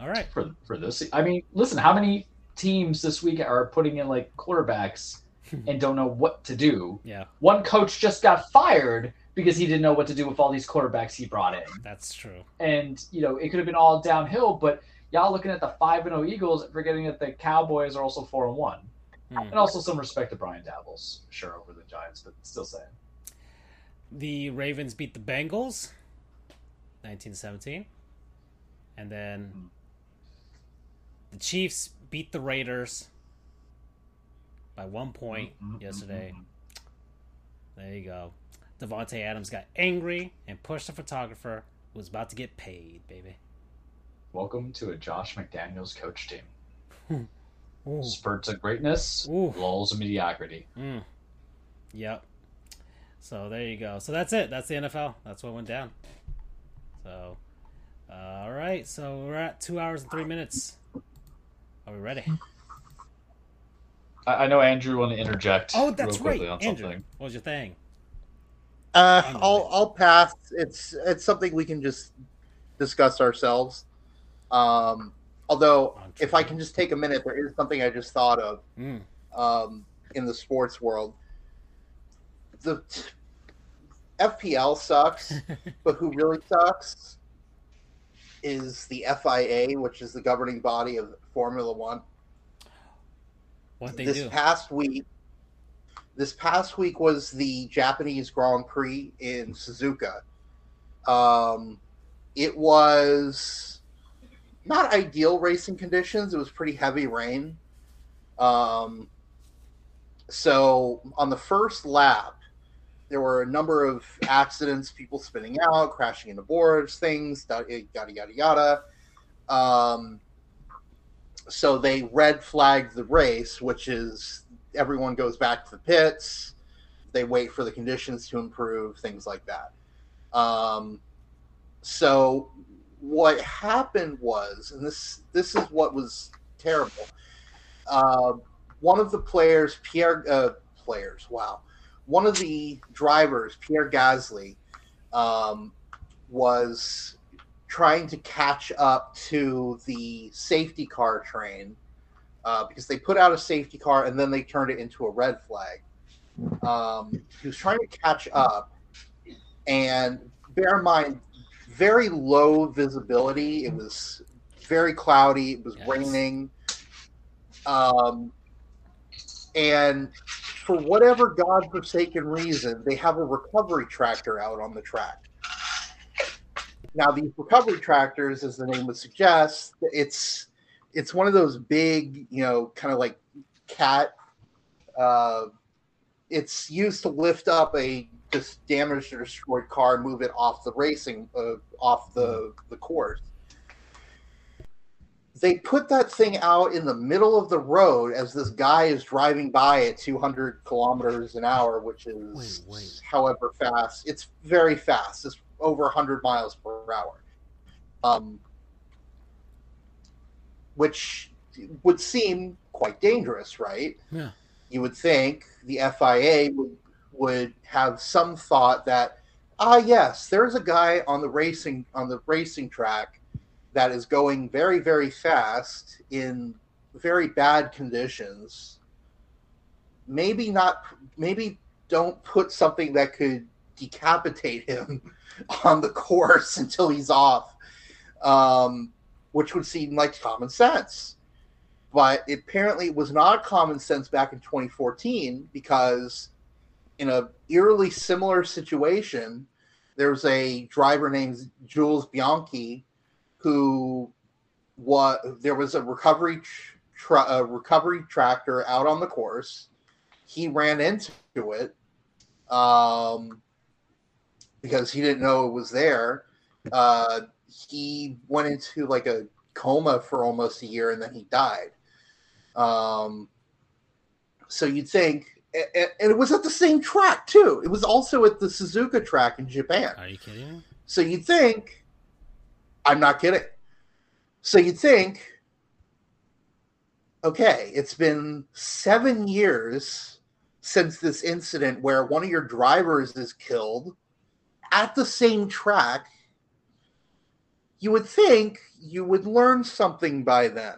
All right. For this, I mean, listen, how many teams this week are putting in, like, quarterbacks and don't know what to do? Yeah. One coach just got fired because he didn't know what to do with all these quarterbacks he brought in. That's true. And, you know, it could have been all downhill, but y'all looking at the 5-0 Eagles, forgetting that the Cowboys are also 4-1. And also some respect to Brian Daboll, sure, over the Giants, but still saying. The Ravens beat the Bengals 19-17. And then the Chiefs beat the Raiders by 1 point yesterday. There you go. Devontae Adams got angry and pushed the photographer who was about to get paid, baby. Welcome to a Josh McDaniels coach team. Spurts of greatness, lulls of mediocrity. Yep. So there you go. So that's it. That's the NFL. That's what went down. So... all right, so we're at 2 hours and 3 minutes. Are we ready? I know Andrew wanted to interject. Oh, that's real right. On Andrew, something. What was your thing? I'll pass. It's something we can just discuss ourselves. Although, if I can just take a minute, there is something I just thought of in the sports world. The FPL sucks, but who really sucks is the FIA, which is the governing body of Formula One. What they do this past week was the Japanese Grand Prix in Suzuka. It was not ideal racing conditions. It was pretty heavy rain. So on the first lap, there were a number of accidents, people spinning out, crashing into boards, things, yada, yada, yada. So they red flagged the race, which is everyone goes back to the pits. They wait for the conditions to improve, things like that. So what happened was, and this is what was terrible. One of the players, one of the drivers, Pierre Gasly, was trying to catch up to the safety car train because they put out a safety car and then they turned it into a red flag. He was trying to catch up, and bear in mind, very low visibility. It was very cloudy. It was raining. And for whatever godforsaken reason, they have a recovery tractor out on the track. Now, these recovery tractors, as the name would suggest, it's one of those big, you know, kind of like cat. It's used to lift up a just damaged or destroyed car and move it off the racing, off the course. They put that thing out in the middle of the road as this guy is driving by at 200 kilometers an hour, which is however fast. It's very fast. It's over 100 miles per hour, which would seem quite dangerous, right? Yeah. You would think the FIA would have some thought that, yes, there's a guy on the racing track that is going very, very fast in very bad conditions. Maybe don't put something that could decapitate him on the course until he's off, which would seem like common sense. But it apparently was not common sense back in 2014, because in an eerily similar situation, there was a driver named Jules Bianchi there was a recovery tractor out on the course. He ran into it because he didn't know it was there. He went into like a coma for almost a year, and then he died. So you'd think, and it was at the same track too. It was also at the Suzuka track in Japan. Are you kidding me? So you'd think, I'm not kidding. So you'd think, okay, it's been 7 years since this incident where one of your drivers is killed at the same track. You would think you would learn something by then.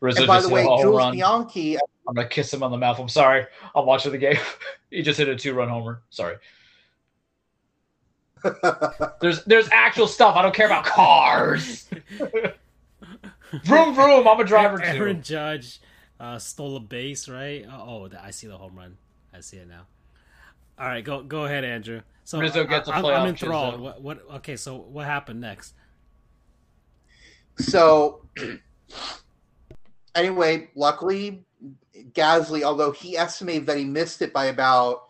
And by the way, Jules Bianchi... I'm going to kiss him on the mouth. I'm sorry. I'm watching the game. He just hit a 2-run homer. Sorry. There's actual stuff. I don't care about cars. Vroom, vroom. I'm a driver, too. Aaron Judge stole a base, right? Oh, I see the home run. I see it now. All right, go ahead, Andrew. So I'm enthralled. Okay, so what happened next? So, anyway, luckily, Gasly, although he estimated that he missed it by about,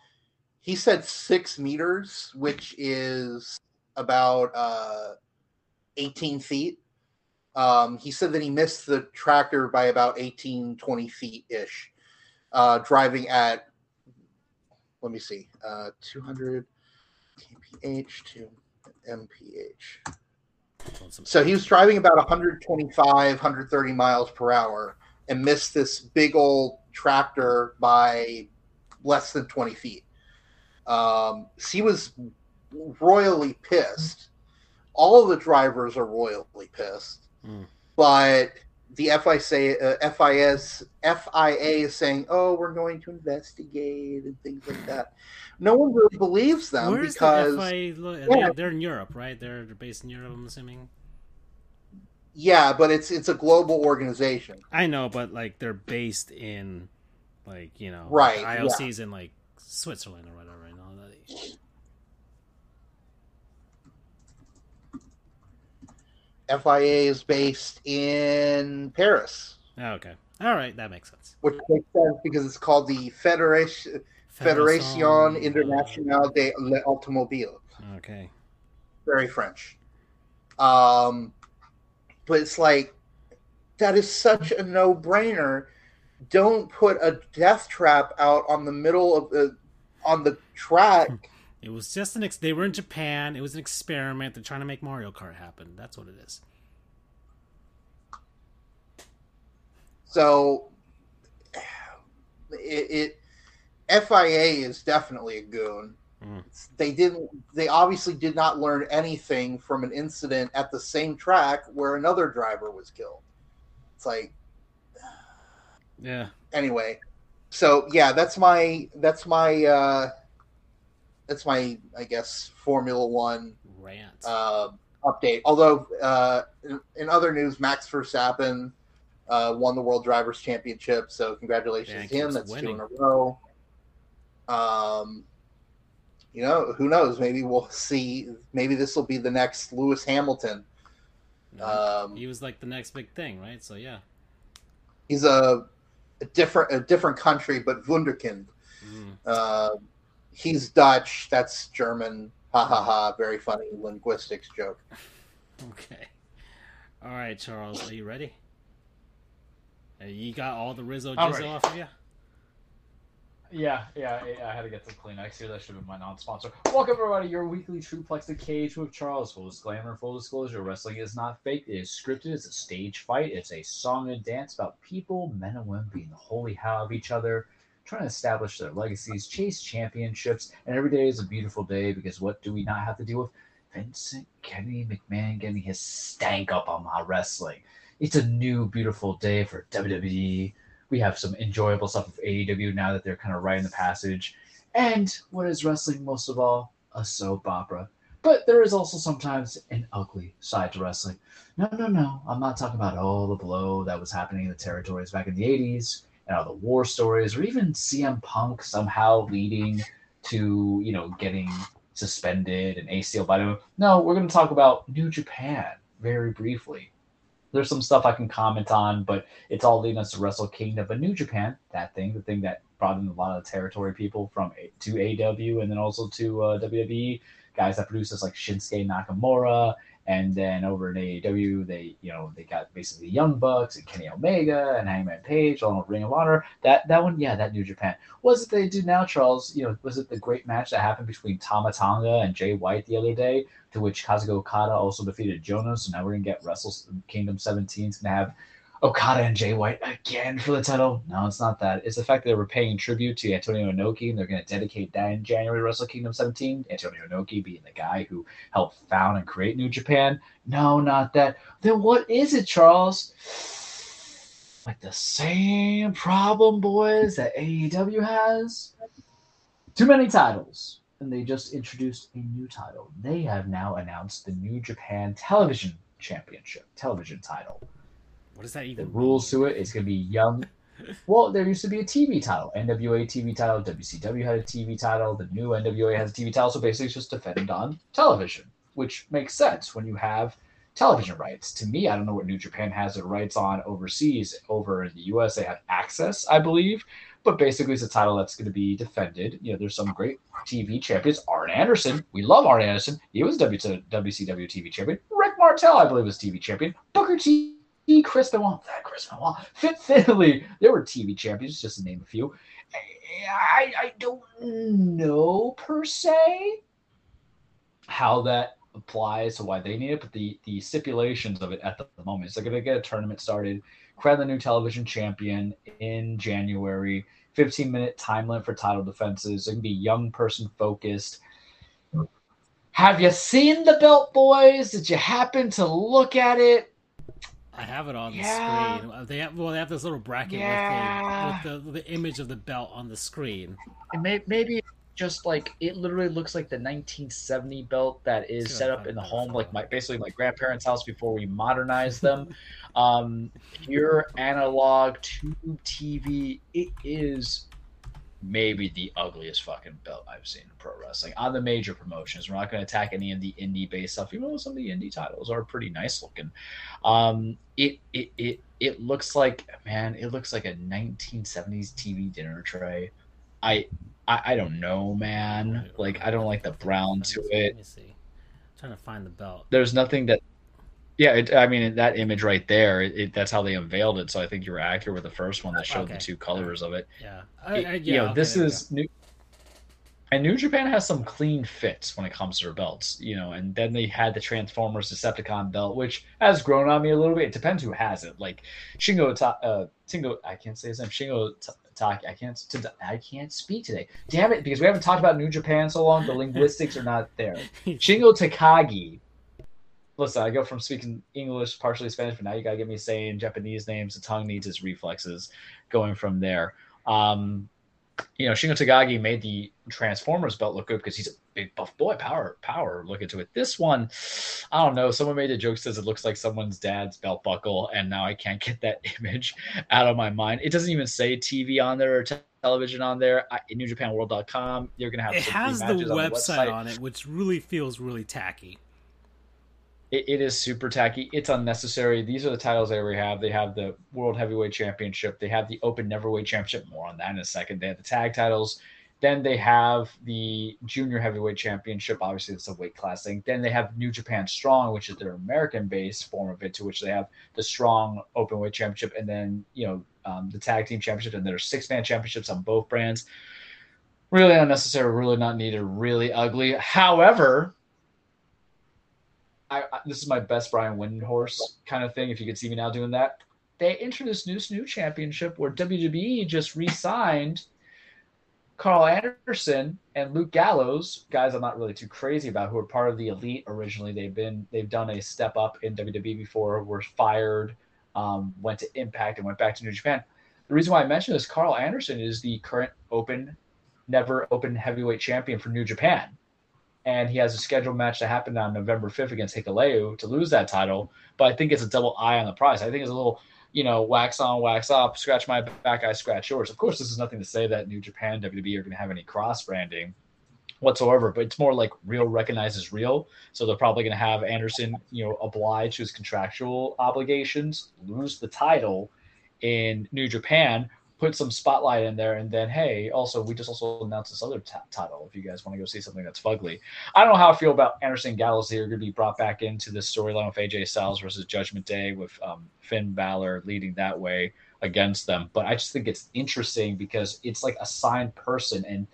he said 6 meters, which is about 18 feet. He said that he missed the tractor by about 18, 20 feet-ish, driving at, 200 mph to mph. So he was driving about 125, 130 miles per hour and missed this big old tractor by less than 20 feet. He was royally pissed. All of the drivers are royally pissed. Mm. But the FIA is saying, oh, we're going to investigate and things like that. No one really believes them. Where because... Is the FIA? Yeah. They're in Europe, right? They're based in Europe, I'm assuming. Yeah, but it's a global organization. I know, but like they're based in right, IOC's in like Switzerland or whatever. And all that. FIA is based in Paris. Oh, okay. All right. That makes sense. Which makes sense because it's called the Fédération Internationale de l'Automobile. Okay. Very French. But it's like, that is such a no-brainer. Don't put a death trap out on the middle of on the track. It was just they were in Japan. It was an experiment. They're trying to make Mario Kart happen. That's what it is. So, FIA is definitely a goon. Mm. They obviously did not learn anything from an incident at the same track where another driver was killed. It's like, yeah. Anyway, so yeah, that's my, I guess, Formula One rant update. Although, in other news, Max Verstappen won the World Drivers' Championship, so congratulations to him. That's winning. 2 in a row. Who knows? Maybe we'll see. Maybe this will be the next Lewis Hamilton. No, he was like the next big thing, right? So yeah, he's a different country, but wunderkind. Mm. He's Dutch. That's German. Ha ha ha. Very funny linguistics joke. Okay. All right, Charles. Are you ready? You got all the Rizzo jizzo off of you? Yeah, I had to get some Kleenex here. That should have been my non-sponsor. Welcome, everybody, your weekly Truplex of Cage with Charles. Full disclaimer, full disclosure, wrestling is not fake. It is scripted. It's a stage fight. It's a song and dance about people, men and women, being the holy how of each other, trying to establish their legacies, chase championships, and every day is a beautiful day because what do we not have to deal with? Vincent Kennedy McMahon getting his stank up on my wrestling. It's a new, beautiful day for WWE. We have some enjoyable stuff of AEW now that they're kind of right in the passage. And what is wrestling most of all? A soap opera. But there is also sometimes an ugly side to wrestling. No. I'm not talking about all the blow that was happening in the territories back in the 80s and all the war stories or even CM Punk somehow leading to, you know, getting suspended and ACL vitamin. No, we're going to talk about New Japan very briefly. There's some stuff I can comment on, but it's all leading us to Wrestle Kingdom. But New Japan, that thing, the thing that brought in a lot of territory people from to AEW and then also to WWE, guys that produced us like Shinsuke Nakamura, and then over in AEW, they got basically Young Bucks and Kenny Omega and Hangman Page, along with Ring of Honor. That New Japan. What is it they do now, Charles? You know, was it the great match that happened between Tama Tonga and Jay White the other day? To which Kazuchika Okada also defeated Jonah, so now we're going to get Wrestle Kingdom 17. It's going to have Okada and Jay White again for the title. No, it's not that. It's the fact that they were paying tribute to Antonio Inoki, and they're going to dedicate that in January to Wrestle Kingdom 17. Antonio Inoki being the guy who helped found and create New Japan. No, not that. Then what is it, Charles? Like the same problem, boys, that AEW has? Too many titles. And they just introduced a new title. They have now announced the New Japan Television Championship, television title. What does that even mean? The rules to it, it's going to be young. Well, there used to be a TV title. NWA TV title, WCW had a TV title, the new NWA has a TV title, so basically it's just defended on television, which makes sense when you have television rights. To me, I don't know what New Japan has their rights on overseas. Over in the US, they have Access, I believe. But basically, it's a title that's going to be defended. You know, there's some great TV champions. Arn Anderson. We love Arn Anderson. He was WCW TV champion. Rick Martel, I believe, was TV champion. Booker T. Chris Benoit. Fit Finley. There were TV champions, just to name a few. I don't know, per se, how that applies to why they need it, but the stipulations of it at the moment is they're going to get a tournament started, crown the new television champion in January, 15-minute time limit for title defenses. It can be young person focused. Have you seen the belt, boys? Did you happen to look at it? I have it on the screen. They have this little bracket with the image of the belt on the screen. And maybe just like it literally looks like the 1970 belt that is set up in the home, like my grandparents' house before we modernized them. Your analog tube TV, it is maybe the ugliest fucking belt I've seen in pro wrestling on the major promotions. We're not going to attack any of the indie based stuff, even though some of the indie titles are pretty nice looking. It looks like, man, it looks like a 1970s TV dinner tray. I don't know, man. Like, I don't like the brown to it. Let me see. I'm trying to find the belt. There's nothing that... Yeah, that image right there, that's how they unveiled it, so I think you were accurate with the first one that showed the two colors of it. Yeah. This is... new. And New Japan has some clean fits when it comes to their belts, you know, and then they had the Transformers Decepticon belt, which has grown on me a little bit. It depends who has it. Like, I can't speak today. Damn it, because we haven't talked about New Japan so long, the linguistics are not there. Shingo Takagi. Listen, I go from speaking English, partially Spanish, but now you got to get me saying Japanese names. The tongue needs its reflexes going from there. Shingo Takagi made the Transformers belt look good because he's a big buff boy. Power look into it. This one, I don't know. Someone made a joke, says it looks like someone's dad's belt buckle, and now I can't get that image out of my mind. It doesn't even say TV on there or television on there. NewJapanWorld.com, you're going to have... It has the website on it, which really feels really tacky. It is super tacky. It's unnecessary. These are the titles they already have. They have the World Heavyweight Championship. They have the Open Neverweight Championship. More on that in a second. They have the tag titles. Then they have the Junior Heavyweight Championship. Obviously, it's a weight class thing. Then they have New Japan Strong, which is their American-based form of it, to which they have the Strong Openweight Championship and then the Tag Team Championship, and there are six-man championships on both brands. Really unnecessary, really not needed, really ugly. However, I this is my best Brian Windhorst kind of thing, if you could see me now doing that. They introduced this new championship where WWE just re-signed Carl Anderson and Luke Gallows, guys I'm not really too crazy about, who are part of the Elite originally. They've done a step up in WWE before, were fired, went to Impact, and went back to New Japan. The reason why I mentioned this, Carl Anderson is the current never open heavyweight champion for New Japan. And he has a scheduled match to happen on November 5th against Hikuleu to lose that title. But I think it's a double eye on the prize. I think it's a little, wax on, wax off, scratch my back, I scratch yours. Of course, this is nothing to say that New Japan, WWE are going to have any cross-branding whatsoever, but it's more like real recognizes real. So they're probably going to have Anderson, oblige his contractual obligations, lose the title in New Japan, put some spotlight in there, and then, hey, also, we just also announced this other title if you guys want to go see something that's fugly. I don't know how I feel about Anderson Gallows. They're going to be brought back into this storyline of AJ Styles versus Judgment Day with Finn Balor leading that way against them. But I just think it's interesting because it's like a signed person. And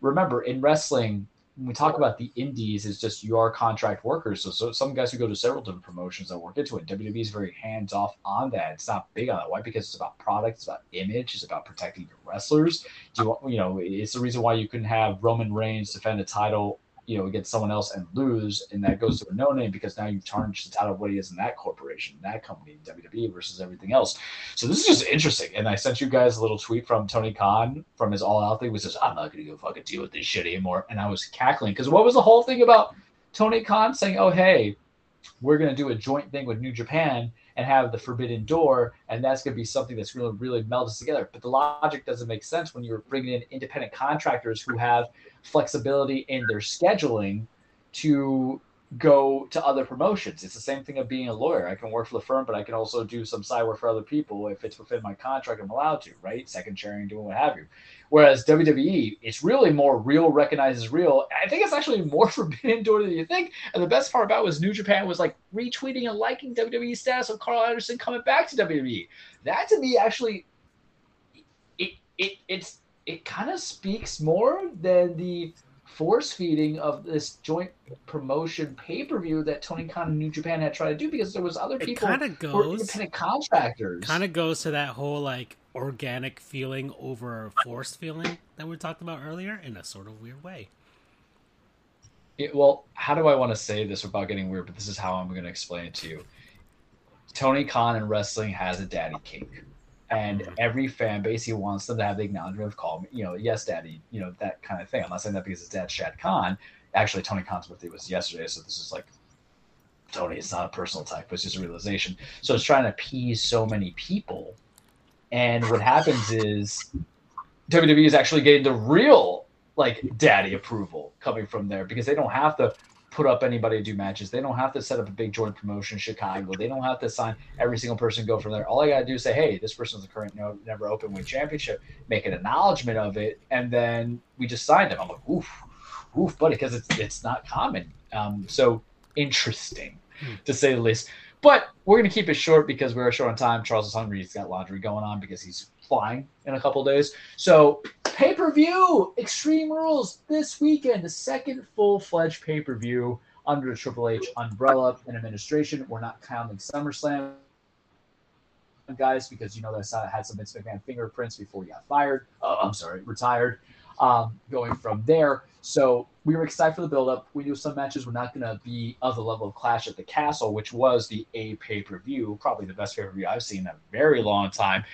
remember, in wrestling, when we talk about the indies, it's just you are contract workers. So some guys who go to several different promotions that work into it. WWE is very hands-off on that. It's not big on that. Why? Because it's about product. It's about image. It's about protecting your wrestlers. It's the reason why you couldn't have Roman Reigns defend a title, against someone else and lose, and that goes to a no-name because now you've tarnished the title of what he is in that corporation, that company, WWE versus everything else. So this is just interesting. And I sent you guys a little tweet from Tony Khan from his all-out thing, which says, I'm not going to go fucking deal with this shit anymore. And I was cackling because what was the whole thing about Tony Khan saying, oh, hey, we're going to do a joint thing with New Japan and have the Forbidden Door, and that's going to be something that's really, really meld us together. But the logic doesn't make sense when you're bringing in independent contractors who have flexibility in their scheduling to go to other promotions. It's the same thing of being a lawyer. I can work for the firm, but I can also do some side work for other people if it's within my contract. I'm allowed to, right? Second chairing, doing what have you. Whereas WWE, it's really more real recognizes real. I think it's actually more Forbidden Door than you think. And the best part about it was New Japan was like retweeting and liking WWE status of Carl Anderson coming back to WWE. That to me actually, it kind of speaks more than the force feeding of this joint promotion pay-per-view that Tony Khan and New Japan had tried to do, because there was other people who were independent contractors. Kind of goes to that whole like organic feeling over force feeling that we talked about earlier in a sort of weird way. Well, how do I want to say this without getting weird, but this is how I'm going to explain it to you. Tony Khan in wrestling has a daddy cake. And every fan base, he wants them to have the acknowledgement of call me, yes, daddy, that kind of thing. I'm not saying that because his dad's Shad Khan. Actually, Tony Khan's birthday was yesterday, so this is like, Tony, it's not a personal attack, but it's just a realization. So it's trying to appease so many people. And what happens is WWE is actually getting the real, daddy approval coming from there, because they don't have to put up anybody to do matches. They don't have to set up a big joint promotion in Chicago. They don't have to sign every single person, go from there. All I got to do is say, hey, this person's the current never open weight championship, make an acknowledgement of it, and then we just signed them. I'm like, oof, buddy, because it's not common. So interesting, to say the least. But we're going to keep it short because we're short on time. Charles is hungry. He's got laundry going on because he's flying in a couple of days. So pay-per-view, Extreme Rules this weekend, the second full-fledged pay-per-view under the Triple H umbrella and administration. We're not counting SummerSlam, guys, because that had some Vince McMahon fingerprints before he got fired. Retired. Going from there. So we were excited for the build-up. We knew some matches were not going to be of the level of Clash at the Castle, which was a pay-per-view, probably the best pay-per-view I've seen in a very long time.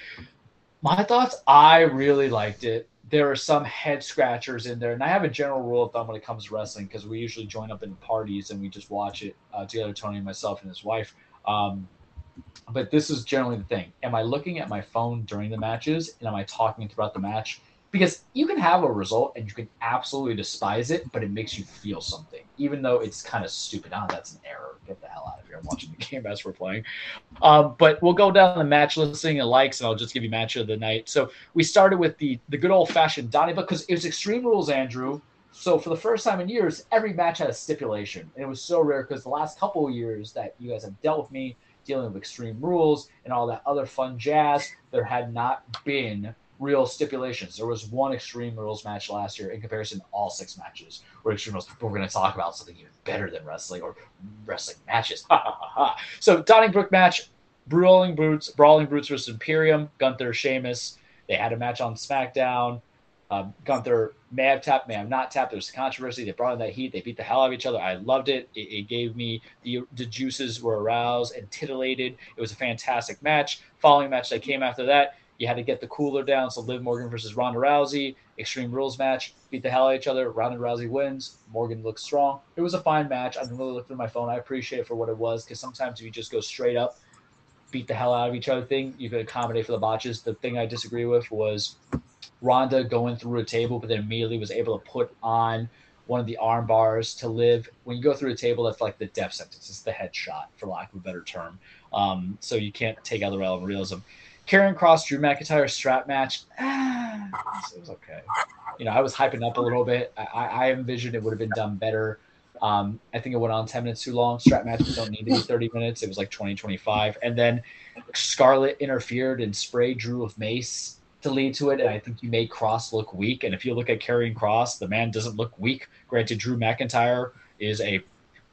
My thoughts, I really liked it. There are some head scratchers in there, and I have a general rule of thumb when it comes to wrestling, because we usually join up in parties and we just watch it together, Tony, myself, and his wife. But this is generally the thing. Am I looking at my phone during the matches, and am I talking throughout the match? Because you can have a result and you can absolutely despise it, but it makes you feel something, even though it's kind of stupid. That's an error. Get the hell out of here. I'm watching the game as we're playing. But we'll go down the match listing and likes, and I'll just give you match of the night. So we started with the good old-fashioned Donnybrook, because it was Extreme Rules, Andrew. So for the first time in years, every match had a stipulation. And it was so rare because the last couple of years that you guys have dealt with me dealing with Extreme Rules and all that other fun jazz, there had not been – real stipulations. There was one Extreme Rules match last year in comparison to all six matches where Extreme Rules, we're going to talk about something even better than wrestling or wrestling matches. So Donnybrook match, Brawling Brutes versus Imperium, Gunther, Sheamus. They had a match on SmackDown. Gunther may have tapped, may have not tapped. There was controversy. They brought in that heat. They beat the hell out of each other. I loved it. It gave me the juices were aroused and titillated. It was a fantastic match. Following match that came after that, you had to get the cooler down. So Liv Morgan versus Ronda Rousey, Extreme Rules match, beat the hell out of each other. Ronda Rousey wins. Morgan looks strong. It was a fine match. I didn't really look through my phone. I appreciate it for what it was, because sometimes if you just go straight up, beat the hell out of each other thing, you could accommodate for the botches. The thing I disagree with was Ronda going through a table, but then immediately was able to put on one of the arm bars to Liv. When you go through a table, that's like the death sentence. It's the headshot, for lack of a better term. So you can't take out the realm of realism. Karen Cross, Drew McIntyre strap match. It was okay. You know, I was hyping up a little bit. I envisioned it would have been done better. I think it went on 10 minutes too long. Strap matches don't need to be 30 minutes. It was like 20, 25. And then Scarlett interfered and sprayed Drew with mace to lead to it, and I think you made Cross look weak. And if you look at Karrion Kross, the man doesn't look weak. Granted, Drew McIntyre is a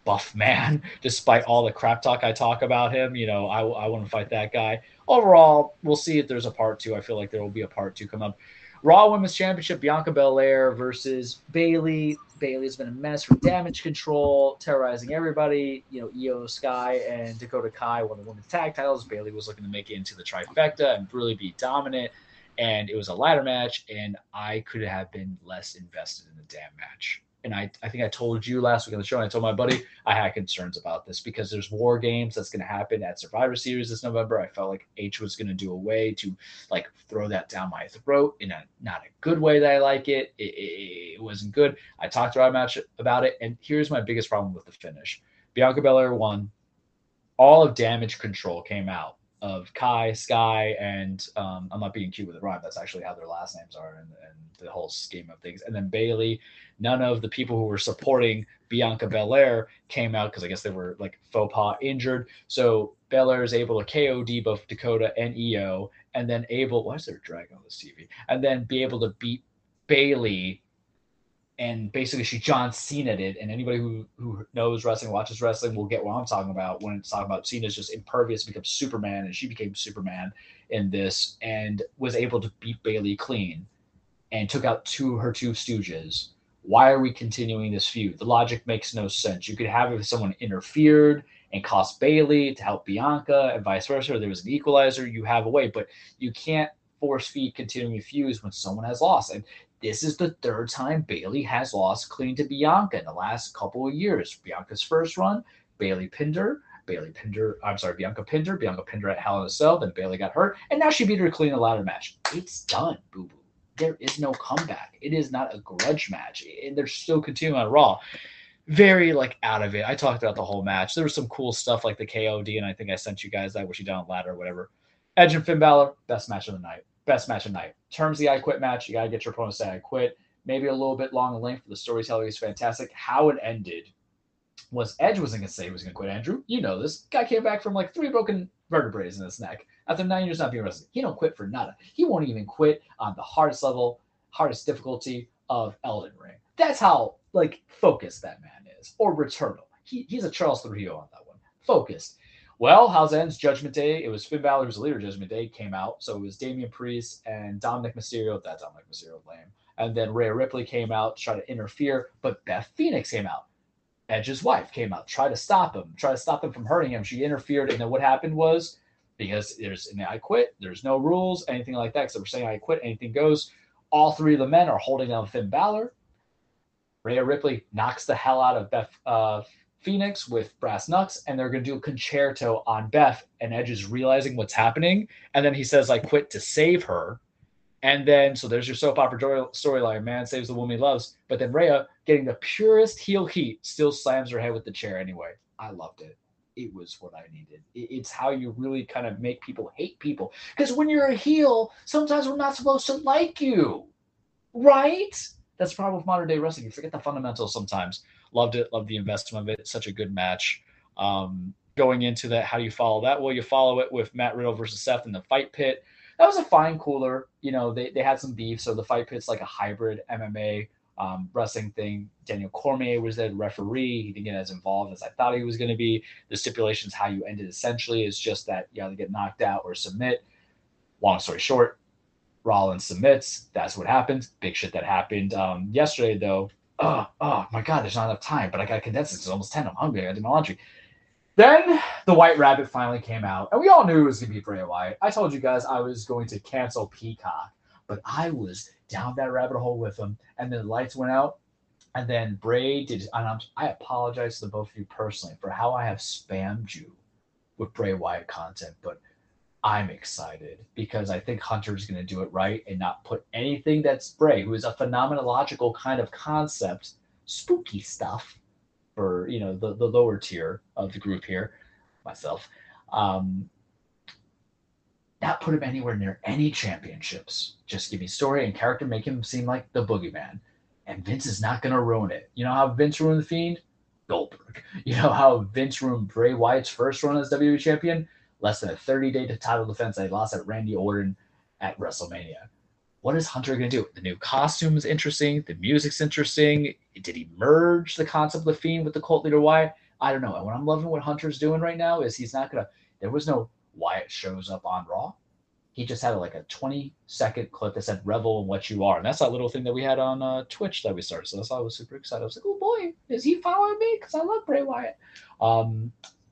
buff man, despite all the crap talk I talk about him. You know, I want to fight that guy. Overall, we'll see if there's a part two. I feel like there will be a part two come up. Raw Women's Championship, Bianca Belair versus Bayley. Bayley has been a mess for Damage Control, terrorizing everybody. You know, Io Sky and Dakota Kai won the women's tag titles. Bayley was looking to make it into the trifecta and really be dominant. And it was a ladder match, and I could have been less invested in the damn match. And I think I told you last week on the show, and I told my buddy, I had concerns about this because there's War Games that's going to happen at Survivor Series this November. I felt like H was going to do a way to, like, throw that down my throat in a not a good way that I like it. It wasn't good. I talked about it, and here's my biggest problem with the finish. Bianca Belair won. All of Damage Control came out. Of Kai, Sky, and I'm not being cute with a rhyme. That's actually how their last names are in the whole scheme of things. And then Bayley, none of the people who were supporting Bianca Belair came out because I guess they were like faux pas injured. So Belair is able to KOD both Dakota and EO, and then why is there a drag on this TV? And then be able to beat Bayley. And basically, she John Cena'd it, and anybody who knows wrestling, watches wrestling, will get what I'm talking about when it's talking about Cena's just impervious, becomes Superman, and she became Superman in this, and was able to beat Bayley clean, and took out her two stooges. Why are we continuing this feud? The logic makes no sense. You could have it if someone interfered and cost Bayley to help Bianca, and vice versa. Or there was an equalizer. You have a way, but you can't force feed continuing feuds when someone has lost. And this is the third time Bayley has lost clean to Bianca in the last couple of years. Bianca's first run, Bianca pinned her. Bianca pinned her at Hell in a Cell, then Bayley got hurt, and now she beat her clean in a ladder match. It's done, boo-boo. There is no comeback. It is not a grudge match, and they're still continuing on Raw. Very, out of it. I talked about the whole match. There was some cool stuff like the KOD, and I think I sent you guys that, where she down ladder or whatever. Edge and Finn Balor, best match of the night. Terms of the I Quit match, you got to get your opponent to say I quit. Maybe a little bit long in length, but the storytelling is fantastic. How it ended was Edge wasn't going to say he was going to quit, Andrew. You know this. Guy came back from three broken vertebrae in his neck. After 9 years not being wrestling, he don't quit for nada. He won't even quit on the hardest level, hardest difficulty of Elden Ring. That's how, focused that man is. Or Returnal. He's a Charles Trujillo on that one. Focused. Well, how's it ends? Judgment Day. It was Finn Balor, who's the leader of Judgment Day, came out. So it was Damian Priest and Dominic Mysterio. That Dominic Mysterio, lame. And then Rhea Ripley came out, tried to interfere, but Beth Phoenix came out. Edge's wife came out, tried to stop him from hurting him. She interfered, and then what happened was, because there's an I Quit, there's no rules, anything like that, except we're saying I quit, anything goes. All three of the men are holding down Finn Balor. Rhea Ripley knocks the hell out of Beth Phoenix with brass knucks, and they're going to do a concerto on Beth, and Edge is realizing what's happening, and then he says I quit to save her, and then so there's your soap opera storyline, man saves the woman he loves, but then Rhea, getting the purest heel heat, still slams her head with the chair anyway. I loved it. It was what I needed. It's how you really kind of make people hate people, because when you're a heel, sometimes we're not supposed to like you, right? That's the problem with modern day wrestling. You forget the fundamentals sometimes. Loved it. Loved the investment of it. Such a good match. Going into that, how do you follow that? Well, you follow it with Matt Riddle versus Seth in the fight pit. that was a fine cooler. You know, they had some beef. So the Fight Pit's like a hybrid MMA wrestling thing. Daniel Cormier was there, the referee. He didn't get as involved as I thought he was going to be. The stipulations, how you ended essentially is just that you either get knocked out or submit. Long story short, Rollins submits. That's what happens. Big shit that happened yesterday, though. Oh, my God, there's not enough time, but I got to condense it. It's almost 10. I'm hungry. I did my laundry. Then the White Rabbit finally came out, and we all knew it was going to be Bray Wyatt. I told you guys I was going to cancel Peacock, but I was down that rabbit hole with him, and then the lights went out, and then Bray did. And I apologize to the both of you personally for how I have spammed you with Bray Wyatt content, but I'm excited because I think Hunter's going to do it right and not put anything that's Bray, who is a phenomenological kind of concept, spooky stuff for, you know, the lower tier of the group here, myself, not put him anywhere near any championships. Just give me story and character, make him seem like the boogeyman. And Vince is not going to ruin it. You know how Vince ruined The Fiend? Goldberg. You know how Vince ruined Bray Wyatt's first run as WWE champion? Less than a 30-day title defense I lost at Randy Orton at WrestleMania. What is Hunter going to do? The new costume is interesting. The music's interesting. Did he merge the concept of The Fiend with the cult leader Wyatt? I don't know. And what I'm loving what Hunter's doing right now is he's not going to – there was no Wyatt shows up on Raw. He just had like a 20-second clip that said, revel in what you are. And that's that little thing that we had on Twitch that we started. So that's why I was super excited. I was like, oh, boy, is he following me? Because I love Bray Wyatt.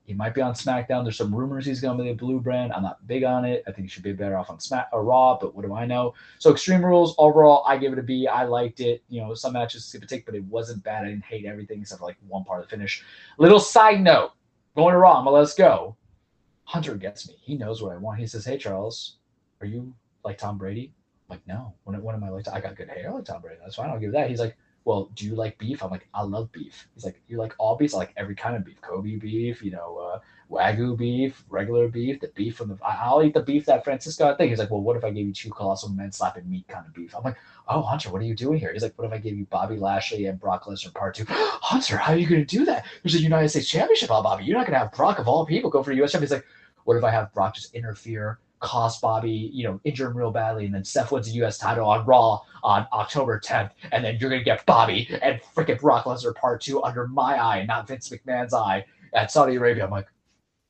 He might be on SmackDown. There's some rumors he's going to be the blue brand. I'm not big on it. I think he should be better off on Smack or Raw, but what do I know? So Extreme Rules, overall, I give it a B. I liked it. You know, some matches give a take, but it wasn't bad. I didn't hate everything except for like one part of the finish. Little side note, going to Raw, I'm going to let us go. Hunter gets me. He knows what I want. He says, hey, Charles, are you like Tom Brady? I'm like, no. When am I like I got good hair like Tom Brady. That's fine. I'll give that. He's like, well, do you like beef? I'm like, I love beef. He's like, you like all beefs? I like every kind of beef. Kobe beef, you know, Wagyu beef, regular beef, the beef from the, I'll eat the beef that Francisco thing. He's like, well, what if I gave you two colossal men slapping meat kind of beef? I'm like, oh, Hunter, what are you doing here? He's like, what if I gave you Bobby Lashley and Brock Lesnar part two? Hunter, how are you going to do that? There's a United States championship on Bobby. You're not going to have Brock of all people go for the U.S. championship. He's like, what if I have Brock just interfere, cost Bobby, you know, injure him real badly, and then Seth wins the U.S. title on Raw on October 10th, and then you're going to get Bobby and freaking Brock Lesnar Part 2 under my eye, not Vince McMahon's eye, at Saudi Arabia. I'm like,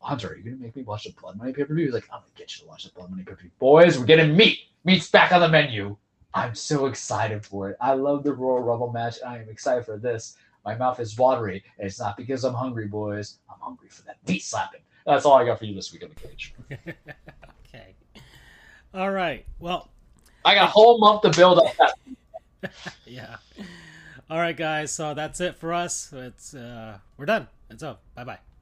Hunter, are you going to make me watch the Blood Money pay-per-view? He's like, I'm going to get you to watch the Blood Money pay-per-view. Boys, we're getting meat. Meat's back on the menu. I'm so excited for it. I love the Royal Rumble match, and I am excited for this. My mouth is watery, and it's not because I'm hungry, boys. I'm hungry for that meat slapping. That's all I got for you this week on The Cage. Okay. All right. Well, I got a whole month to build up. Yeah. All right, guys. So that's it for us. We're done. That's all. Bye-bye.